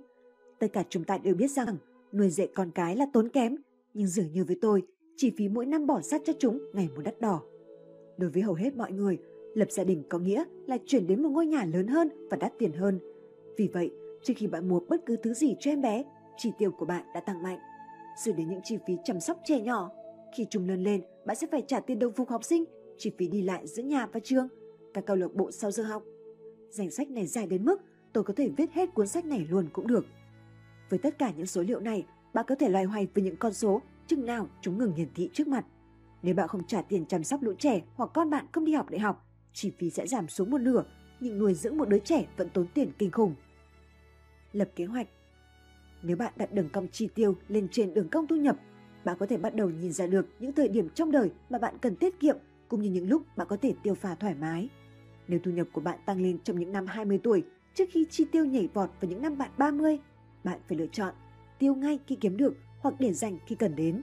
tất cả chúng ta đều biết rằng nuôi dạy con cái là tốn kém, nhưng dường như với tôi, chi phí mỗi năm bỏ sát cho chúng ngày một đắt đỏ. Đối với hầu hết mọi người, lập gia đình có nghĩa là chuyển đến một ngôi nhà lớn hơn và đắt tiền hơn. Vì vậy, trước khi bạn mua bất cứ thứ gì cho em bé, chi tiêu của bạn đã tăng mạnh. Rồi đến những chi phí chăm sóc trẻ nhỏ. Khi chúng lớn lên, bạn sẽ phải trả tiền đồng phục học sinh, chi phí đi lại giữa nhà và trường, các câu lạc bộ sau giờ học. Danh sách này dài đến mức tôi có thể viết hết cuốn sách này luôn cũng được. Với tất cả những số liệu này, bạn có thể loay hoay với những con số chừng nào chúng ngừng hiển thị trước mặt. Nếu bạn không trả tiền chăm sóc lũ trẻ hoặc con bạn không đi học đại học, chi phí sẽ giảm xuống một nửa, nhưng nuôi dưỡng một đứa trẻ vẫn tốn tiền kinh khủng. Lập kế hoạch. Nếu bạn đặt đường cong chi tiêu lên trên đường cong thu nhập, bạn có thể bắt đầu nhìn ra được những thời điểm trong đời mà bạn cần tiết kiệm, cũng như những lúc bạn có thể tiêu pha thoải mái. Nếu thu nhập của bạn tăng lên trong những năm 20 tuổi, trước khi chi tiêu nhảy vọt vào những năm bạn 30, bạn phải lựa chọn tiêu ngay khi kiếm được hoặc để dành khi cần đến.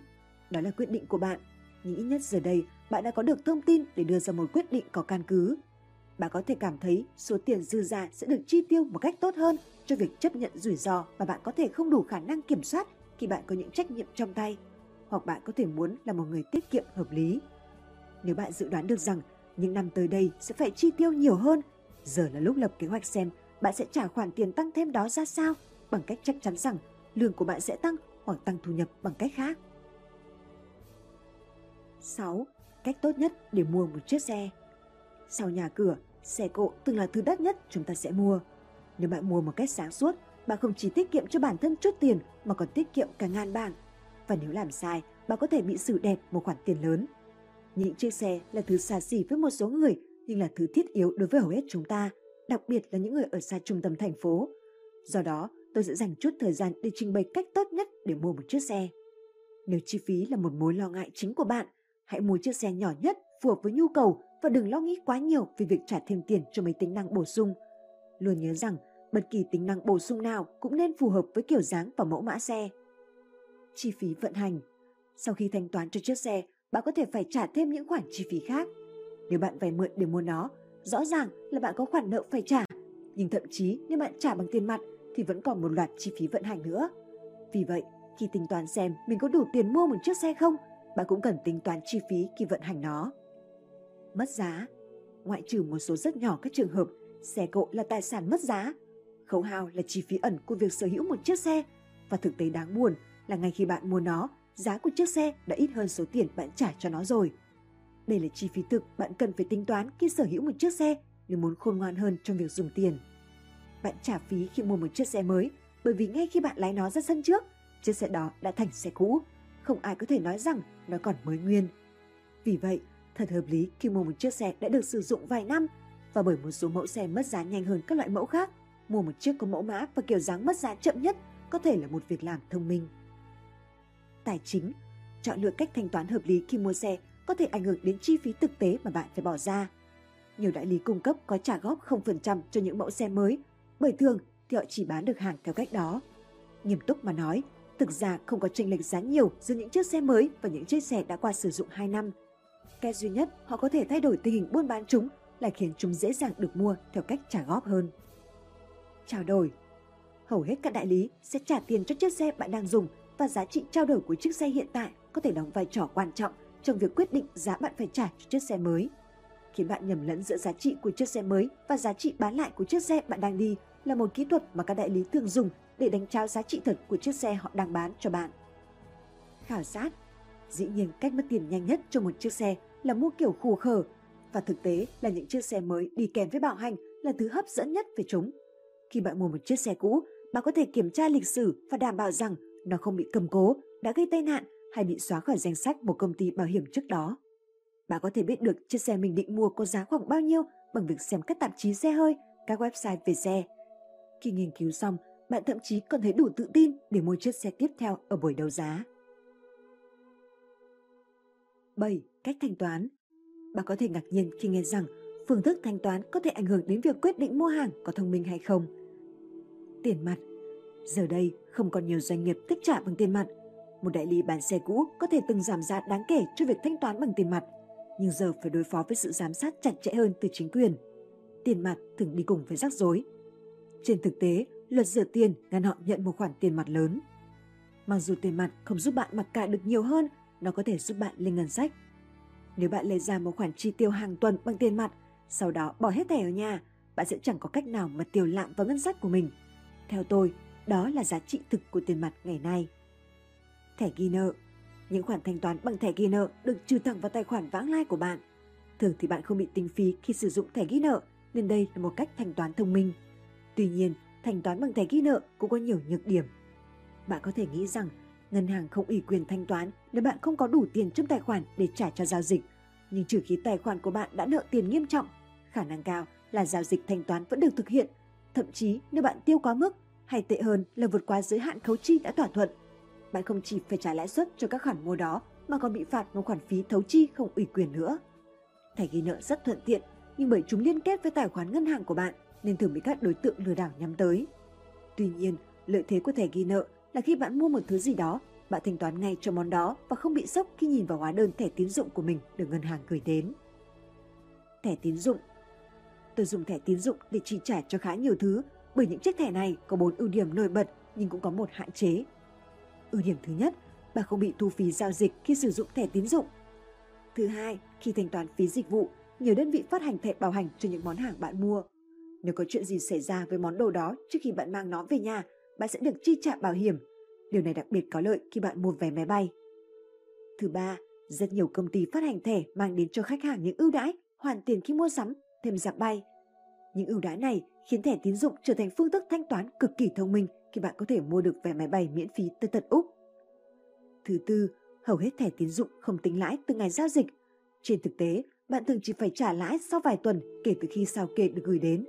Đó là quyết định của bạn, nhưng ít nhất giờ đây, bạn đã có được thông tin để đưa ra một quyết định có căn cứ. Bạn có thể cảm thấy số tiền dư ra sẽ được chi tiêu một cách tốt hơn cho việc chấp nhận rủi ro mà bạn có thể không đủ khả năng kiểm soát khi bạn có những trách nhiệm trong tay. Hoặc bạn có thể muốn là một người tiết kiệm hợp lý. Nếu bạn dự đoán được rằng những năm tới đây sẽ phải chi tiêu nhiều hơn, giờ là lúc lập kế hoạch xem bạn sẽ trả khoản tiền tăng thêm đó ra sao, bằng cách chắc chắn rằng lương của bạn sẽ tăng hoặc tăng thu nhập bằng cách khác. 6. Cách tốt nhất để mua một chiếc xe. Sau nhà cửa, xe cộ từng là thứ đắt nhất chúng ta sẽ mua. Nếu bạn mua một cách sáng suốt, bạn không chỉ tiết kiệm cho bản thân chút tiền mà còn tiết kiệm cả ngàn bảng. Và nếu làm sai, bạn có thể bị xử đẹp một khoản tiền lớn. Những chiếc xe là thứ xa xỉ với một số người, nhưng là thứ thiết yếu đối với hầu hết chúng ta, đặc biệt là những người ở xa trung tâm thành phố. Do đó, tôi sẽ dành chút thời gian để trình bày cách tốt nhất để mua một chiếc xe. Nếu chi phí là một mối lo ngại chính của bạn, hãy mua chiếc xe nhỏ nhất phù hợp với nhu cầu và đừng lo nghĩ quá nhiều về việc trả thêm tiền cho mấy tính năng bổ sung. Luôn nhớ rằng, bất kỳ tính năng bổ sung nào cũng nên phù hợp với kiểu dáng và mẫu mã xe. Chi phí vận hành. Sau khi thanh toán cho chiếc xe, bạn có thể phải trả thêm những khoản chi phí khác. Nếu bạn vay mượn để mua nó, rõ ràng là bạn có khoản nợ phải trả, nhưng thậm chí nếu bạn trả bằng tiền mặt thì vẫn còn một loạt chi phí vận hành nữa. Vì vậy, khi tính toán xem mình có đủ tiền mua một chiếc xe không, bạn cũng cần tính toán chi phí khi vận hành nó. Mất giá. Ngoại trừ một số rất nhỏ các trường hợp, xe cộ là tài sản mất giá. Khấu hao là chi phí ẩn của việc sở hữu một chiếc xe, và thực tế đáng buồn là ngay khi bạn mua nó, giá của chiếc xe đã ít hơn số tiền bạn trả cho nó rồi. Đây là chi phí thực bạn cần phải tính toán khi sở hữu một chiếc xe nếu muốn khôn ngoan hơn trong việc dùng tiền. Bạn trả phí khi mua một chiếc xe mới bởi vì ngay khi bạn lái nó ra sân trước, chiếc xe đó đã thành xe cũ, không ai có thể nói rằng nó còn mới nguyên. Vì vậy, thật hợp lý khi mua một chiếc xe đã được sử dụng vài năm, và bởi một số mẫu xe mất giá nhanh hơn các loại mẫu khác, mua một chiếc có mẫu mã và kiểu dáng mất giá chậm nhất có thể là một việc làm thông minh. Tài chính. Chọn lựa cách thanh toán hợp lý khi mua xe có thể ảnh hưởng đến chi phí thực tế mà bạn phải bỏ ra. Nhiều đại lý cung cấp có trả góp 0% cho những mẫu xe mới, bởi thường thì họ chỉ bán được hàng theo cách đó. Nghiêm túc mà nói, thực ra không có chênh lệch giá nhiều giữa những chiếc xe mới và những chiếc xe đã qua sử dụng 2 năm. Cái duy nhất họ có thể thay đổi tình hình buôn bán chúng là khiến chúng dễ dàng được mua theo cách trả góp hơn. Trao đổi. Hầu hết các đại lý sẽ trả tiền cho chiếc xe bạn đang dùng, và giá trị trao đổi của chiếc xe hiện tại có thể đóng vai trò quan trọng trong việc quyết định giá bạn phải trả cho chiếc xe mới. Khiến bạn nhầm lẫn giữa giá trị của chiếc xe mới và giá trị bán lại của chiếc xe bạn đang đi là một kỹ thuật mà các đại lý thường dùng để đánh trao giá trị thật của chiếc xe họ đang bán cho bạn. Khảo sát. Dĩ nhiên cách mất tiền nhanh nhất cho một chiếc xe là mua kiểu khù khờ, và thực tế là những chiếc xe mới đi kèm với bảo hành là thứ hấp dẫn nhất về chúng. Khi bạn mua một chiếc xe cũ, bạn có thể kiểm tra lịch sử và đảm bảo rằng nó không bị cầm cố, đã gây tai nạn hay bị xóa khỏi danh sách một công ty bảo hiểm trước đó. Bạn có thể biết được chiếc xe mình định mua có giá khoảng bao nhiêu bằng việc xem các tạp chí xe hơi, các website về xe. Khi nghiên cứu xong, bạn thậm chí còn thấy đủ tự tin để mua chiếc xe tiếp theo ở buổi đấu giá. 7. Cách thanh toán. Bạn có thể ngạc nhiên khi nghe rằng phương thức thanh toán có thể ảnh hưởng đến việc quyết định mua hàng có thông minh hay không. Tiền mặt. Giờ đây, không còn nhiều doanh nghiệp thích trả bằng tiền mặt. Một đại lý bán xe cũ có thể từng giảm giá đáng kể cho việc thanh toán bằng tiền mặt, nhưng giờ phải đối phó với sự giám sát chặt chẽ hơn từ chính quyền. Tiền mặt thường đi cùng với rắc rối. Trên thực tế, luật rửa tiền ngăn họ nhận một khoản tiền mặt lớn. Mặc dù tiền mặt không giúp bạn mặc cả được nhiều hơn, nó có thể giúp bạn lên ngân sách. Nếu bạn lấy ra một khoản chi tiêu hàng tuần bằng tiền mặt, sau đó bỏ hết thẻ ở nhà, bạn sẽ chẳng có cách nào mà tiêu lạm vào ngân sách của mình. Theo tôi, đó là giá trị thực của tiền mặt ngày nay. Thẻ ghi nợ. Những khoản thanh toán bằng thẻ ghi nợ được trừ thẳng vào tài khoản vãng lai của bạn. Thường thì bạn không bị tính phí khi sử dụng thẻ ghi nợ, nên đây là một cách thanh toán thông minh. Tuy nhiên, thanh toán bằng thẻ ghi nợ cũng có nhiều nhược điểm. Bạn có thể nghĩ rằng ngân hàng không ủy quyền thanh toán nếu bạn không có đủ tiền trong tài khoản để trả cho giao dịch. Nhưng trừ khi tài khoản của bạn đã nợ tiền nghiêm trọng, khả năng cao là giao dịch thanh toán vẫn được thực hiện, thậm chí nếu bạn tiêu quá mức, hay tệ hơn là vượt quá giới hạn khấu chi đã thỏa thuận. Bạn không chỉ phải trả lãi suất cho các khoản mua đó mà còn bị phạt một khoản phí thấu chi không ủy quyền nữa. Thẻ ghi nợ rất thuận tiện, nhưng bởi chúng liên kết với tài khoản ngân hàng của bạn nên thường bị các đối tượng lừa đảo nhắm tới. Tuy nhiên, lợi thế của thẻ ghi nợ là khi bạn mua một thứ gì đó, bạn thanh toán ngay cho món đó và không bị sốc khi nhìn vào hóa đơn thẻ tín dụng của mình được ngân hàng gửi đến. Thẻ tín dụng. Tôi dùng thẻ tín dụng để chi trả cho khá nhiều thứ, bởi những chiếc thẻ này có 4 ưu điểm nổi bật nhưng cũng có một hạn chế. Ưu điểm thứ nhất, bạn không bị thu phí giao dịch khi sử dụng thẻ tín dụng. Thứ hai, khi thanh toán phí dịch vụ, nhiều đơn vị phát hành thẻ bảo hành cho những món hàng bạn mua. Nếu có chuyện gì xảy ra với món đồ đó trước khi bạn mang nó về nhà, bạn sẽ được chi trả bảo hiểm. Điều này đặc biệt có lợi khi bạn mua vé máy bay. Thứ ba, rất nhiều công ty phát hành thẻ mang đến cho khách hàng những ưu đãi, hoàn tiền khi mua sắm, thêm giảm bay. Những ưu đãi này khiến thẻ tín dụng trở thành phương thức thanh toán cực kỳ thông minh khi bạn có thể mua được vé máy bay miễn phí tới tận Úc. Thứ tư, hầu hết thẻ tín dụng không tính lãi từ ngày giao dịch. Trên thực tế, bạn thường chỉ phải trả lãi sau vài tuần kể từ khi sao kê được gửi đến.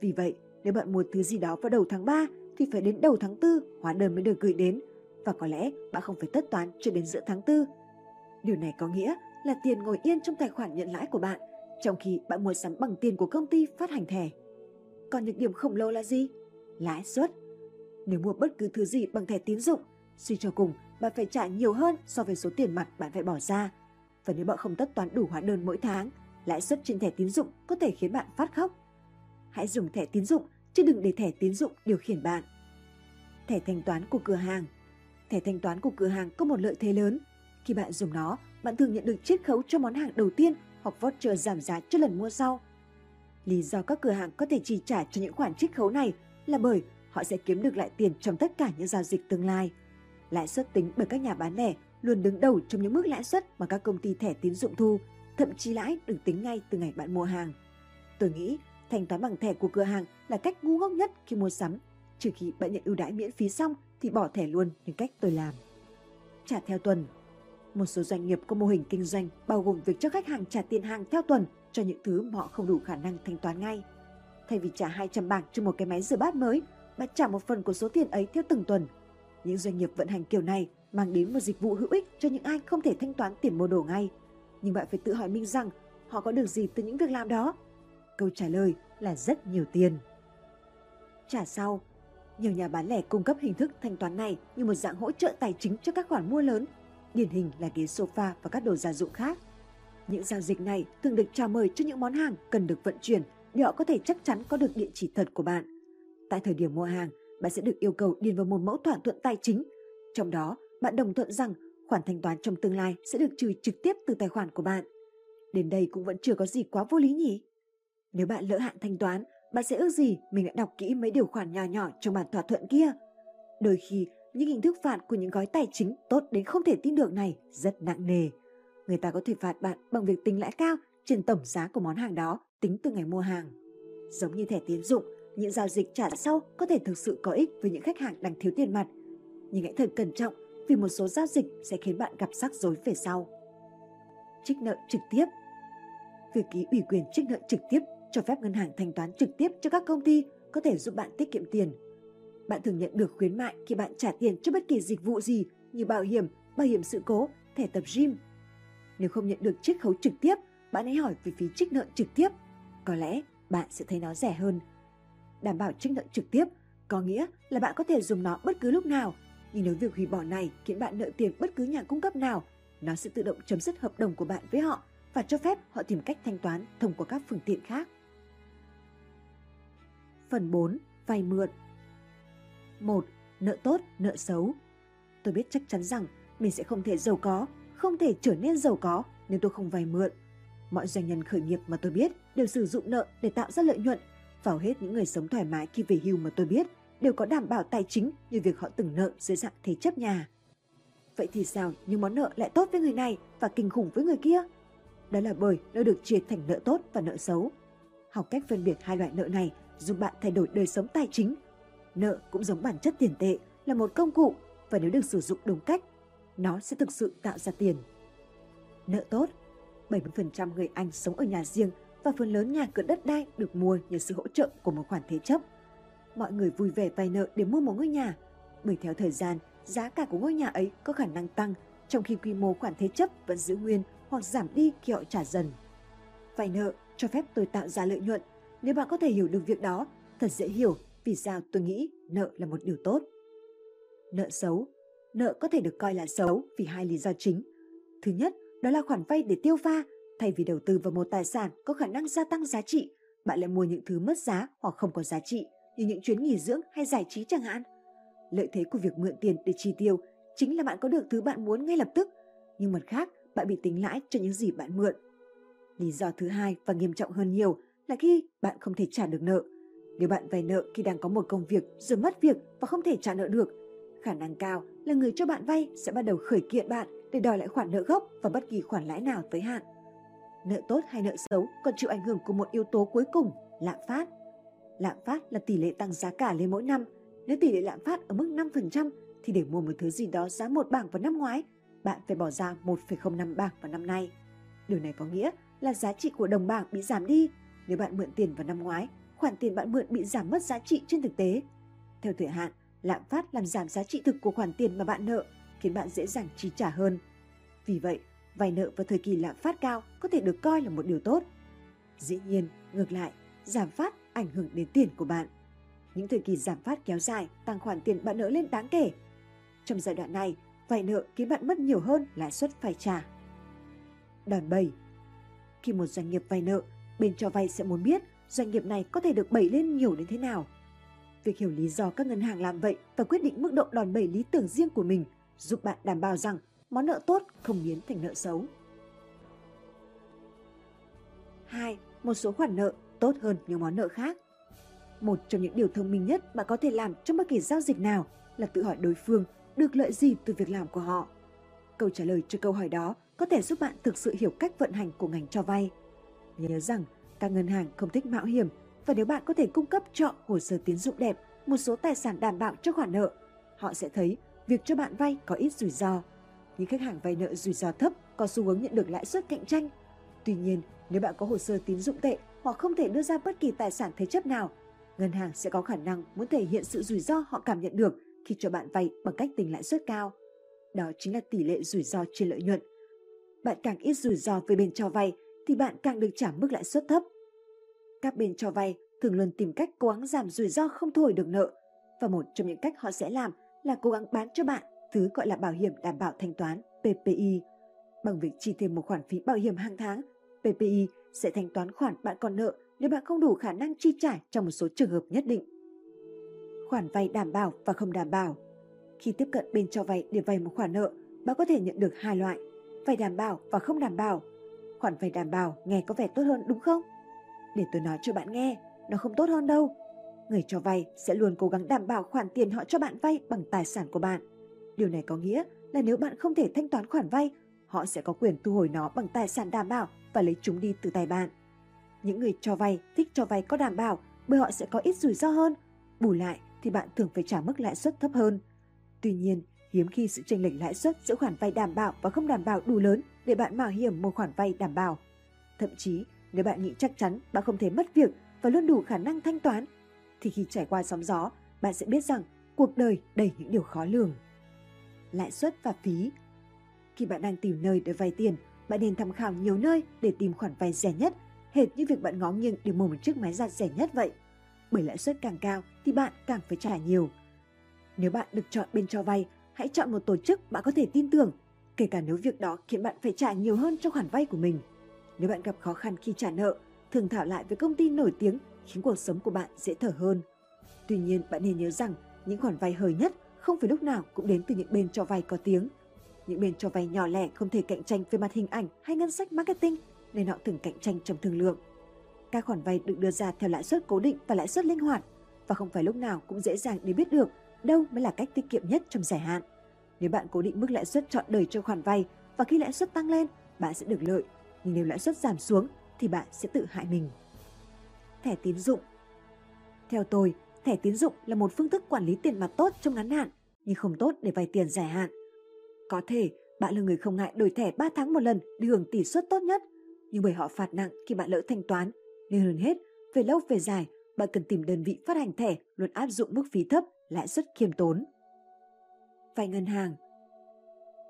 Vì vậy, nếu bạn mua thứ gì đó vào đầu tháng 3 thì phải đến đầu tháng 4 hóa đơn mới được gửi đến, và có lẽ bạn không phải tất toán cho đến giữa tháng 4. Điều này có nghĩa là tiền ngồi yên trong tài khoản nhận lãi của bạn, trong khi bạn mua sắm bằng tiền của công ty phát hành thẻ. Còn nhược điểm khổng lồ là gì? Lãi suất. Nếu mua bất cứ thứ gì bằng thẻ tín dụng, suy cho cùng bạn phải trả nhiều hơn so với số tiền mặt bạn phải bỏ ra. Và nếu bạn không tất toán đủ hóa đơn mỗi tháng, lãi suất trên thẻ tín dụng có thể khiến bạn phát khóc. Hãy dùng thẻ tín dụng, chứ đừng để thẻ tín dụng điều khiển bạn. Thẻ thanh toán của cửa hàng. Thẻ thanh toán của cửa hàng có một lợi thế lớn. Khi bạn dùng nó, bạn thường nhận được chiết khấu cho món hàng đầu tiên hoặc voucher giảm giá cho lần mua sau. Lý do các cửa hàng có thể chi trả cho những khoản chiết khấu này là bởi họ sẽ kiếm được lại tiền trong tất cả những giao dịch tương lai. Lãi suất tính bởi các nhà bán lẻ luôn đứng đầu trong những mức lãi suất mà các công ty thẻ tín dụng thu, thậm chí lãi được tính ngay từ ngày bạn mua hàng. Tôi nghĩ thanh toán bằng thẻ của cửa hàng là cách ngu ngốc nhất khi mua sắm, trừ khi bạn nhận ưu đãi miễn phí xong thì bỏ thẻ luôn như cách tôi làm. Trả theo tuần. Một số doanh nghiệp có mô hình kinh doanh bao gồm việc cho khách hàng trả tiền hàng theo tuần cho những thứ mà họ không đủ khả năng thanh toán ngay. Thay vì trả 200 bảng cho một cái máy rửa bát mới, bạn trả một phần của số tiền ấy theo từng tuần. Những doanh nghiệp vận hành kiểu này mang đến một dịch vụ hữu ích cho những ai không thể thanh toán tiền mua đồ ngay. Nhưng bạn phải tự hỏi mình rằng họ có được gì từ những việc làm đó? Câu trả lời là rất nhiều tiền. Trả sau. Nhiều nhà bán lẻ cung cấp hình thức thanh toán này như một dạng hỗ trợ tài chính cho các khoản mua lớn. Điển hình là ghế sofa và các đồ gia dụng khác. Những giao dịch này thường được chào mời cho những món hàng cần được vận chuyển để họ có thể chắc chắn có được địa chỉ thật của bạn. Tại thời điểm mua hàng, bạn sẽ được yêu cầu điền vào một mẫu thỏa thuận tài chính. Trong đó, bạn đồng thuận rằng khoản thanh toán trong tương lai sẽ được trừ trực tiếp từ tài khoản của bạn. Đến đây cũng vẫn chưa có gì quá vô lý nhỉ? Nếu bạn lỡ hạn thanh toán, bạn sẽ ước gì mình đã đọc kỹ mấy điều khoản nhỏ nhỏ trong bản thỏa thuận kia. Đôi khi, những hình thức phạt của những gói tài chính tốt đến không thể tin được này rất nặng nề. Người ta có thể phạt bạn bằng việc tính lãi cao trên tổng giá của món hàng đó tính từ ngày mua hàng. Giống như thẻ tín dụng, những giao dịch trả sau có thể thực sự có ích với những khách hàng đang thiếu tiền mặt. Nhưng hãy thật cẩn trọng vì một số giao dịch sẽ khiến bạn gặp rắc rối về sau. Trích nợ trực tiếp. Việc ký ủy quyền trích nợ trực tiếp cho phép ngân hàng thanh toán trực tiếp cho các công ty có thể giúp bạn tiết kiệm tiền. Bạn thường nhận được khuyến mại khi bạn trả tiền cho bất kỳ dịch vụ gì như bảo hiểm sự cố, thẻ tập gym. Nếu không nhận được chiết khấu trực tiếp, bạn hãy hỏi về phí trích nợ trực tiếp. Có lẽ bạn sẽ thấy nó rẻ hơn. Đảm bảo trích nợ trực tiếp có nghĩa là bạn có thể dùng nó bất cứ lúc nào. Nhưng nếu việc hủy bỏ này khiến bạn nợ tiền bất cứ nhà cung cấp nào, nó sẽ tự động chấm dứt hợp đồng của bạn với họ và cho phép họ tìm cách thanh toán thông qua các phương tiện khác. Phần 4. Vay mượn. 1. Nợ tốt, nợ xấu. Tôi biết chắc chắn rằng mình sẽ không thể giàu có, không thể trở nên giàu có nếu tôi không vay mượn. Mọi doanh nhân khởi nghiệp mà tôi biết đều sử dụng nợ để tạo ra lợi nhuận. Vào hết những người sống thoải mái khi về hưu mà tôi biết đều có đảm bảo tài chính như việc họ từng nợ dưới dạng thế chấp nhà. Vậy thì sao những món nợ lại tốt với người này và kinh khủng với người kia? Đó là bởi nó được chia thành nợ tốt và nợ xấu. Học cách phân biệt hai loại nợ này giúp bạn thay đổi đời sống tài chính. Nợ cũng giống bản chất tiền tệ, là một công cụ và nếu được sử dụng đúng cách, nó sẽ thực sự tạo ra tiền. Nợ tốt. 70% người Anh sống ở nhà riêng và phần lớn nhà cửa đất đai được mua nhờ sự hỗ trợ của một khoản thế chấp. Mọi người vui vẻ vay nợ để mua một ngôi nhà, bởi theo thời gian, giá cả của ngôi nhà ấy có khả năng tăng, trong khi quy mô khoản thế chấp vẫn giữ nguyên hoặc giảm đi khi họ trả dần. Vay nợ cho phép tôi tạo ra lợi nhuận. Nếu bạn có thể hiểu được việc đó, thật dễ hiểu vì sao tôi nghĩ nợ là một điều tốt. Nợ xấu. Nợ có thể được coi là xấu vì hai lý do chính. Thứ nhất, đó là khoản vay để tiêu pha. Thay vì đầu tư vào một tài sản có khả năng gia tăng giá trị, bạn lại mua những thứ mất giá hoặc không có giá trị, như những chuyến nghỉ dưỡng hay giải trí chẳng hạn. Lợi thế của việc mượn tiền để chi tiêu chính là bạn có được thứ bạn muốn ngay lập tức, nhưng mặt khác, bạn bị tính lãi cho những gì bạn mượn. Lý do thứ hai và nghiêm trọng hơn nhiều là khi bạn không thể trả được nợ. Nếu bạn vay nợ khi đang có một công việc rồi mất việc và không thể trả nợ được, khả năng cao là người cho bạn vay sẽ bắt đầu khởi kiện bạn để đòi lại khoản nợ gốc và bất kỳ khoản lãi nào tới hạn. Nợ tốt hay nợ xấu còn chịu ảnh hưởng của một yếu tố cuối cùng, lạm phát. Lạm phát là tỷ lệ tăng giá cả lên mỗi năm. Nếu tỷ lệ lạm phát ở mức 5% thì để mua một thứ gì đó giá 1 bảng vào năm ngoái, bạn phải bỏ ra 1,05 bảng vào năm nay. Điều này có nghĩa là giá trị của đồng bảng bị giảm đi. Nếu bạn mượn tiền vào năm ngoái, khoản tiền bạn mượn bị giảm mất giá trị trên thực tế. Theo thời hạn, lạm phát làm giảm giá trị thực của khoản tiền mà bạn nợ, khiến bạn dễ dàng chi trả hơn. Vì vậy, vay nợ vào thời kỳ lạm phát cao có thể được coi là một điều tốt. Dĩ nhiên, ngược lại, giảm phát ảnh hưởng đến tiền của bạn. Những thời kỳ giảm phát kéo dài tăng khoản tiền bạn nợ lên đáng kể. Trong giai đoạn này, vay nợ khiến bạn mất nhiều hơn lãi suất phải trả. Đòn 7. Khi một doanh nghiệp vay nợ, bên cho vay sẽ muốn biết doanh nghiệp này có thể được bẩy lên nhiều đến thế nào. Việc hiểu lý do các ngân hàng làm vậy và quyết định mức độ đòn bẩy lý tưởng riêng của mình giúp bạn đảm bảo rằng món nợ tốt không biến thành nợ xấu. 2. Một số khoản nợ tốt hơn những món nợ khác. Một trong những điều thông minh nhất bạn có thể làm trong bất kỳ giao dịch nào là tự hỏi đối phương được lợi gì từ việc làm của họ. Câu trả lời cho câu hỏi đó có thể giúp bạn thực sự hiểu cách vận hành của ngành cho vay. Nhớ rằng các ngân hàng không thích mạo hiểm và nếu bạn có thể cung cấp cho hồ sơ tín dụng đẹp một số tài sản đảm bảo cho khoản nợ, họ sẽ thấy việc cho bạn vay có ít rủi ro. Những khách hàng vay nợ rủi ro thấp có xu hướng nhận được lãi suất cạnh tranh. Tuy nhiên, nếu bạn có hồ sơ tín dụng tệ hoặc không thể đưa ra bất kỳ tài sản thế chấp nào, ngân hàng sẽ có khả năng muốn thể hiện sự rủi ro họ cảm nhận được khi cho bạn vay bằng cách tính lãi suất cao. Đó chính là tỷ lệ rủi ro trên lợi nhuận. Bạn càng ít rủi ro với bên cho vay thì bạn càng được trả mức lãi suất thấp. Các bên cho vay thường luôn tìm cách cố gắng giảm rủi ro không thu hồi được nợ, và một trong những cách họ sẽ làm là cố gắng bán cho bạn thứ gọi là bảo hiểm đảm bảo thanh toán PPI. Bằng việc chi thêm một khoản phí bảo hiểm hàng tháng, PPI sẽ thanh toán khoản bạn còn nợ nếu bạn không đủ khả năng chi trả trong một số trường hợp nhất định. Khoản vay đảm bảo và không đảm bảo. Khi tiếp cận bên cho vay để vay một khoản nợ, bạn có thể nhận được hai loại: vay đảm bảo và không đảm bảo. Khoản vay đảm bảo nghe có vẻ tốt hơn đúng không? Để tôi nói cho bạn nghe, nó không tốt hơn đâu. Người cho vay sẽ luôn cố gắng đảm bảo khoản tiền họ cho bạn vay bằng tài sản của bạn. Điều này có nghĩa là nếu bạn không thể thanh toán khoản vay, họ sẽ có quyền thu hồi nó bằng tài sản đảm bảo và lấy chúng đi từ tay bạn. Những người cho vay thích cho vay có đảm bảo bởi họ sẽ có ít rủi ro hơn. Bù lại thì bạn thường phải trả mức lãi suất thấp hơn. Tuy nhiên, hiếm khi sự chênh lệch lãi suất giữa khoản vay đảm bảo và không đảm bảo đủ lớn để bạn mạo hiểm một khoản vay đảm bảo. Thậm chí, nếu bạn nghĩ chắc chắn bạn không thể mất việc và luôn đủ khả năng thanh toán, thì khi trải qua sóng gió, bạn sẽ biết rằng cuộc đời đầy những điều khó lường. Lãi suất và phí. Khi bạn đang tìm nơi để vay tiền, bạn nên tham khảo nhiều nơi để tìm khoản vay rẻ nhất, hệt như việc bạn ngó nghiêng để mua một chiếc máy giặt rẻ nhất vậy. Bởi lãi suất càng cao thì bạn càng phải trả nhiều. Nếu bạn được chọn bên cho vay, hãy chọn một tổ chức bạn có thể tin tưởng, kể cả nếu việc đó khiến bạn phải trả nhiều hơn cho khoản vay của mình. Nếu bạn gặp khó khăn khi trả nợ, thường thảo lại với công ty nổi tiếng khiến cuộc sống của bạn dễ thở hơn. Tuy nhiên, bạn nên nhớ rằng những khoản vay hời nhất không phải lúc nào cũng đến từ những bên cho vay có tiếng. Những bên cho vay nhỏ lẻ không thể cạnh tranh về mặt hình ảnh hay ngân sách marketing nên họ thường cạnh tranh trong thương lượng. Các khoản vay được đưa ra theo lãi suất cố định và lãi suất linh hoạt, và không phải lúc nào cũng dễ dàng để biết được đâu mới là cách tiết kiệm nhất trong dài hạn. Nếu bạn cố định mức lãi suất trọn đời cho khoản vay và khi lãi suất tăng lên, bạn sẽ được lợi, nhưng nếu lãi suất giảm xuống thì bạn sẽ tự hại mình. Thẻ tín dụng. Theo tôi, thẻ tín dụng là một phương thức quản lý tiền mặt tốt trong ngắn hạn, nhưng không tốt để vay tiền dài hạn. Có thể bạn là người không ngại đổi thẻ 3 tháng một lần để hưởng tỷ suất tốt nhất, nhưng bởi họ phạt nặng khi bạn lỡ thanh toán, nên hơn hết, về lâu về dài, bạn cần tìm đơn vị phát hành thẻ luôn áp dụng mức phí thấp, lãi suất khiêm tốn. Vay ngân hàng.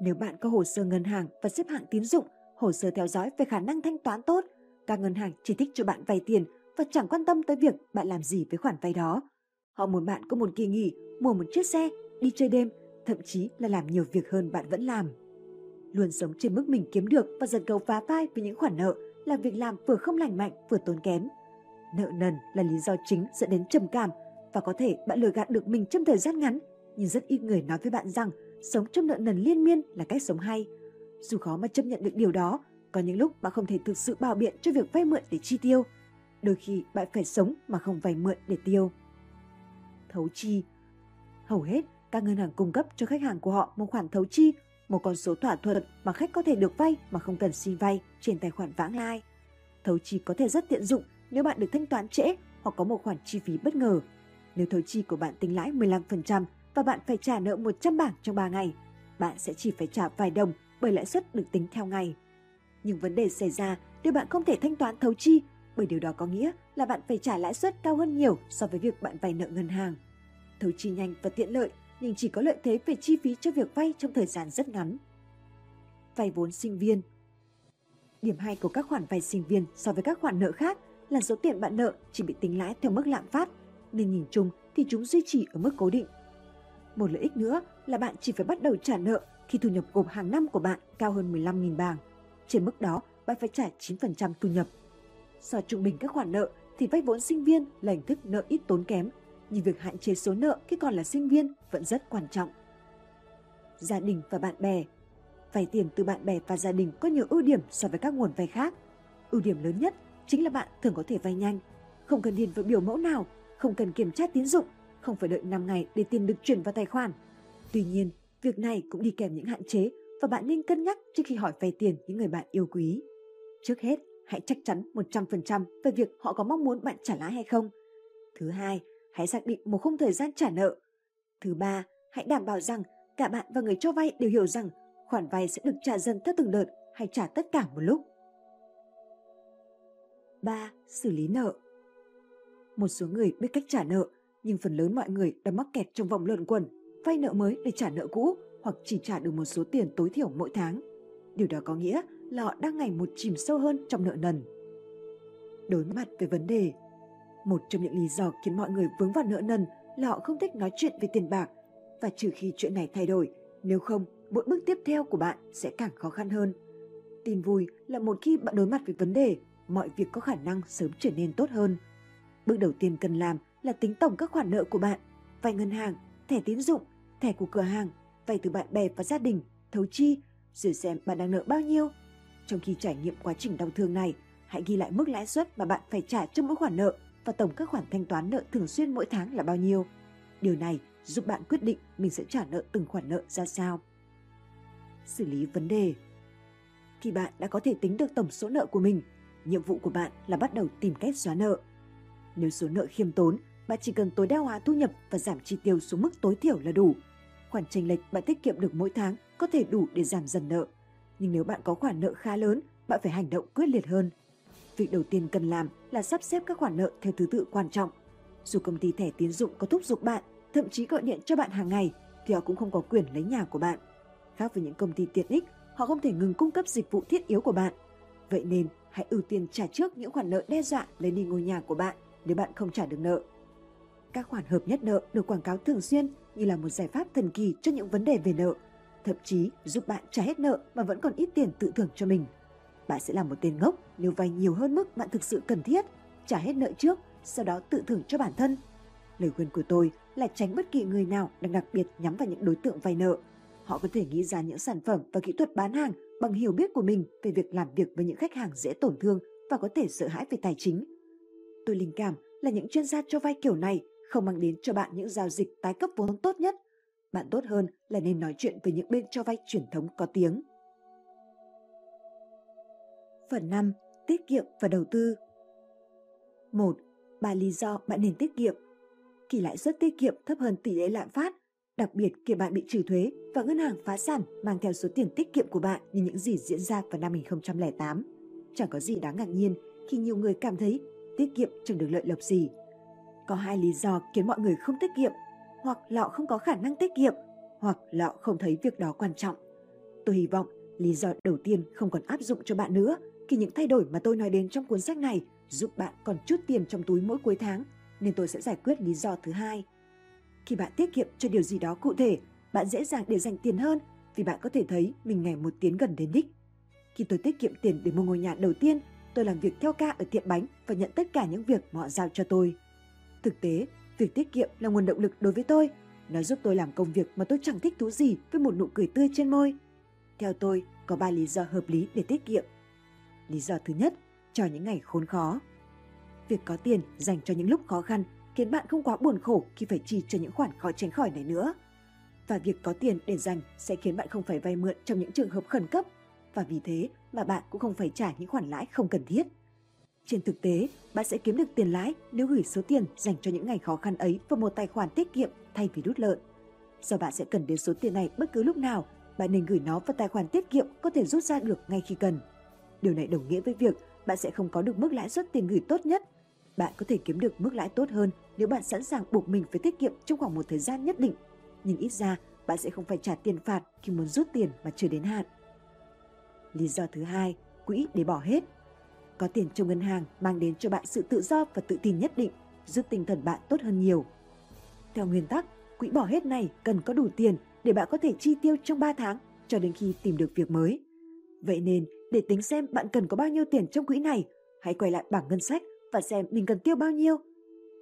Nếu bạn có hồ sơ ngân hàng và xếp hạng tín dụng, hồ sơ theo dõi về khả năng thanh toán tốt, các ngân hàng chỉ thích cho bạn vay tiền và chẳng quan tâm tới việc bạn làm gì với khoản vay đó. Họ muốn bạn có một kỳ nghỉ, mua một chiếc xe, đi chơi đêm, thậm chí là làm nhiều việc hơn bạn vẫn làm. Luôn sống trên mức mình kiếm được và giật gấu phá vai với những khoản nợ là việc làm vừa không lành mạnh vừa tốn kém. Nợ nần là lý do chính dẫn đến trầm cảm, và có thể bạn lừa gạt được mình trong thời gian ngắn, nhưng rất ít người nói với bạn rằng sống trong nợ nần liên miên là cách sống hay. Dù khó mà chấp nhận được điều đó, có những lúc bạn không thể thực sự bảo biện cho việc vay mượn để chi tiêu. Đôi khi bạn phải sống mà không vay mượn để tiêu. Thấu chi. Hầu hết, các ngân hàng cung cấp cho khách hàng của họ một khoản thấu chi, một con số thỏa thuận mà khách có thể được vay mà không cần xin vay trên tài khoản vãng lai. Thấu chi có thể rất tiện dụng nếu bạn được thanh toán trễ hoặc có một khoản chi phí bất ngờ. Nếu thấu chi của bạn tính lãi 15% và bạn phải trả nợ 100 bảng trong 3 ngày, bạn sẽ chỉ phải trả vài đồng bởi lãi suất được tính theo ngày. Nhưng vấn đề xảy ra nếu bạn không thể thanh toán thấu chi, bởi điều đó có nghĩa là bạn phải trả lãi suất cao hơn nhiều so với việc bạn vay nợ ngân hàng. Thấu chi nhanh và tiện lợi, nhưng chỉ có lợi thế về chi phí cho việc vay trong thời gian rất ngắn. Vay vốn sinh viên. Điểm hay của các khoản vay sinh viên so với các khoản nợ khác là số tiền bạn nợ chỉ bị tính lãi theo mức lạm phát, nên nhìn chung thì chúng duy trì ở mức cố định. Một lợi ích nữa là bạn chỉ phải bắt đầu trả nợ khi thu nhập gộp hàng năm của bạn cao hơn 15.000 bảng. Trên mức đó, bạn phải trả 9% thu nhập. So trung bình các khoản nợ thì vay vốn sinh viên là hình thức nợ ít tốn kém, nhưng việc hạn chế số nợ khi còn là sinh viên vẫn rất quan trọng. Gia đình và bạn bè. Vay tiền từ bạn bè và gia đình có nhiều ưu điểm so với các nguồn vay khác. Ưu điểm lớn nhất chính là bạn thường có thể vay nhanh, không cần điền vào biểu mẫu nào, không cần kiểm tra tín dụng, không phải đợi 5 ngày để tiền được chuyển vào tài khoản. Tuy nhiên, việc này cũng đi kèm những hạn chế và bạn nên cân nhắc trước khi hỏi vay tiền những người bạn yêu quý. Trước hết, hãy chắc chắn 100% về việc họ có mong muốn bạn trả lãi hay không. Thứ hai, hãy xác định một khung thời gian trả nợ. Thứ ba, hãy đảm bảo rằng cả bạn và người cho vay đều hiểu rằng khoản vay sẽ được trả dần theo từng đợt hay trả tất cả một lúc. 3. Xử lý nợ. Một số người biết cách trả nợ, nhưng phần lớn mọi người đã mắc kẹt trong vòng luẩn quẩn, vay nợ mới để trả nợ cũ hoặc chỉ trả được một số tiền tối thiểu mỗi tháng. Điều đó có nghĩa là họ đang ngày một chìm sâu hơn trong nợ nần. Đối mặt với vấn đề, một trong những lý do khiến mọi người vướng vào nợ nần là họ không thích nói chuyện về tiền bạc, và trừ khi chuyện này thay đổi, nếu không, mỗi bước tiếp theo của bạn sẽ càng khó khăn hơn. Tin vui là một khi bạn đối mặt với vấn đề, mọi việc có khả năng sớm trở nên tốt hơn. Bước đầu tiên cần làm là tính tổng các khoản nợ của bạn, vay ngân hàng, thẻ tín dụng, thẻ của cửa hàng, vay từ bạn bè và gia đình, thấu chi, rồi xem bạn đang nợ bao nhiêu. Trong khi trải nghiệm quá trình đau thương này, hãy ghi lại mức lãi suất mà bạn phải trả cho mỗi khoản nợ và tổng các khoản thanh toán nợ thường xuyên mỗi tháng là bao nhiêu. Điều này giúp bạn quyết định mình sẽ trả nợ từng khoản nợ ra sao. Xử lý vấn đề. Khi bạn đã có thể tính được tổng số nợ của mình, nhiệm vụ của bạn là bắt đầu tìm cách xóa nợ. Nếu số nợ khiêm tốn, bạn chỉ cần tối đa hóa thu nhập và giảm chi tiêu xuống mức tối thiểu là đủ. Khoản chênh lệch bạn tiết kiệm được mỗi tháng có thể đủ để giảm dần nợ. Nhưng nếu bạn có khoản nợ khá lớn, bạn phải hành động quyết liệt hơn. Việc đầu tiên cần làm là sắp xếp các khoản nợ theo thứ tự quan trọng. Dù công ty thẻ tín dụng có thúc giục bạn, thậm chí gọi điện cho bạn hàng ngày, thì họ cũng không có quyền lấy nhà của bạn. Khác với những công ty tiện ích, họ không thể ngừng cung cấp dịch vụ thiết yếu của bạn. Vậy nên, hãy ưu tiên trả trước những khoản nợ đe dọa lấy đi ngôi nhà của bạn nếu bạn không trả được nợ. Các khoản hợp nhất nợ được quảng cáo thường xuyên như là một giải pháp thần kỳ cho những vấn đề về nợ, thậm chí giúp bạn trả hết nợ mà vẫn còn ít tiền tự thưởng cho mình. Bạn sẽ là một tên ngốc nếu vay nhiều hơn mức bạn thực sự cần thiết, trả hết nợ trước, sau đó tự thưởng cho bản thân. Lời khuyên của tôi là tránh bất kỳ người nào đang đặc biệt nhắm vào những đối tượng vay nợ. Họ có thể nghĩ ra những sản phẩm và kỹ thuật bán hàng bằng hiểu biết của mình về việc làm việc với những khách hàng dễ tổn thương và có thể sợ hãi về tài chính. Tôi linh cảm là những chuyên gia cho vay kiểu này không mang đến cho bạn những giao dịch tái cấp vốn tốt nhất. Bạn tốt hơn là nên nói chuyện với những bên cho vay truyền thống có tiếng. Phần 5. Tiết kiệm và đầu tư. 1. 3 lý do bạn nên tiết kiệm. Khi lãi suất tiết kiệm thấp hơn tỷ lệ lạm phát, đặc biệt khi bạn bị trừ thuế và ngân hàng phá sản mang theo số tiền tiết kiệm của bạn như những gì diễn ra vào năm 2008. Chẳng có gì đáng ngạc nhiên khi nhiều người cảm thấy tiết kiệm chẳng được lợi lộc gì. Có hai lý do khiến mọi người không tiết kiệm, hoặc là họ không có khả năng tiết kiệm, hoặc là họ không thấy việc đó quan trọng. Tôi hy vọng lý do đầu tiên không còn áp dụng cho bạn nữa khi những thay đổi mà tôi nói đến trong cuốn sách này giúp bạn còn chút tiền trong túi mỗi cuối tháng, nên tôi sẽ giải quyết lý do thứ hai. Khi bạn tiết kiệm cho điều gì đó cụ thể, bạn dễ dàng để dành tiền hơn vì bạn có thể thấy mình ngày một tiến gần đến đích. Khi tôi tiết kiệm tiền để mua ngôi nhà đầu tiên, tôi làm việc theo ca ở tiệm bánh và nhận tất cả những việc mà họ giao cho tôi. Thực tế, việc tiết kiệm là nguồn động lực đối với tôi. Nó giúp tôi làm công việc mà tôi chẳng thích thú gì với một nụ cười tươi trên môi. Theo tôi, có 3 lý do hợp lý để tiết kiệm. Lý do thứ nhất, cho những ngày khốn khó. Việc có tiền dành cho những lúc khó khăn khiến bạn không quá buồn khổ khi phải chi cho những khoản khó tránh khỏi này nữa. Và việc có tiền để dành sẽ khiến bạn không phải vay mượn trong những trường hợp khẩn cấp, và vì thế mà bạn cũng không phải trả những khoản lãi không cần thiết. Trên thực tế, bạn sẽ kiếm được tiền lãi nếu gửi số tiền dành cho những ngày khó khăn ấy vào một tài khoản tiết kiệm thay vì đút lợn. Do bạn sẽ cần đến số tiền này bất cứ lúc nào, bạn nên gửi nó vào tài khoản tiết kiệm có thể rút ra được ngay khi cần. Điều này đồng nghĩa với việc bạn sẽ không có được mức lãi suất tiền gửi tốt nhất. Bạn có thể kiếm được mức lãi tốt hơn nếu bạn sẵn sàng buộc mình phải tiết kiệm trong khoảng một thời gian nhất định, nhưng ít ra bạn sẽ không phải trả tiền phạt khi muốn rút tiền mà chưa đến hạn. Lý do thứ hai, quỹ để bỏ hết. Có tiền trong ngân hàng mang đến cho bạn sự tự do và tự tin nhất định, giúp tinh thần bạn tốt hơn nhiều. Theo nguyên tắc, quỹ bỏ hết này cần có đủ tiền để bạn có thể chi tiêu trong 3 tháng cho đến khi tìm được việc mới. Vậy nên, để tính xem bạn cần có bao nhiêu tiền trong quỹ này, hãy quay lại bảng ngân sách và xem mình cần tiêu bao nhiêu.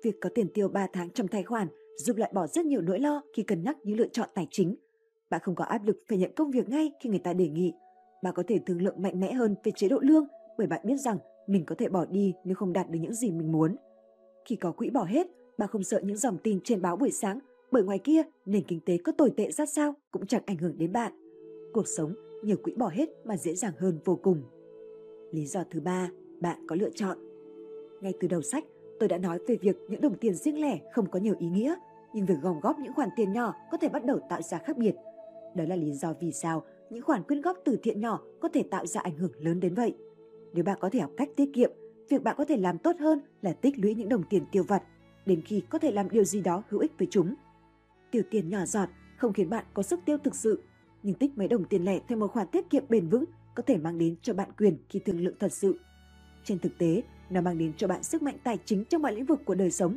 Việc có tiền tiêu 3 tháng trong tài khoản giúp loại bỏ rất nhiều nỗi lo khi cân nhắc những lựa chọn tài chính. Bạn không có áp lực phải nhận công việc ngay khi người ta đề nghị. Bạn có thể thương lượng mạnh mẽ hơn về chế độ lương bởi bạn biết rằng mình có thể bỏ đi nếu không đạt được những gì mình muốn. Khi có quỹ bỏ hết, bạn không sợ những dòng tin trên báo buổi sáng bởi ngoài kia nền kinh tế có tồi tệ ra sao cũng chẳng ảnh hưởng đến bạn. Cuộc sống nhờ quỹ bỏ hết mà dễ dàng hơn vô cùng. Lý do thứ 3, bạn có lựa chọn. Ngay từ đầu sách, tôi đã nói về việc những đồng tiền riêng lẻ không có nhiều ý nghĩa, nhưng việc gom góp những khoản tiền nhỏ có thể bắt đầu tạo ra khác biệt. Đó là lý do vì sao những khoản quyên góp từ thiện nhỏ có thể tạo ra ảnh hưởng lớn đến vậy. Nếu bạn có thể học cách tiết kiệm, việc bạn có thể làm tốt hơn là tích lũy những đồng tiền tiêu vặt, đến khi có thể làm điều gì đó hữu ích với chúng. Tiêu tiền nhỏ giọt không khiến bạn có sức tiêu thực sự, nhưng tích mấy đồng tiền lẻ theo một khoản tiết kiệm bền vững có thể mang đến cho bạn quyền khi thương lượng thật sự. Trên thực tế, nó mang đến cho bạn sức mạnh tài chính trong mọi lĩnh vực của đời sống.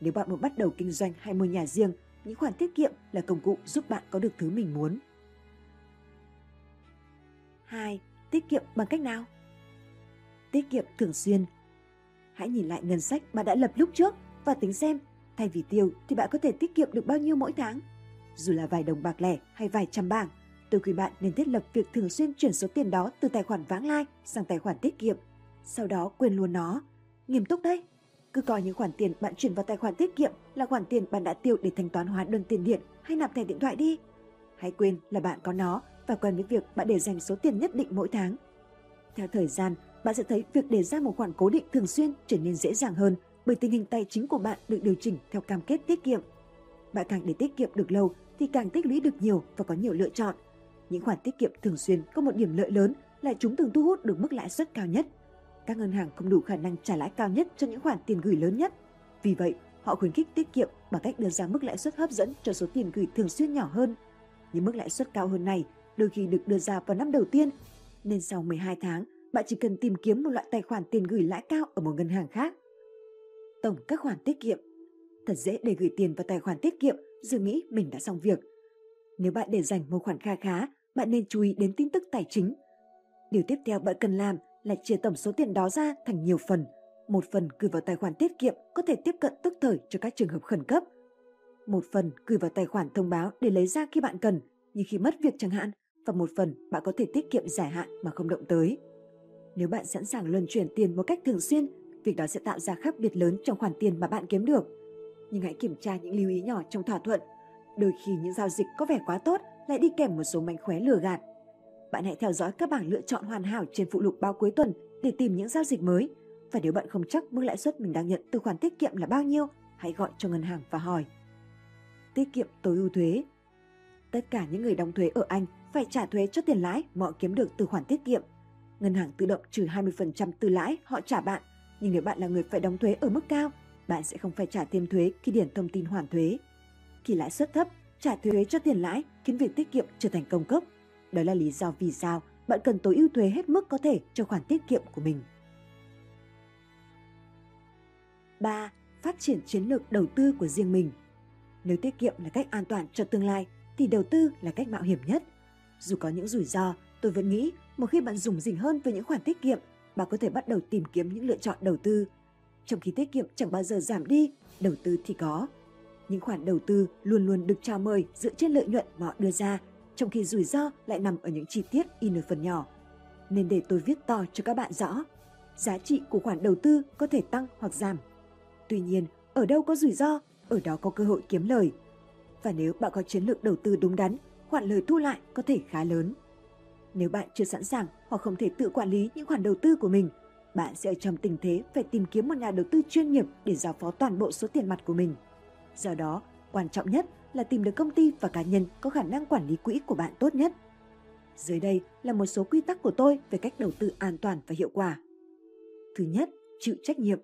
Nếu bạn muốn bắt đầu kinh doanh hay mua nhà riêng, những khoản tiết kiệm là công cụ giúp bạn có được thứ mình muốn. 2. Tiết kiệm bằng cách nào? Tiết kiệm thường xuyên. Hãy nhìn lại ngân sách bạn đã lập lúc trước và tính xem thay vì tiêu thì bạn có thể tiết kiệm được bao nhiêu mỗi tháng. Dù là vài đồng bạc lẻ hay vài trăm bảng, tôi khuyên bạn nên thiết lập việc thường xuyên chuyển số tiền đó từ tài khoản vãng lai sang tài khoản tiết kiệm, sau đó quên luôn nó. Nghiêm túc đấy! Cứ coi những khoản tiền bạn chuyển vào tài khoản tiết kiệm là khoản tiền bạn đã tiêu để thanh toán hóa đơn tiền điện hay nạp thẻ điện thoại đi. Hãy quên là bạn có nó và quen với việc bạn để dành số tiền nhất định mỗi tháng. Theo thời gian, bạn sẽ thấy việc để ra một khoản cố định thường xuyên trở nên dễ dàng hơn bởi tình hình tài chính của bạn được điều chỉnh theo cam kết tiết kiệm. Bạn càng để tiết kiệm được lâu thì càng tích lũy được nhiều và có nhiều lựa chọn. Những khoản tiết kiệm thường xuyên có một điểm lợi lớn là chúng thường thu hút được mức lãi suất cao nhất. Các ngân hàng không đủ khả năng trả lãi cao nhất cho những khoản tiền gửi lớn nhất. Vì vậy, họ khuyến khích tiết kiệm bằng cách đưa ra mức lãi suất hấp dẫn cho số tiền gửi thường xuyên nhỏ hơn. Những mức lãi suất cao hơn này đôi khi được đưa ra vào năm đầu tiên, nên sau 12 tháng, bạn chỉ cần tìm kiếm một loại tài khoản tiền gửi lãi cao ở một ngân hàng khác. Tổng các khoản tiết kiệm. Thật dễ để gửi tiền vào tài khoản tiết kiệm rồi nghĩ mình đã xong việc. Nếu bạn để dành một khoản kha khá, bạn nên chú ý đến tin tức tài chính. Điều tiếp theo bạn cần làm là chia tổng số tiền đó ra thành nhiều phần. Một phần gửi vào tài khoản tiết kiệm có thể tiếp cận tức thời cho các trường hợp khẩn cấp. Một phần gửi vào tài khoản thông báo để lấy ra khi bạn cần, như khi mất việc chẳng hạn. Và một phần bạn có thể tiết kiệm dài hạn mà không động tới. Nếu bạn sẵn sàng luân chuyển tiền một cách thường xuyên, việc đó sẽ tạo ra khác biệt lớn trong khoản tiền mà bạn kiếm được. Nhưng hãy kiểm tra những lưu ý nhỏ trong thỏa thuận. Đôi khi những giao dịch có vẻ quá tốt lại đi kèm một số mánh khóe lừa gạt. Bạn hãy theo dõi các bảng lựa chọn hoàn hảo trên phụ lục báo cuối tuần để tìm những giao dịch mới. Và nếu bạn không chắc mức lãi suất mình đang nhận từ khoản tiết kiệm là bao nhiêu, hãy gọi cho ngân hàng và hỏi. Tiết kiệm tối ưu thuế. Tất cả những người đóng thuế ở Anh phải trả thuế cho tiền lãi mà họ kiếm được từ khoản tiết kiệm. Ngân hàng tự động trừ 20% từ lãi họ trả bạn, nhưng nếu bạn là người phải đóng thuế ở mức cao, bạn sẽ không phải trả thêm thuế khi điền thông tin hoàn thuế. Khi lãi suất thấp, trả thuế cho tiền lãi khiến việc tiết kiệm trở thành công cốc. Đó là lý do vì sao bạn cần tối ưu thuế hết mức có thể cho khoản tiết kiệm của mình. 3. Phát triển chiến lược đầu tư của riêng mình. Nếu tiết kiệm là cách an toàn cho tương lai, thì đầu tư là cách mạo hiểm nhất. Dù có những rủi ro, tôi vẫn nghĩ một khi bạn rủng rỉnh hơn với những khoản tiết kiệm, bạn có thể bắt đầu tìm kiếm những lựa chọn đầu tư. Trong khi tiết kiệm chẳng bao giờ giảm đi, đầu tư thì có. Những khoản đầu tư luôn luôn được chào mời dựa trên lợi nhuận mà họ đưa ra, trong khi rủi ro lại nằm ở những chi tiết in ở phần nhỏ. Nên để tôi viết to cho các bạn rõ, giá trị của khoản đầu tư có thể tăng hoặc giảm. Tuy nhiên, ở đâu có rủi ro, ở đó có cơ hội kiếm lời. Và nếu bạn có chiến lược đầu tư đúng đắn, khoản lời thu lại có thể khá lớn. Nếu bạn chưa sẵn sàng hoặc không thể tự quản lý những khoản đầu tư của mình, bạn sẽ ở trong tình thế phải tìm kiếm một nhà đầu tư chuyên nghiệp để giao phó toàn bộ số tiền mặt của mình. Do đó, quan trọng nhất là tìm được công ty và cá nhân có khả năng quản lý quỹ của bạn tốt nhất. Dưới đây là một số quy tắc của tôi về cách đầu tư an toàn và hiệu quả. Thứ nhất, chịu trách nhiệm.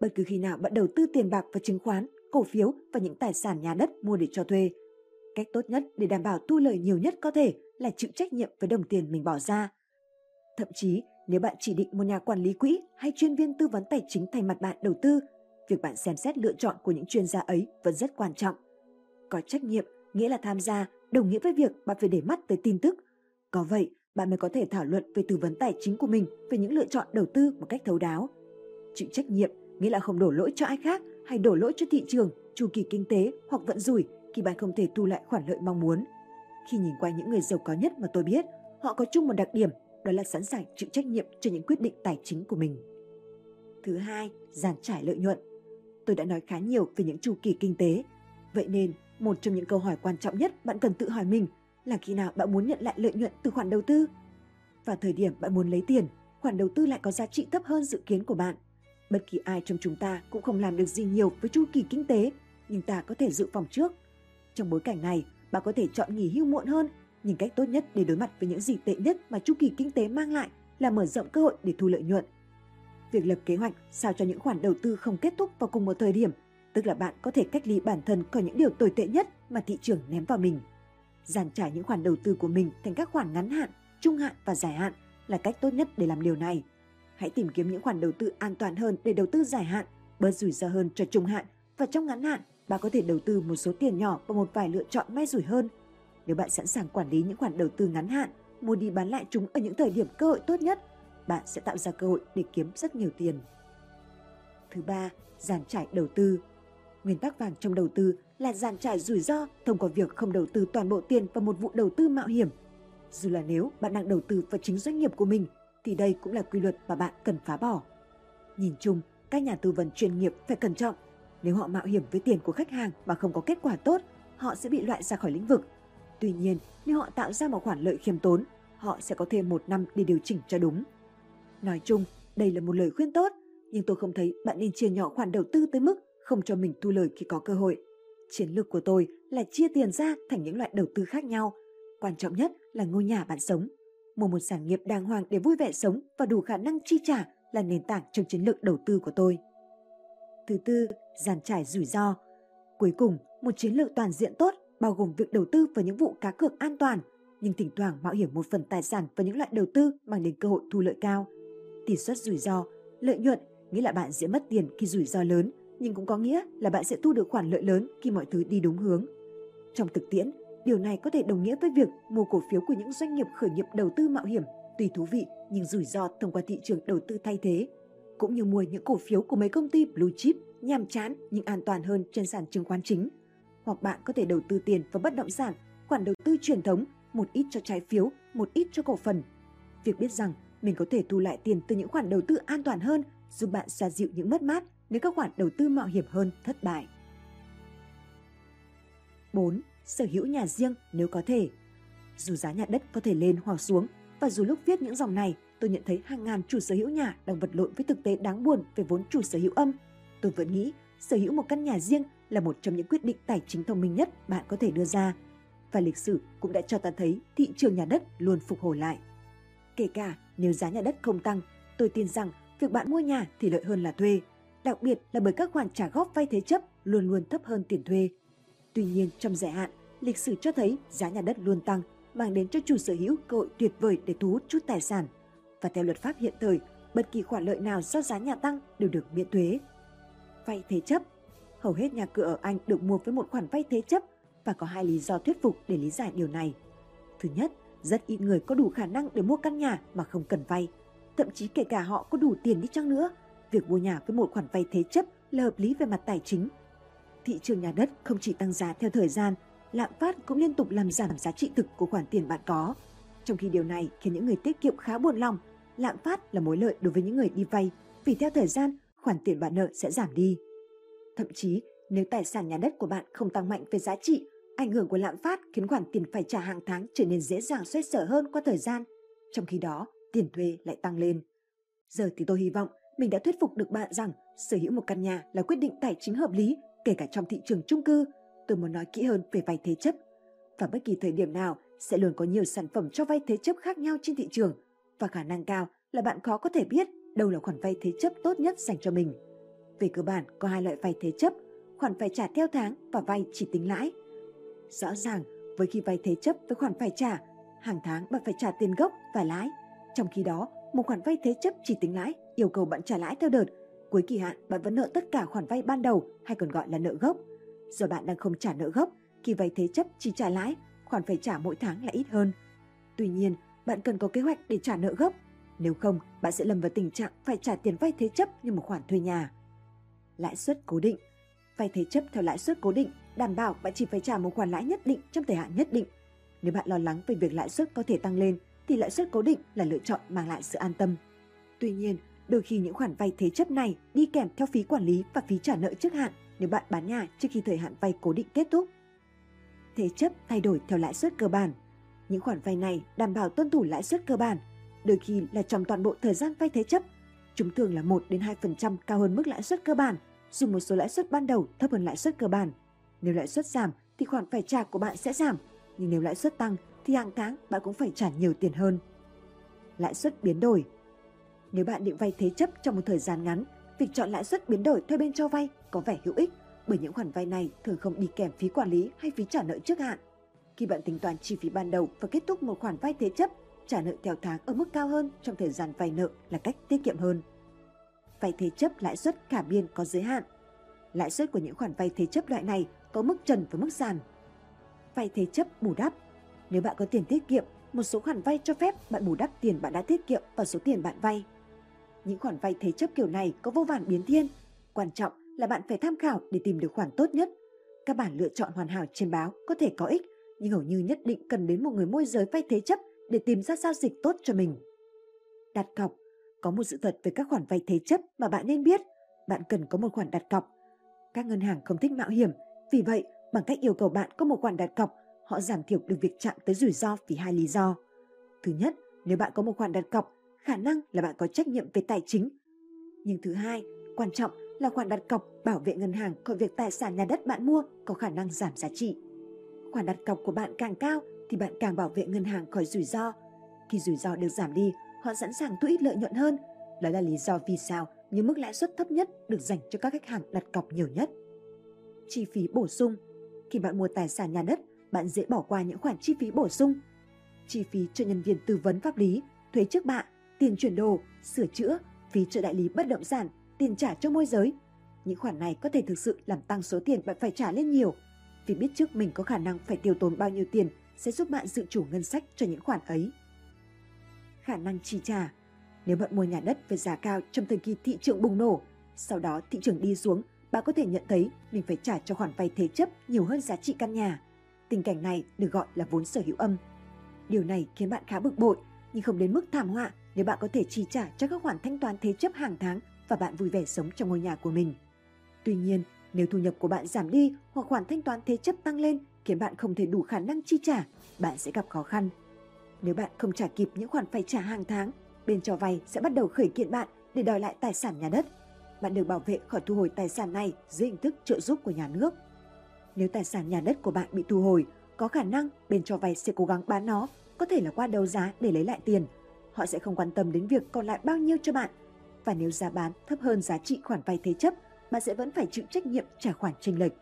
Bất cứ khi nào bạn đầu tư tiền bạc vào chứng khoán, cổ phiếu và những tài sản nhà đất mua để cho thuê, cách tốt nhất để đảm bảo thu lời nhiều nhất có thể là chịu trách nhiệm với đồng tiền mình bỏ ra. Thậm chí, nếu bạn chỉ định một nhà quản lý quỹ hay chuyên viên tư vấn tài chính thay mặt bạn đầu tư, việc bạn xem xét lựa chọn của những chuyên gia ấy vẫn rất quan trọng. Có trách nhiệm nghĩa là tham gia, đồng nghĩa với việc bạn phải để mắt tới tin tức. Có vậy, bạn mới có thể thảo luận về tư vấn tài chính của mình, về những lựa chọn đầu tư một cách thấu đáo. Chịu trách nhiệm nghĩa là không đổ lỗi cho ai khác hay đổ lỗi cho thị trường, chu kỳ kinh tế hoặc vận rủi khi bạn không thể thu lại khoản lợi mong muốn. Khi nhìn qua những người giàu có nhất mà tôi biết, họ có chung một đặc điểm, đó là sẵn sàng chịu trách nhiệm cho những quyết định tài chính của mình. Thứ hai, dàn trải lợi nhuận. Tôi đã nói khá nhiều về những chu kỳ kinh tế. Vậy nên, một trong những câu hỏi quan trọng nhất bạn cần tự hỏi mình là khi nào bạn muốn nhận lại lợi nhuận từ khoản đầu tư? Vào thời điểm bạn muốn lấy tiền, khoản đầu tư lại có giá trị thấp hơn dự kiến của bạn. Bất kỳ ai trong chúng ta cũng không làm được gì nhiều với chu kỳ kinh tế, nhưng ta có thể dự phòng trước. Trong bối cảnh này, bạn có thể chọn nghỉ hưu muộn hơn, nhưng cách tốt nhất để đối mặt với những gì tệ nhất mà chu kỳ kinh tế mang lại là mở rộng cơ hội để thu lợi nhuận. Việc lập kế hoạch sao cho những khoản đầu tư không kết thúc vào cùng một thời điểm, tức là bạn có thể cách ly bản thân khỏi những điều tồi tệ nhất mà thị trường ném vào mình. Dàn trải những khoản đầu tư của mình thành các khoản ngắn hạn, trung hạn và dài hạn là cách tốt nhất để làm điều này. Hãy tìm kiếm những khoản đầu tư an toàn hơn để đầu tư dài hạn, bớt rủi ro hơn cho trung hạn, và trong ngắn hạn, bạn có thể đầu tư một số tiền nhỏ vào một vài lựa chọn may rủi hơn. Nếu bạn sẵn sàng quản lý những khoản đầu tư ngắn hạn, mua đi bán lại chúng ở những thời điểm cơ hội tốt nhất, bạn sẽ tạo ra cơ hội để kiếm rất nhiều tiền. Thứ ba, dàn trải đầu tư. Nguyên tắc vàng trong đầu tư là dàn trải rủi ro thông qua việc không đầu tư toàn bộ tiền vào một vụ đầu tư mạo hiểm. Dù là nếu bạn đang đầu tư vào chính doanh nghiệp của mình, thì đây cũng là quy luật mà bạn cần phá bỏ. Nhìn chung, các nhà tư vấn chuyên nghiệp phải cẩn trọng. Nếu họ mạo hiểm với tiền của khách hàng mà không có kết quả tốt, họ sẽ bị loại ra khỏi lĩnh vực. Tuy nhiên, nếu họ tạo ra một khoản lợi khiêm tốn, họ sẽ có thêm 1 năm để điều chỉnh cho đúng. Nói chung, đây là một lời khuyên tốt, nhưng tôi không thấy bạn nên chia nhỏ khoản đầu tư tới mức không cho mình thu lời khi có cơ hội. Chiến lược của tôi là chia tiền ra thành những loại đầu tư khác nhau. Quan trọng nhất là ngôi nhà bạn sống. Mua một sản nghiệp đàng hoàng để vui vẻ sống và đủ khả năng chi trả là nền tảng trong chiến lược đầu tư của tôi. Thứ tư, dàn trải rủi ro. Cuối cùng, một chiến lược toàn diện tốt bao gồm việc đầu tư vào những vụ cá cược an toàn, nhưng thỉnh thoảng mạo hiểm một phần tài sản vào những loại đầu tư mang đến cơ hội thu lợi cao. Tỷ suất rủi ro, lợi nhuận nghĩa là bạn sẽ mất tiền khi rủi ro lớn, nhưng cũng có nghĩa là bạn sẽ thu được khoản lợi lớn khi mọi thứ đi đúng hướng. Trong thực tiễn, điều này có thể đồng nghĩa với việc mua cổ phiếu của những doanh nghiệp khởi nghiệp đầu tư mạo hiểm, tuy thú vị nhưng rủi ro thông qua thị trường đầu tư thay thế, cũng như mua những cổ phiếu của mấy công ty blue chip nhàm chán nhưng an toàn hơn trên sàn chứng khoán chính. Hoặc bạn có thể đầu tư tiền vào bất động sản, khoản đầu tư truyền thống, một ít cho trái phiếu, một ít cho cổ phần. Việc biết rằng mình có thể thu lại tiền từ những khoản đầu tư an toàn hơn giúp bạn xoa dịu những mất mát nếu các khoản đầu tư mạo hiểm hơn thất bại. 4. Sở hữu nhà riêng nếu có thể. Dù giá nhà đất có thể lên hoặc xuống, và dù lúc viết những dòng này, tôi nhận thấy hàng ngàn chủ sở hữu nhà đang vật lộn với thực tế đáng buồn về vốn chủ sở hữu âm. Tôi vẫn nghĩ sở hữu một căn nhà riêng là một trong những quyết định tài chính thông minh nhất bạn có thể đưa ra. Và lịch sử cũng đã cho ta thấy thị trường nhà đất luôn phục hồi lại. Kể cả nếu giá nhà đất không tăng, tôi tin rằng việc bạn mua nhà thì lợi hơn là thuê, đặc biệt là bởi các khoản trả góp vay thế chấp luôn luôn thấp hơn tiền thuê. Tuy nhiên, trong dài hạn, lịch sử cho thấy giá nhà đất luôn tăng, mang đến cho chủ sở hữu cơ hội tuyệt vời để thu hút chút tài sản. Và theo luật pháp hiện thời, bất kỳ khoản lợi nào do giá nhà tăng đều được miễn thuế. Vay thế chấp. Hầu hết nhà cửa ở Anh được mua với một khoản vay thế chấp, và có hai lý do thuyết phục để lý giải điều này. Thứ nhất, rất ít người có đủ khả năng để mua căn nhà mà không cần vay. Thậm chí kể cả họ có đủ tiền đi chăng nữa, việc mua nhà với một khoản vay thế chấp là hợp lý về mặt tài chính. Thị trường nhà đất không chỉ tăng giá theo thời gian, lạm phát cũng liên tục làm giảm giá trị thực của khoản tiền bạn có. Trong khi điều này khiến những người tiết kiệm khá buồn lòng, lạm phát là mối lợi đối với những người đi vay, vì theo thời gian, khoản tiền bạn nợ sẽ giảm đi. Thậm chí, nếu tài sản nhà đất của bạn không tăng mạnh về giá trị, ảnh hưởng của lạm phát khiến khoản tiền phải trả hàng tháng trở nên dễ dàng xoay sở hơn qua thời gian. Trong khi đó, tiền thuê lại tăng lên. Giờ thì tôi hy vọng mình đã thuyết phục được bạn rằng sở hữu một căn nhà là quyết định tài chính hợp lý, kể cả trong thị trường chung cư. Tôi muốn nói kỹ hơn về vay thế chấp. Và bất kỳ thời điểm nào sẽ luôn có nhiều sản phẩm cho vay thế chấp khác nhau trên thị trường, và khả năng cao là bạn khó có thể biết đâu là khoản vay thế chấp tốt nhất dành cho mình. Về cơ bản, có hai loại vay thế chấp: khoản phải trả theo tháng và vay chỉ tính lãi. Rõ ràng, với khi vay thế chấp với khoản phải trả, hàng tháng bạn phải trả tiền gốc và lãi. Trong khi đó, một khoản vay thế chấp chỉ tính lãi yêu cầu bạn trả lãi theo đợt. Cuối kỳ hạn, bạn vẫn nợ tất cả khoản vay ban đầu, hay còn gọi là nợ gốc. Do bạn đang không trả nợ gốc, khi vay thế chấp chỉ trả lãi, khoản phải trả mỗi tháng là ít hơn. Tuy nhiên, bạn cần có kế hoạch để trả nợ gốc. Nếu không, bạn sẽ lâm vào tình trạng phải trả tiền vay thế chấp như một khoản thuê nhà. Lãi suất cố định. Vay thế chấp theo lãi suất cố định đảm bảo bạn chỉ phải trả một khoản lãi nhất định trong thời hạn nhất định. Nếu bạn lo lắng về việc lãi suất có thể tăng lên, thì lãi suất cố định là lựa chọn mang lại sự an tâm. Tuy nhiên, đôi khi những khoản vay thế chấp này đi kèm theo phí quản lý và phí trả nợ trước hạn nếu bạn bán nhà trước khi thời hạn vay cố định kết thúc. Thế chấp thay đổi theo lãi suất cơ bản. Những khoản vay này đảm bảo tuân thủ lãi suất cơ bản, đôi khi là trong toàn bộ thời gian vay thế chấp. Chúng thường là 1 đến 2% cao hơn mức lãi suất cơ bản, dù một số lãi suất ban đầu thấp hơn lãi suất cơ bản. Nếu lãi suất giảm thì khoản phải trả của bạn sẽ giảm, nhưng nếu lãi suất tăng thì hàng tháng bạn cũng phải trả nhiều tiền hơn. Lãi suất biến đổi. Nếu bạn định vay thế chấp trong một thời gian ngắn, việc chọn lãi suất biến đổi theo bên cho vay có vẻ hữu ích bởi những khoản vay này thường không đi kèm phí quản lý hay phí trả nợ trước hạn. Khi bạn tính toán chi phí ban đầu và kết thúc một khoản vay thế chấp, trả nợ theo tháng ở mức cao hơn trong thời gian vay nợ là cách tiết kiệm hơn. Vay thế chấp lãi suất cả biên có giới hạn. Lãi suất của những khoản vay thế chấp loại này có mức trần và mức sàn. Vay thế chấp bù đắp. Nếu bạn có tiền tiết kiệm, một số khoản vay cho phép bạn bù đắp tiền bạn đã tiết kiệm vào số tiền bạn vay. Những khoản vay thế chấp kiểu này có vô vàn biến thiên. Quan trọng là bạn phải tham khảo để tìm được khoản tốt nhất. Các bản lựa chọn hoàn hảo trên báo có thể có ích, nhưng hầu như nhất định cần đến một người môi giới vay thế chấp để tìm ra giao dịch tốt cho mình. Đặt cọc. Có một sự thật về các khoản vay thế chấp mà bạn nên biết. Bạn cần có một khoản đặt cọc. Các ngân hàng không thích mạo hiểm, vì vậy bằng cách yêu cầu bạn có một khoản đặt cọc, họ giảm thiểu được việc chạm tới rủi ro vì hai lý do. Thứ nhất, nếu bạn có một khoản đặt cọc, khả năng là bạn có trách nhiệm về tài chính. Nhưng thứ hai, quan trọng là khoản đặt cọc bảo vệ ngân hàng khỏi việc tài sản nhà đất bạn mua có khả năng giảm giá trị. Khoản đặt cọc của bạn càng cao thì bạn càng bảo vệ ngân hàng khỏi rủi ro. Khi rủi ro được giảm đi, họ sẵn sàng thu ít lợi nhuận hơn. Đó là lý do vì sao những mức lãi suất thấp nhất được dành cho các khách hàng đặt cọc nhiều nhất. Chi phí bổ sung. Khi bạn mua tài sản nhà đất, bạn dễ bỏ qua những khoản chi phí bổ sung. Chi phí cho nhân viên tư vấn pháp lý, thuế trước bạ, tiền chuyển đồ, sửa chữa, phí cho đại lý bất động sản, tiền trả cho môi giới. Những khoản này có thể thực sự làm tăng số tiền bạn phải trả lên nhiều. Vì biết trước mình có khả năng phải tiêu tốn bao nhiêu tiền sẽ giúp bạn dự trù ngân sách cho những khoản ấy. Khả năng chi trả. Nếu bạn mua nhà đất với giá cao trong thời kỳ thị trường bùng nổ, sau đó thị trường đi xuống, bạn có thể nhận thấy mình phải trả cho khoản vay thế chấp nhiều hơn giá trị căn nhà. Tình cảnh này được gọi là vốn sở hữu âm. Điều này khiến bạn khá bực bội, nhưng không đến mức thảm họa nếu bạn có thể chi trả cho các khoản thanh toán thế chấp hàng tháng và bạn vui vẻ sống trong ngôi nhà của mình. Tuy nhiên, nếu thu nhập của bạn giảm đi hoặc khoản thanh toán thế chấp tăng lên khiến bạn không thể đủ khả năng chi trả, bạn sẽ gặp khó khăn. Nếu bạn không trả kịp những khoản phải trả hàng tháng, bên cho vay sẽ bắt đầu khởi kiện bạn để đòi lại tài sản nhà đất. Bạn được bảo vệ khỏi thu hồi tài sản này dưới hình thức trợ giúp của nhà nước. Nếu tài sản nhà đất của bạn bị thu hồi, có khả năng bên cho vay sẽ cố gắng bán nó, có thể là qua đấu giá để lấy lại tiền. Họ sẽ không quan tâm đến việc còn lại bao nhiêu cho bạn. Và nếu giá bán thấp hơn giá trị khoản vay thế chấp, bạn sẽ vẫn phải chịu trách nhiệm trả khoản chênh lệch.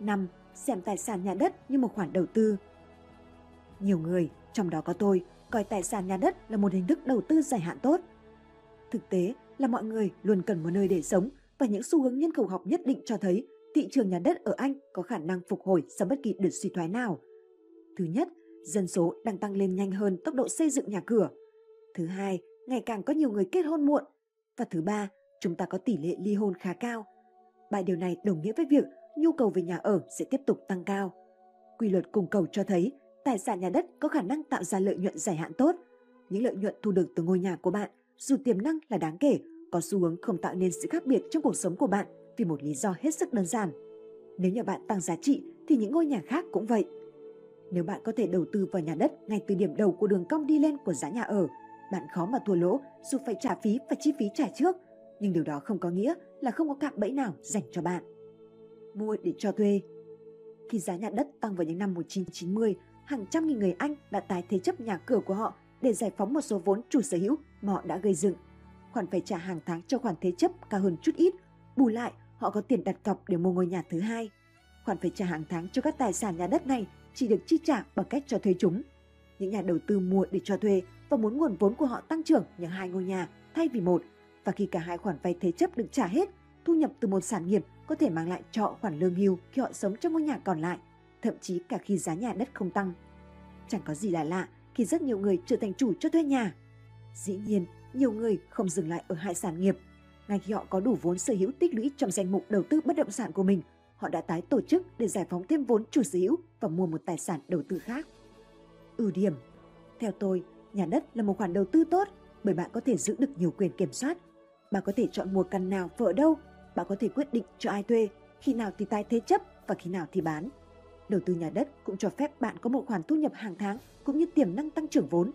5. Xem tài sản nhà đất như một khoản đầu tư. Nhiều người, trong đó có tôi, coi tài sản nhà đất là một hình thức đầu tư dài hạn tốt. Thực tế là mọi người luôn cần một nơi để sống và những xu hướng nhân khẩu học nhất định cho thấy thị trường nhà đất ở Anh có khả năng phục hồi sau bất kỳ đợt suy thoái nào. Thứ nhất, dân số đang tăng lên nhanh hơn tốc độ xây dựng nhà cửa. Thứ hai, ngày càng có nhiều người kết hôn muộn. Và thứ ba, chúng ta có tỷ lệ ly hôn khá cao. Ba điều này đồng nghĩa với việc nhu cầu về nhà ở sẽ tiếp tục tăng cao. Quy luật cung cầu cho thấy tài sản nhà đất có khả năng tạo ra lợi nhuận dài hạn tốt. Những lợi nhuận thu được từ ngôi nhà của bạn, dù tiềm năng là đáng kể, có xu hướng không tạo nên sự khác biệt trong cuộc sống của bạn vì một lý do hết sức đơn giản. Nếu nhà bạn tăng giá trị thì những ngôi nhà khác cũng vậy. Nếu bạn có thể đầu tư vào nhà đất ngay từ điểm đầu của đường cong đi lên của giá nhà ở, bạn khó mà thua lỗ dù phải trả phí và chi phí trả trước, nhưng điều đó không có nghĩa là không có cạm bẫy nào dành cho bạn. Mua để cho thuê. Khi giá nhà đất tăng vào những năm 1990, hàng trăm nghìn người Anh đã tái thế chấp nhà cửa của họ để giải phóng một số vốn chủ sở hữu mà họ đã gây dựng. Khoản phải trả hàng tháng cho khoản thế chấp cao hơn chút ít, bù lại họ có tiền đặt cọc để mua ngôi nhà thứ hai. Khoản phải trả hàng tháng cho các tài sản nhà đất này chỉ được chi trả bằng cách cho thuê chúng. Những nhà đầu tư mua để cho thuê và muốn nguồn vốn của họ tăng trưởng nhờ hai ngôi nhà thay vì một, và khi cả hai khoản vay thế chấp được trả hết, thu nhập từ một sản nghiệp có thể mang lại cho họ khoản lương hưu khi họ sống trong ngôi nhà còn lại, thậm chí cả khi giá nhà đất không tăng. Chẳng có gì là lạ khi rất nhiều người trở thành chủ cho thuê nhà. Dĩ nhiên, nhiều người không dừng lại ở hai sản nghiệp. Ngay khi họ có đủ vốn sở hữu tích lũy trong danh mục đầu tư bất động sản của mình, họ đã tái tổ chức để giải phóng thêm vốn chủ sở hữu và mua một tài sản đầu tư khác. Ưu điểm. Theo tôi, nhà đất là một khoản đầu tư tốt bởi bạn có thể giữ được nhiều quyền kiểm soát. Bạn có thể chọn mua căn nào và ở đâu, bạn có thể quyết định cho ai thuê, khi nào thì tái thế chấp và khi nào thì bán. Đầu tư nhà đất cũng cho phép bạn có một khoản thu nhập hàng tháng cũng như tiềm năng tăng trưởng vốn.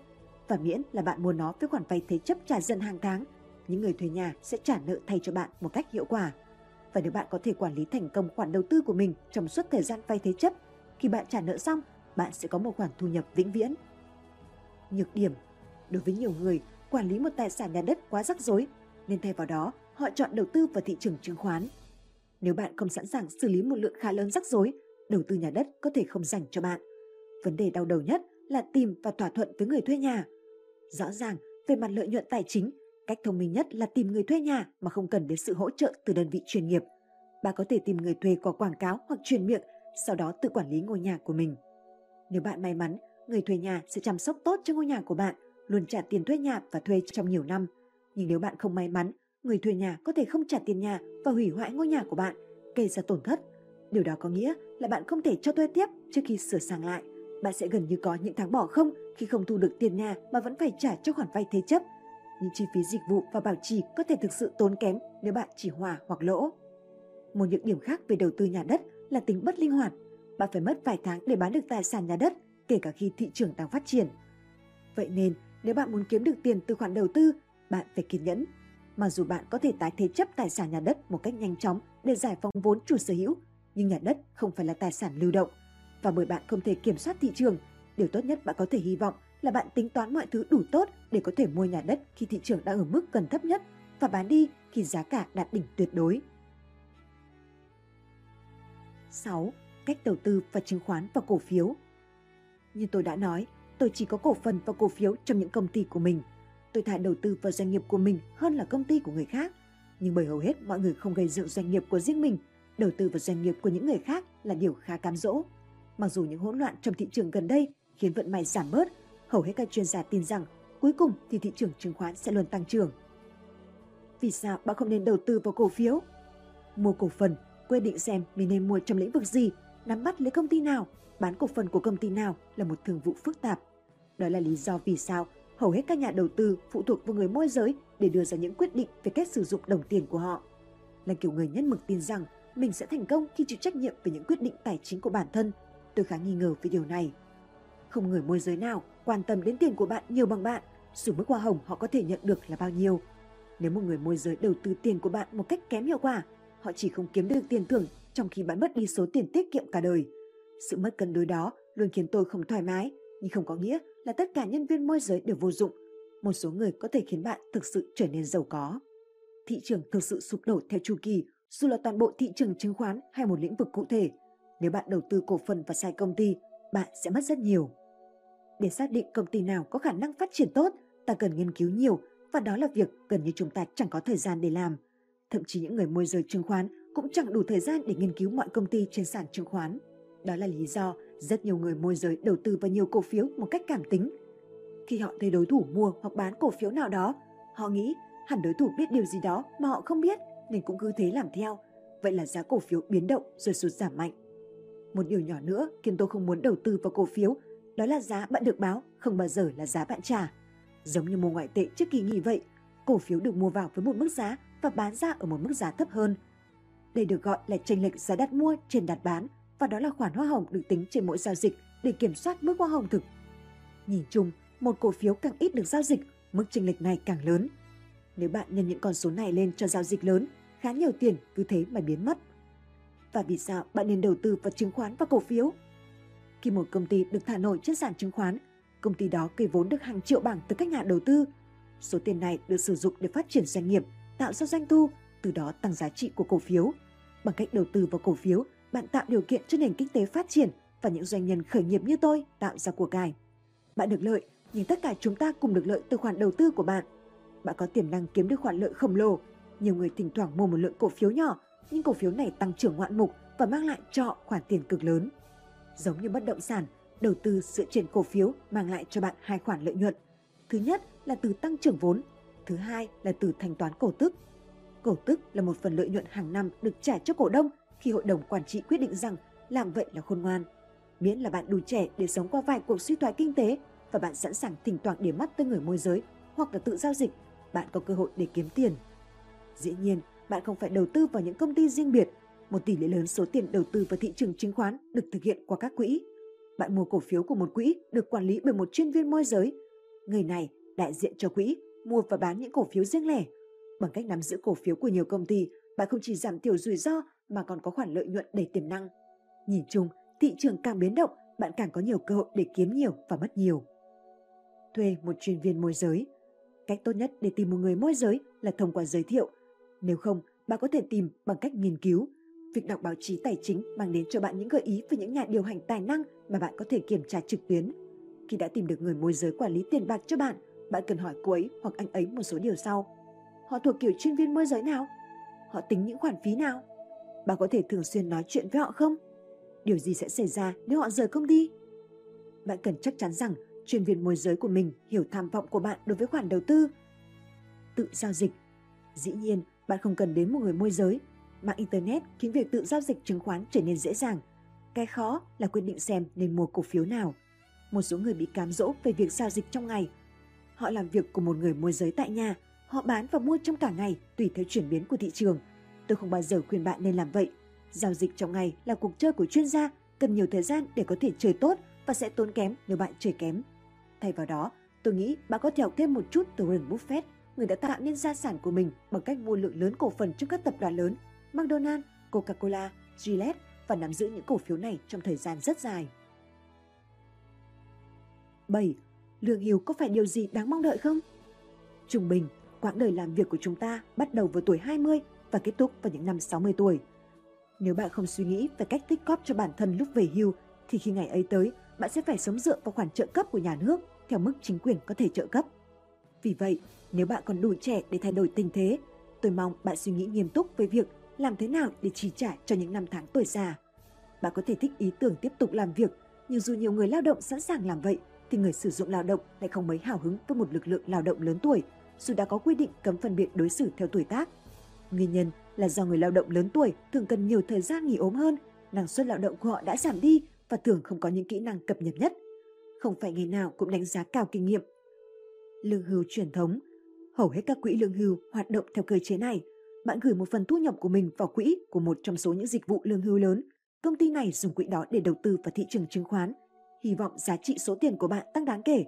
Và miễn là bạn mua nó với khoản vay thế chấp trả dần hàng tháng, những người thuê nhà sẽ trả nợ thay cho bạn một cách hiệu quả. Và nếu bạn có thể quản lý thành công khoản đầu tư của mình trong suốt thời gian vay thế chấp, khi bạn trả nợ xong, bạn sẽ có một khoản thu nhập vĩnh viễn. Nhược điểm. Đối với nhiều người, quản lý một tài sản nhà đất quá rắc rối, nên thay vào đó, họ chọn đầu tư vào thị trường chứng khoán. Nếu bạn không sẵn sàng xử lý một lượng khá lớn rắc rối, đầu tư nhà đất có thể không dành cho bạn. Vấn đề đau đầu nhất là tìm và thỏa thuận với người thuê nhà. Rõ ràng, về mặt lợi nhuận tài chính, cách thông minh nhất là tìm người thuê nhà mà không cần đến sự hỗ trợ từ đơn vị chuyên nghiệp. Bạn có thể tìm người thuê qua quảng cáo hoặc truyền miệng, sau đó tự quản lý ngôi nhà của mình. Nếu bạn may mắn, người thuê nhà sẽ chăm sóc tốt cho ngôi nhà của bạn, luôn trả tiền thuê nhà và thuê trong nhiều năm. Nhưng nếu bạn không may mắn, người thuê nhà có thể không trả tiền nhà và hủy hoại ngôi nhà của bạn, gây ra tổn thất. Điều đó có nghĩa là bạn không thể cho thuê tiếp trước khi sửa sang lại. Bạn sẽ gần như có những tháng bỏ không khi không thu được tiền nhà mà vẫn phải trả cho khoản vay thế chấp. Những chi phí dịch vụ và bảo trì có thể thực sự tốn kém nếu bạn chỉ hòa hoặc lỗ. Một nhược điểm khác về đầu tư nhà đất là tính bất linh hoạt. Bạn phải mất vài tháng để bán được tài sản nhà đất, kể cả khi thị trường đang phát triển. Vậy nên, nếu bạn muốn kiếm được tiền từ khoản đầu tư, bạn phải kiên nhẫn. Mặc dù bạn có thể tái thế chấp tài sản nhà đất một cách nhanh chóng để giải phóng vốn chủ sở hữu, nhưng nhà đất không phải là tài sản lưu động. Và bởi bạn không thể kiểm soát thị trường, điều tốt nhất bạn có thể hy vọng là bạn tính toán mọi thứ đủ tốt để có thể mua nhà đất khi thị trường đang ở mức gần thấp nhất và bán đi khi giá cả đạt đỉnh tuyệt đối. 6. Cách đầu tư vào chứng khoán và cổ phiếu. Như tôi đã nói, tôi chỉ có cổ phần và cổ phiếu trong những công ty của mình. Tôi thà đầu tư vào doanh nghiệp của mình hơn là công ty của người khác. Nhưng bởi hầu hết mọi người không gây dựng doanh nghiệp của riêng mình, đầu tư vào doanh nghiệp của những người khác là điều khá cám dỗ. Mặc dù những hỗn loạn trong thị trường gần đây khiến vận may giảm bớt, hầu hết các chuyên gia tin rằng cuối cùng thì thị trường chứng khoán sẽ luôn tăng trưởng. Vì sao bạn không nên đầu tư vào cổ phiếu? Mua cổ phần, quyết định xem mình nên mua trong lĩnh vực gì, nắm bắt lấy công ty nào, bán cổ phần của công ty nào là một thương vụ phức tạp. Đó là lý do vì sao hầu hết các nhà đầu tư phụ thuộc vào người môi giới để đưa ra những quyết định về cách sử dụng đồng tiền của họ. Là kiểu người nhất mực tin rằng mình sẽ thành công khi chịu trách nhiệm về những quyết định tài chính của bản thân. Tôi khá nghi ngờ về điều này. Không người môi giới nào quan tâm đến tiền của bạn nhiều bằng bạn, dù mức hoa hồng họ có thể nhận được là bao nhiêu. Nếu một người môi giới đầu tư tiền của bạn một cách kém hiệu quả, họ chỉ không kiếm được tiền thưởng trong khi bạn mất đi số tiền tiết kiệm cả đời. Sự mất cân đối đó luôn khiến tôi không thoải mái, nhưng không có nghĩa là tất cả nhân viên môi giới đều vô dụng. Một số người có thể khiến bạn thực sự trở nên giàu có. Thị trường thực sự sụp đổ theo chu kỳ, dù là toàn bộ thị trường chứng khoán hay một lĩnh vực cụ thể. Nếu bạn đầu tư cổ phần vào sai công ty, bạn sẽ mất rất nhiều. Để xác định công ty nào có khả năng phát triển tốt, ta cần nghiên cứu nhiều và đó là việc gần như chúng ta chẳng có thời gian để làm. Thậm chí những người môi giới chứng khoán cũng chẳng đủ thời gian để nghiên cứu mọi công ty trên sàn chứng khoán. Đó là lý do rất nhiều người môi giới đầu tư vào nhiều cổ phiếu một cách cảm tính. Khi họ thấy đối thủ mua hoặc bán cổ phiếu nào đó, họ nghĩ hẳn đối thủ biết điều gì đó mà họ không biết nên cũng cứ thế làm theo. Vậy là giá cổ phiếu biến động rồi sụt giảm mạnh. Một điều nhỏ nữa khiến tôi không muốn đầu tư vào cổ phiếu, đó là giá bạn được báo không bao giờ là giá bạn trả. Giống như mua ngoại tệ trước kỳ nghỉ vậy, cổ phiếu được mua vào với một mức giá và bán ra ở một mức giá thấp hơn. Đây được gọi là chênh lệch giá đặt mua trên đặt bán và đó là khoản hoa hồng được tính trên mỗi giao dịch để kiểm soát mức hoa hồng thực. Nhìn chung, một cổ phiếu càng ít được giao dịch, mức chênh lệch này càng lớn. Nếu bạn nhân những con số này lên cho giao dịch lớn, khá nhiều tiền cứ thế mà biến mất. Và vì sao bạn nên đầu tư vào chứng khoán và cổ phiếu? Khi một công ty được thả nổi trên sàn chứng khoán, công ty đó gây vốn được hàng triệu bảng từ các nhà đầu tư. Số tiền này được sử dụng để phát triển doanh nghiệp, tạo ra doanh thu, từ đó tăng giá trị của cổ phiếu. Bằng cách đầu tư vào cổ phiếu, bạn tạo điều kiện cho nền kinh tế phát triển và những doanh nhân khởi nghiệp như tôi tạo ra của cải. Bạn được lợi, nhưng tất cả chúng ta cùng được lợi từ khoản đầu tư của bạn. Bạn có tiềm năng kiếm được khoản lợi khổng lồ. Nhiều người thỉnh thoảng mua một lượng cổ phiếu nhỏ, nhưng cổ phiếu này tăng trưởng ngoạn mục và mang lại cho khoản tiền cực lớn. Giống như bất động sản, đầu tư sự chuyển cổ phiếu mang lại cho bạn hai khoản lợi nhuận. Thứ nhất là từ tăng trưởng vốn, thứ hai là từ thanh toán cổ tức. Cổ tức là một phần lợi nhuận hàng năm được trả cho cổ đông khi hội đồng quản trị quyết định rằng làm vậy là khôn ngoan. Miễn là bạn đủ trẻ để sống qua vài cuộc suy thoái kinh tế và bạn sẵn sàng thỉnh thoảng để mắt tới người môi giới hoặc là tự giao dịch, bạn có cơ hội để kiếm tiền. Dĩ nhiên, bạn không phải đầu tư vào những công ty riêng biệt. Một tỷ lệ lớn số tiền đầu tư vào thị trường chứng khoán được thực hiện qua các quỹ. Bạn mua cổ phiếu của một quỹ được quản lý bởi một chuyên viên môi giới. Người này đại diện cho quỹ mua và bán những cổ phiếu riêng lẻ. Bằng cách nắm giữ cổ phiếu của nhiều công ty, bạn không chỉ giảm thiểu rủi ro mà còn có khoản lợi nhuận đầy tiềm năng. Nhìn chung, thị trường càng biến động, bạn càng có nhiều cơ hội để kiếm nhiều và mất nhiều. Thuê một chuyên viên môi giới. Cách tốt nhất để tìm một người môi giới là thông qua giới thiệu. Nếu không, bạn có thể tìm bằng cách nghiên cứu. Việc đọc báo chí tài chính mang đến cho bạn những gợi ý về những nhà điều hành tài năng mà bạn có thể kiểm tra trực tuyến. Khi đã tìm được người môi giới quản lý tiền bạc cho bạn, bạn cần hỏi cô ấy hoặc anh ấy một số điều sau. Họ thuộc kiểu chuyên viên môi giới nào? Họ tính những khoản phí nào? Bạn có thể thường xuyên nói chuyện với họ không? Điều gì sẽ xảy ra nếu họ rời công ty? Bạn cần chắc chắn rằng chuyên viên môi giới của mình hiểu tham vọng của bạn đối với khoản đầu tư. Tự giao dịch. Dĩ nhiên, bạn không cần đến một người môi giới. Mạng Internet khiến việc tự giao dịch chứng khoán trở nên dễ dàng. Cái khó là quyết định xem nên mua cổ phiếu nào. Một số người bị cám dỗ về việc giao dịch trong ngày. Họ làm việc của một người môi giới tại nhà. Họ bán và mua trong cả ngày tùy theo chuyển biến của thị trường. Tôi không bao giờ khuyên bạn nên làm vậy. Giao dịch trong ngày là cuộc chơi của chuyên gia, cần nhiều thời gian để có thể chơi tốt và sẽ tốn kém nếu bạn chơi kém. Thay vào đó, tôi nghĩ bạn có thể học thêm một chút từ Warren Buffett, người đã tạo nên gia sản của mình bằng cách mua lượng lớn cổ phần trong các tập đoàn lớn, McDonald's, Coca-Cola, Gillette và nắm giữ những cổ phiếu này trong thời gian rất dài. 7. Lương hưu có phải điều gì đáng mong đợi không? Trung bình, quãng đời làm việc của chúng ta bắt đầu vào tuổi 20 và kết thúc vào những năm 60 tuổi. Nếu bạn không suy nghĩ về cách tích cóp cho bản thân lúc về hưu, thì khi ngày ấy tới, bạn sẽ phải sống dựa vào khoản trợ cấp của nhà nước theo mức chính quyền có thể trợ cấp. Vì vậy, nếu bạn còn đủ trẻ để thay đổi tình thế, tôi mong bạn suy nghĩ nghiêm túc về việc làm thế nào để chi trả cho những năm tháng tuổi già. Bạn có thể thích ý tưởng tiếp tục làm việc, nhưng dù nhiều người lao động sẵn sàng làm vậy, thì người sử dụng lao động lại không mấy hào hứng với một lực lượng lao động lớn tuổi, dù đã có quy định cấm phân biệt đối xử theo tuổi tác. Nguyên nhân là do người lao động lớn tuổi thường cần nhiều thời gian nghỉ ốm hơn, năng suất lao động của họ đã giảm đi và thường không có những kỹ năng cập nhật nhất. Không phải ngày nào cũng đánh giá cao kinh nghiệm. Lương hưu truyền thống. Hầu hết các quỹ lương hưu hoạt động theo cơ chế này. Bạn gửi một phần thu nhập của mình vào quỹ của một trong số những dịch vụ lương hưu lớn. Công ty này dùng quỹ đó để đầu tư vào thị trường chứng khoán, hy vọng giá trị số tiền của bạn tăng đáng kể.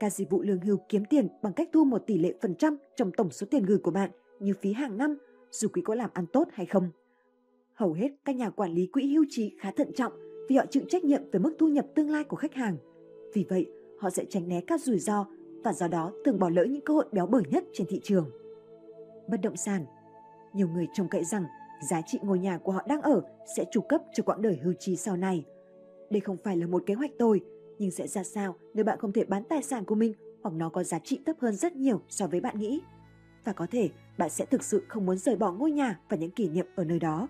Các dịch vụ lương hưu kiếm tiền bằng cách thu một tỷ lệ phần trăm trong tổng số tiền gửi của bạn như phí hàng năm, dù quỹ có làm ăn tốt hay không. Hầu hết các nhà quản lý quỹ hưu trí khá thận trọng vì họ chịu trách nhiệm về mức thu nhập tương lai của khách hàng. Vì vậy, họ sẽ tránh né các rủi ro và do đó thường bỏ lỡ những cơ hội béo bở nhất trên thị trường. Bất động sản. Nhiều người trông cậy rằng giá trị ngôi nhà của họ đang ở sẽ tru cấp cho quãng đời hưu trí sau này. Đây không phải là một kế hoạch tồi, nhưng sẽ ra sao nếu bạn không thể bán tài sản của mình hoặc nó có giá trị thấp hơn rất nhiều so với bạn nghĩ. Và có thể bạn sẽ thực sự không muốn rời bỏ ngôi nhà và những kỷ niệm ở nơi đó.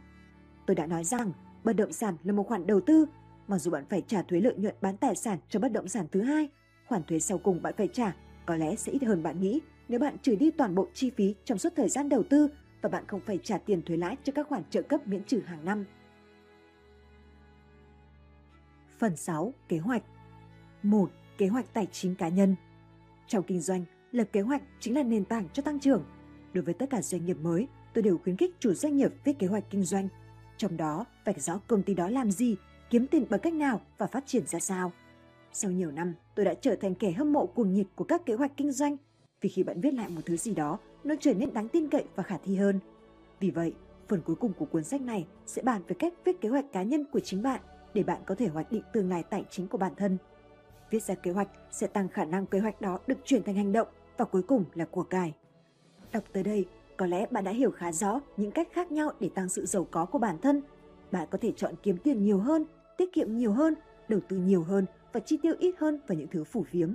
Tôi đã nói rằng bất động sản là một khoản đầu tư, mặc dù bạn phải trả thuế lợi nhuận bán tài sản cho bất động sản thứ hai, khoản thuế sau cùng bạn phải trả có lẽ sẽ ít hơn bạn nghĩ nếu bạn trừ đi toàn bộ chi phí trong suốt thời gian đầu tư và bạn không phải trả tiền thuế lãi cho các khoản trợ cấp miễn trừ hàng năm. Phần 6. Kế hoạch. 1. Kế hoạch tài chính cá nhân. Trong kinh doanh, lập kế hoạch chính là nền tảng cho tăng trưởng. Đối với tất cả doanh nghiệp mới, tôi đều khuyến khích chủ doanh nghiệp viết kế hoạch kinh doanh. Trong đó, vạch rõ công ty đó làm gì, kiếm tiền bằng cách nào và phát triển ra sao. Sau nhiều năm, tôi đã trở thành kẻ hâm mộ cuồng nhiệt của các kế hoạch kinh doanh, vì khi bạn viết lại một thứ gì đó, nó trở nên đáng tin cậy và khả thi hơn. Vì vậy, phần cuối cùng của cuốn sách này sẽ bàn về cách viết kế hoạch cá nhân của chính bạn để bạn có thể hoạch định tương lai tài chính của bản thân. Viết ra kế hoạch sẽ tăng khả năng kế hoạch đó được chuyển thành hành động và cuối cùng là của cải. Đọc tới đây, có lẽ bạn đã hiểu khá rõ những cách khác nhau để tăng sự giàu có của bản thân. Bạn có thể chọn kiếm tiền nhiều hơn, tiết kiệm nhiều hơn, đầu tư nhiều hơn và chi tiêu ít hơn vào những thứ phù phiếm.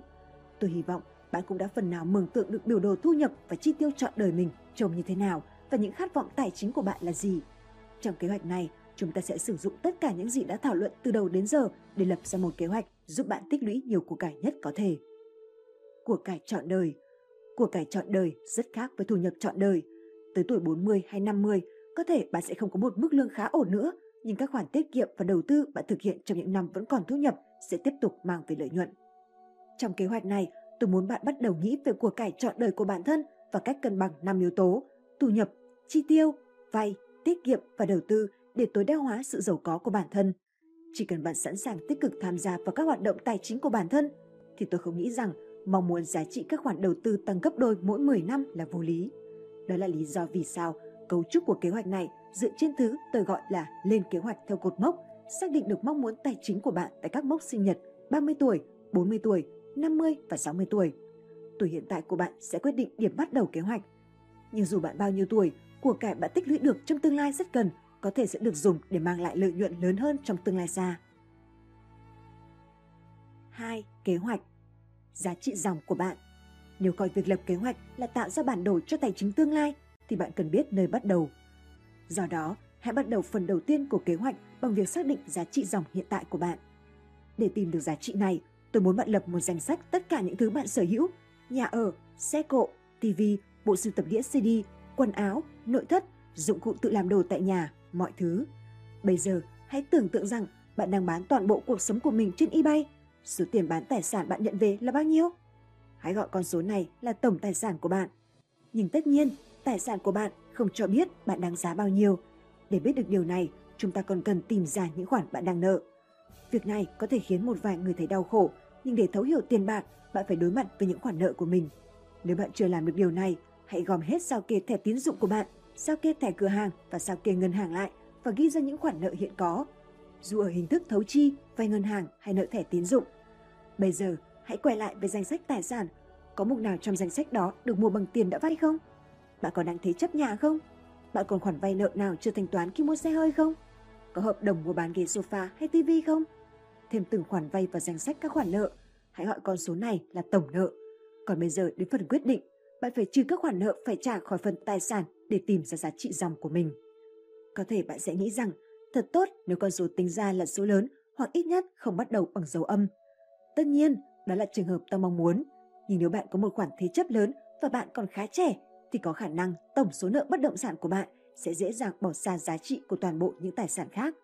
Tôi hy vọng bạn cũng đã phần nào mường tượng được biểu đồ thu nhập và chi tiêu trọn đời mình trông như thế nào và những khát vọng tài chính của bạn là gì. Trong kế hoạch này, chúng ta sẽ sử dụng tất cả những gì đã thảo luận từ đầu đến giờ để lập ra một kế hoạch giúp bạn tích lũy nhiều của cải nhất có thể. Của cải trọn đời. Của cải trọn đời rất khác với thu nhập trọn đời. Tới tuổi 40 hay 50, có thể bạn sẽ không có một mức lương khá ổn nữa, nhưng các khoản tiết kiệm và đầu tư bạn thực hiện trong những năm vẫn còn thu nhập sẽ tiếp tục mang về lợi nhuận. Trong kế hoạch này, tôi muốn bạn bắt đầu nghĩ về của cải trọn đời của bản thân và cách cân bằng 5 yếu tố: thu nhập, chi tiêu, vay, tiết kiệm và đầu tư để tối đa hóa sự giàu có của bản thân. Chỉ cần bạn sẵn sàng tích cực tham gia vào các hoạt động tài chính của bản thân, thì tôi không nghĩ rằng mong muốn giá trị các khoản đầu tư tăng gấp đôi mỗi 10 năm là vô lý. Đó là lý do vì sao cấu trúc của kế hoạch này dựa trên thứ tôi gọi là lên kế hoạch theo cột mốc, xác định được mong muốn tài chính của bạn tại các mốc sinh nhật 30 tuổi, 40 tuổi, 50 và 60 tuổi. Tuổi hiện tại của bạn sẽ quyết định điểm bắt đầu kế hoạch. Nhưng dù bạn bao nhiêu tuổi, của cải bạn tích lũy được trong tương lai rất gần có thể sẽ được dùng để mang lại lợi nhuận lớn hơn trong tương lai xa. 2. Kế hoạch. Giá trị dòng của bạn. Nếu coi việc lập kế hoạch là tạo ra bản đồ cho tài chính tương lai, thì bạn cần biết nơi bắt đầu. Do đó, hãy bắt đầu phần đầu tiên của kế hoạch bằng việc xác định giá trị dòng hiện tại của bạn. Để tìm được giá trị này, tôi muốn bạn lập một danh sách tất cả những thứ bạn sở hữu: nhà ở, xe cộ, TV, bộ sưu tập đĩa CD, quần áo, nội thất, dụng cụ tự làm đồ tại nhà, mọi thứ. Bây giờ, hãy tưởng tượng rằng bạn đang bán toàn bộ cuộc sống của mình trên eBay. Số tiền bán tài sản bạn nhận về là bao nhiêu? Hãy gọi con số này là tổng tài sản của bạn. Nhưng tất nhiên, tài sản của bạn không cho biết bạn đáng giá bao nhiêu. Để biết được điều này, chúng ta còn cần tìm ra những khoản bạn đang nợ. Việc này có thể khiến một vài người thấy đau khổ, nhưng để thấu hiểu tiền bạc, bạn phải đối mặt với những khoản nợ của mình. Nếu bạn chưa làm được điều này, hãy gom hết sao kê thẻ tín dụng của bạn, sao kê thẻ cửa hàng và sao kê ngân hàng lại và ghi ra những khoản nợ hiện có, dù ở hình thức thấu chi, vay ngân hàng hay nợ thẻ tín dụng. Bây giờ, hãy quay lại với danh sách tài sản. Có mục nào trong danh sách đó được mua bằng tiền đã vay không? Bạn còn đang thế chấp nhà không? Bạn còn khoản vay nợ nào chưa thanh toán khi mua xe hơi không? Có hợp đồng mua bán ghế sofa hay tivi không? Thêm từng khoản vay vào danh sách các khoản nợ. Hãy gọi con số này là tổng nợ. Còn bây giờ đến phần quyết định, bạn phải trừ các khoản nợ phải trả khỏi phần tài sản để tìm ra giá trị dòng của mình. Có thể bạn sẽ nghĩ rằng thật tốt nếu con số tính ra là số lớn hoặc ít nhất không bắt đầu bằng dấu âm. Tất nhiên, đó là trường hợp ta mong muốn. Nhưng nếu bạn có một khoản thế chấp lớn và bạn còn khá trẻ, thì có khả năng tổng số nợ bất động sản của bạn sẽ dễ dàng bỏ xa giá trị của toàn bộ những tài sản khác.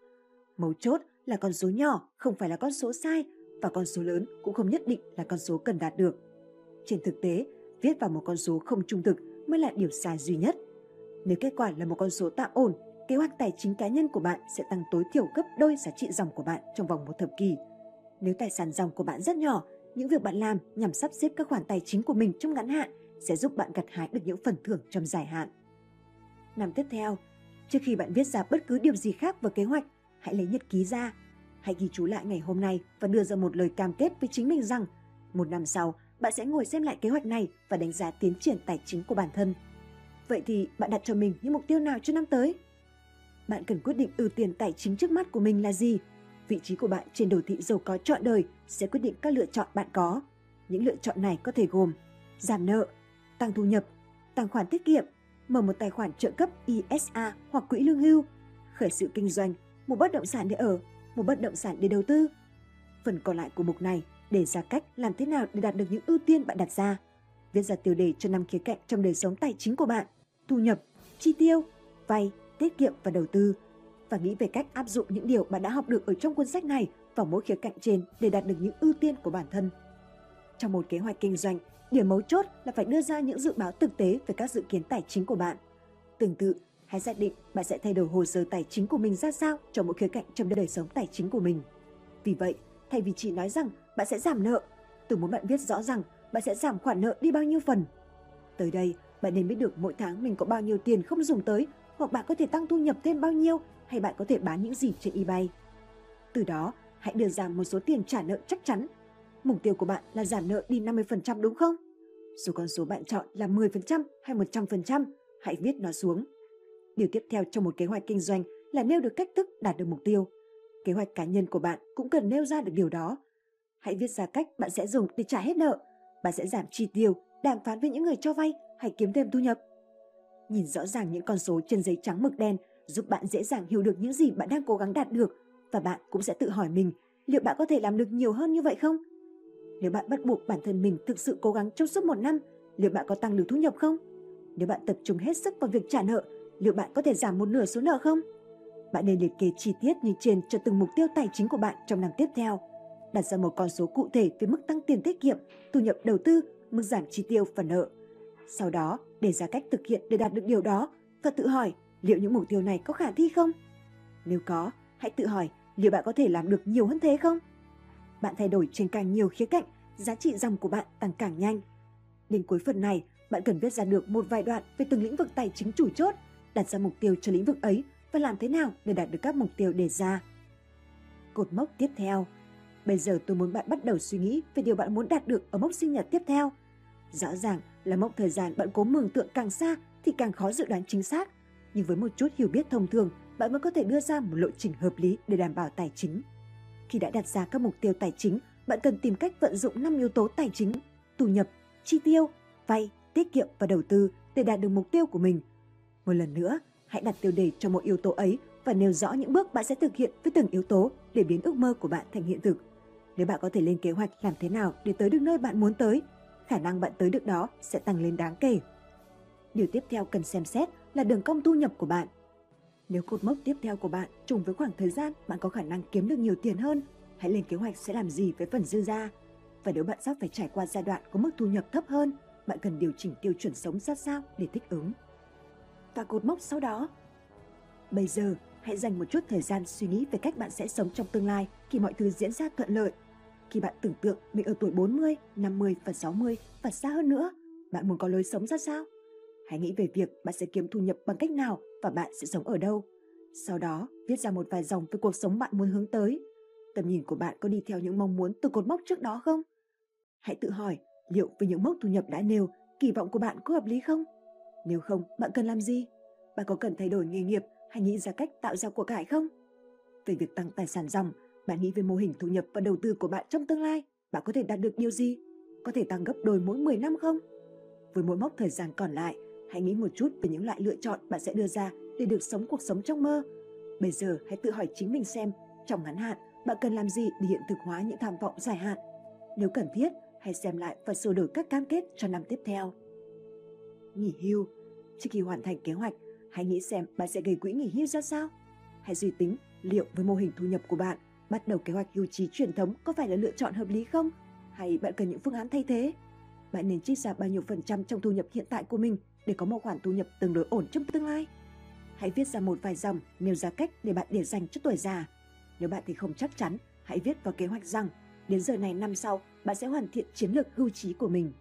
Mấu chốt là con số nhỏ không phải là con số sai và con số lớn cũng không nhất định là con số cần đạt được. Trên thực tế, viết vào một con số không trung thực mới là điều sai duy nhất. Nếu kết quả là một con số tạm ổn, kế hoạch tài chính cá nhân của bạn sẽ tăng tối thiểu gấp đôi giá trị dòng của bạn trong vòng một thập kỷ. Nếu tài sản dòng của bạn rất nhỏ, những việc bạn làm nhằm sắp xếp các khoản tài chính của mình trong ngắn hạn sẽ giúp bạn gặt hái được những phần thưởng trong dài hạn. Năm tiếp theo, trước khi bạn viết ra bất cứ điều gì khác vào kế hoạch, hãy lấy nhật ký ra. Hãy ghi chú lại ngày hôm nay và đưa ra một lời cam kết với chính mình rằng một năm sau, bạn sẽ ngồi xem lại kế hoạch này và đánh giá tiến triển tài chính của bản thân. Vậy thì bạn đặt cho mình những mục tiêu nào cho năm tới? Bạn cần quyết định ưu tiên tài chính trước mắt của mình là gì. Vị trí của bạn trên đồ thị giàu có trọn đời sẽ quyết định các lựa chọn bạn có. Những lựa chọn này có thể gồm giảm nợ, tăng thu nhập, tăng khoản tiết kiệm, mở một tài khoản trợ cấp ISA hoặc quỹ lương hưu, khởi sự kinh doanh, một bất động sản để ở, một bất động sản để đầu tư. Phần còn lại của mục này để ra cách làm thế nào để đạt được những ưu tiên bạn đặt ra. Viết ra tiêu đề cho năm khía cạnh trong đời sống tài chính của bạn: thu nhập, chi tiêu, vay, tiết kiệm và đầu tư, và nghĩ về cách áp dụng những điều bạn đã học được ở trong cuốn sách này vào mỗi khía cạnh trên để đạt được những ưu tiên của bản thân. Trong một kế hoạch kinh doanh, điểm mấu chốt là phải đưa ra những dự báo thực tế về các dự kiến tài chính của bạn. Tương tự, hãy xác định bạn sẽ thay đổi hồ sơ tài chính của mình ra sao cho mỗi khía cạnh trong đời sống tài chính của mình. Vì vậy, thay vì chỉ nói rằng bạn sẽ giảm nợ, tôi muốn bạn biết rõ rằng bạn sẽ giảm khoản nợ đi bao nhiêu phần. Tới đây, bạn nên biết được mỗi tháng mình có bao nhiêu tiền không dùng tới, hoặc bạn có thể tăng thu nhập thêm bao nhiêu, hay bạn có thể bán những gì trên eBay. Từ đó, hãy đưa ra một số tiền trả nợ chắc chắn. Mục tiêu của bạn là giảm nợ đi 50% đúng không? Dù con số bạn chọn là 10% hay 100%, hãy viết nó xuống. Điều tiếp theo trong một kế hoạch kinh doanh là nêu được cách thức đạt được mục tiêu. Kế hoạch cá nhân của bạn cũng cần nêu ra được điều đó. Hãy viết ra cách bạn sẽ dùng để trả hết nợ. Bạn sẽ giảm chi tiêu, đàm phán với những người cho vay hay kiếm thêm thu nhập. Nhìn rõ ràng những con số trên giấy trắng mực đen giúp bạn dễ dàng hiểu được những gì bạn đang cố gắng đạt được, và bạn cũng sẽ tự hỏi mình liệu bạn có thể làm được nhiều hơn như vậy không? Nếu bạn bắt buộc bản thân mình thực sự cố gắng trong suốt một năm, liệu bạn có tăng được thu nhập không? Nếu bạn tập trung hết sức vào việc trả nợ, liệu bạn có thể giảm một nửa số nợ không? Bạn nên liệt kê chi tiết như trên cho từng mục tiêu tài chính của bạn trong năm tiếp theo. Đặt ra một con số cụ thể về mức tăng tiền tiết kiệm, thu nhập đầu tư, mức giảm chi tiêu và nợ. Sau đó, đề ra cách thực hiện để đạt được điều đó và tự hỏi liệu những mục tiêu này có khả thi không? Nếu có, hãy tự hỏi liệu bạn có thể làm được nhiều hơn thế không? Bạn thay đổi trên càng nhiều khía cạnh, giá trị dòng của bạn tăng càng nhanh. Đến cuối phần này, bạn cần viết ra được một vài đoạn về từng lĩnh vực tài chính chủ chốt, đặt ra mục tiêu cho lĩnh vực ấy và làm thế nào để đạt được các mục tiêu đề ra. Cột mốc tiếp theo. Bây giờ tôi muốn bạn bắt đầu suy nghĩ về điều bạn muốn đạt được ở mốc sinh nhật tiếp theo. Rõ ràng là mốc thời gian bạn cố mường tượng càng xa thì càng khó dự đoán chính xác, nhưng với một chút hiểu biết thông thường, bạn vẫn có thể đưa ra một lộ trình hợp lý để đảm bảo tài chính. Khi đã đặt ra các mục tiêu tài chính, bạn cần tìm cách vận dụng 5 yếu tố tài chính, thu nhập, chi tiêu, vay, tiết kiệm và đầu tư để đạt được mục tiêu của mình. Một lần nữa, hãy đặt tiêu đề cho mỗi yếu tố ấy và nêu rõ những bước bạn sẽ thực hiện với từng yếu tố để biến ước mơ của bạn thành hiện thực. Nếu bạn có thể lên kế hoạch làm thế nào để tới được nơi bạn muốn tới, khả năng bạn tới được đó sẽ tăng lên đáng kể. Điều tiếp theo cần xem xét là đường cong thu nhập của bạn. Nếu cột mốc tiếp theo của bạn trùng với khoảng thời gian bạn có khả năng kiếm được nhiều tiền hơn, hãy lên kế hoạch sẽ làm gì với phần dư ra. Và nếu bạn sắp phải trải qua giai đoạn có mức thu nhập thấp hơn, bạn cần điều chỉnh tiêu chuẩn sống ra sao để thích ứng. Và cột mốc sau đó. Bây giờ, hãy dành một chút thời gian suy nghĩ về cách bạn sẽ sống trong tương lai khi mọi thứ diễn ra thuận lợi. Khi bạn tưởng tượng mình ở tuổi 40, 50 và 60 và xa hơn nữa, bạn muốn có lối sống ra sao? Hãy nghĩ về việc bạn sẽ kiếm thu nhập bằng cách nào và bạn sẽ sống ở đâu. Sau đó, viết ra một vài dòng về cuộc sống bạn muốn hướng tới. Tầm nhìn của bạn có đi theo những mong muốn từ cột mốc trước đó không? Hãy tự hỏi liệu với những mốc thu nhập đã nêu, kỳ vọng của bạn có hợp lý không? Nếu không, bạn cần làm gì? Bạn có cần thay đổi nghề nghiệp hay nghĩ ra cách tạo ra của cải không? Về việc tăng tài sản ròng, bạn nghĩ về mô hình thu nhập và đầu tư của bạn trong tương lai, bạn có thể đạt được điều gì? Có thể tăng gấp đôi mỗi 10 năm không? Với mỗi mốc thời gian còn lại, hãy nghĩ một chút về những loại lựa chọn bạn sẽ đưa ra để được sống cuộc sống trong mơ. Bây giờ hãy tự hỏi chính mình xem, trong ngắn hạn, bạn cần làm gì để hiện thực hóa những tham vọng dài hạn? Nếu cần thiết, hãy xem lại và sửa đổi các cam kết cho năm tiếp theo. Nghỉ hưu. Trước khi hoàn thành kế hoạch, hãy nghĩ xem bạn sẽ gây quỹ nghỉ hưu ra sao? Hãy suy tính liệu với mô hình thu nhập của bạn, bắt đầu kế hoạch hưu trí truyền thống có phải là lựa chọn hợp lý không? Hay bạn cần những phương án thay thế? Bạn nên trích ra bao nhiêu phần trăm trong thu nhập hiện tại của mình để có một khoản thu nhập tương đối ổn trong tương lai? Hãy viết ra một vài dòng nêu ra cách để bạn để dành cho tuổi già. Nếu bạn thì không chắc chắn, hãy viết vào kế hoạch rằng đến giờ này năm sau, bạn sẽ hoàn thiện chiến lược hưu trí của mình.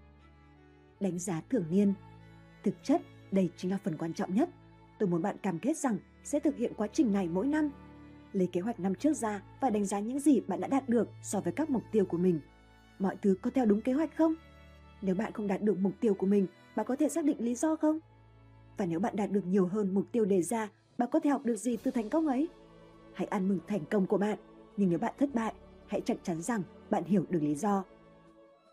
Đánh giá thường niên. Thực chất, đây chính là phần quan trọng nhất. Tôi muốn bạn cam kết rằng sẽ thực hiện quá trình này mỗi năm. Lấy kế hoạch năm trước ra và đánh giá những gì bạn đã đạt được so với các mục tiêu của mình. Mọi thứ có theo đúng kế hoạch không? Nếu bạn không đạt được mục tiêu của mình, bạn có thể xác định lý do không? Và nếu bạn đạt được nhiều hơn mục tiêu đề ra, bạn có thể học được gì từ thành công ấy? Hãy ăn mừng thành công của bạn, nhưng nếu bạn thất bại, hãy chắc chắn rằng bạn hiểu được lý do.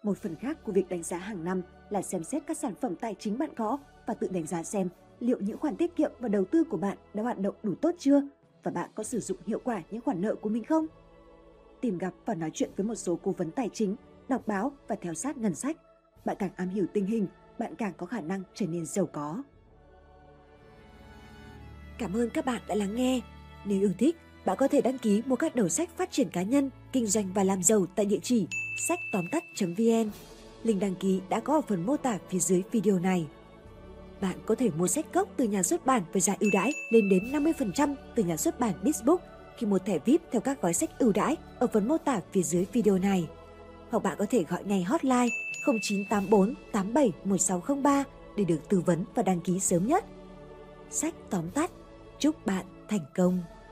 Một phần khác của việc đánh giá hàng năm là xem xét các sản phẩm tài chính bạn có và tự đánh giá xem liệu những khoản tiết kiệm và đầu tư của bạn đã hoạt động đủ tốt chưa và bạn có sử dụng hiệu quả những khoản nợ của mình không. Tìm gặp và nói chuyện với một số cố vấn tài chính, đọc báo và theo sát ngân sách. Bạn càng am hiểu tình hình, bạn càng có khả năng trở nên giàu có. Cảm ơn các bạn đã lắng nghe. Nếu yêu thích, bạn có thể đăng ký mua các đầu sách phát triển cá nhân, kinh doanh và làm giàu tại địa chỉ sách tóm tắt.vn. Link đăng ký đã có ở phần mô tả phía dưới video này. Bạn có thể mua sách gốc từ nhà xuất bản với giá ưu đãi lên đến 50% từ nhà xuất bản BizBook khi mua thẻ VIP theo các gói sách ưu đãi ở phần mô tả phía dưới video này. Hoặc bạn có thể gọi ngay hotline 0984 87 1603 để được tư vấn và đăng ký sớm nhất. Sách tóm tắt. Chúc bạn thành công!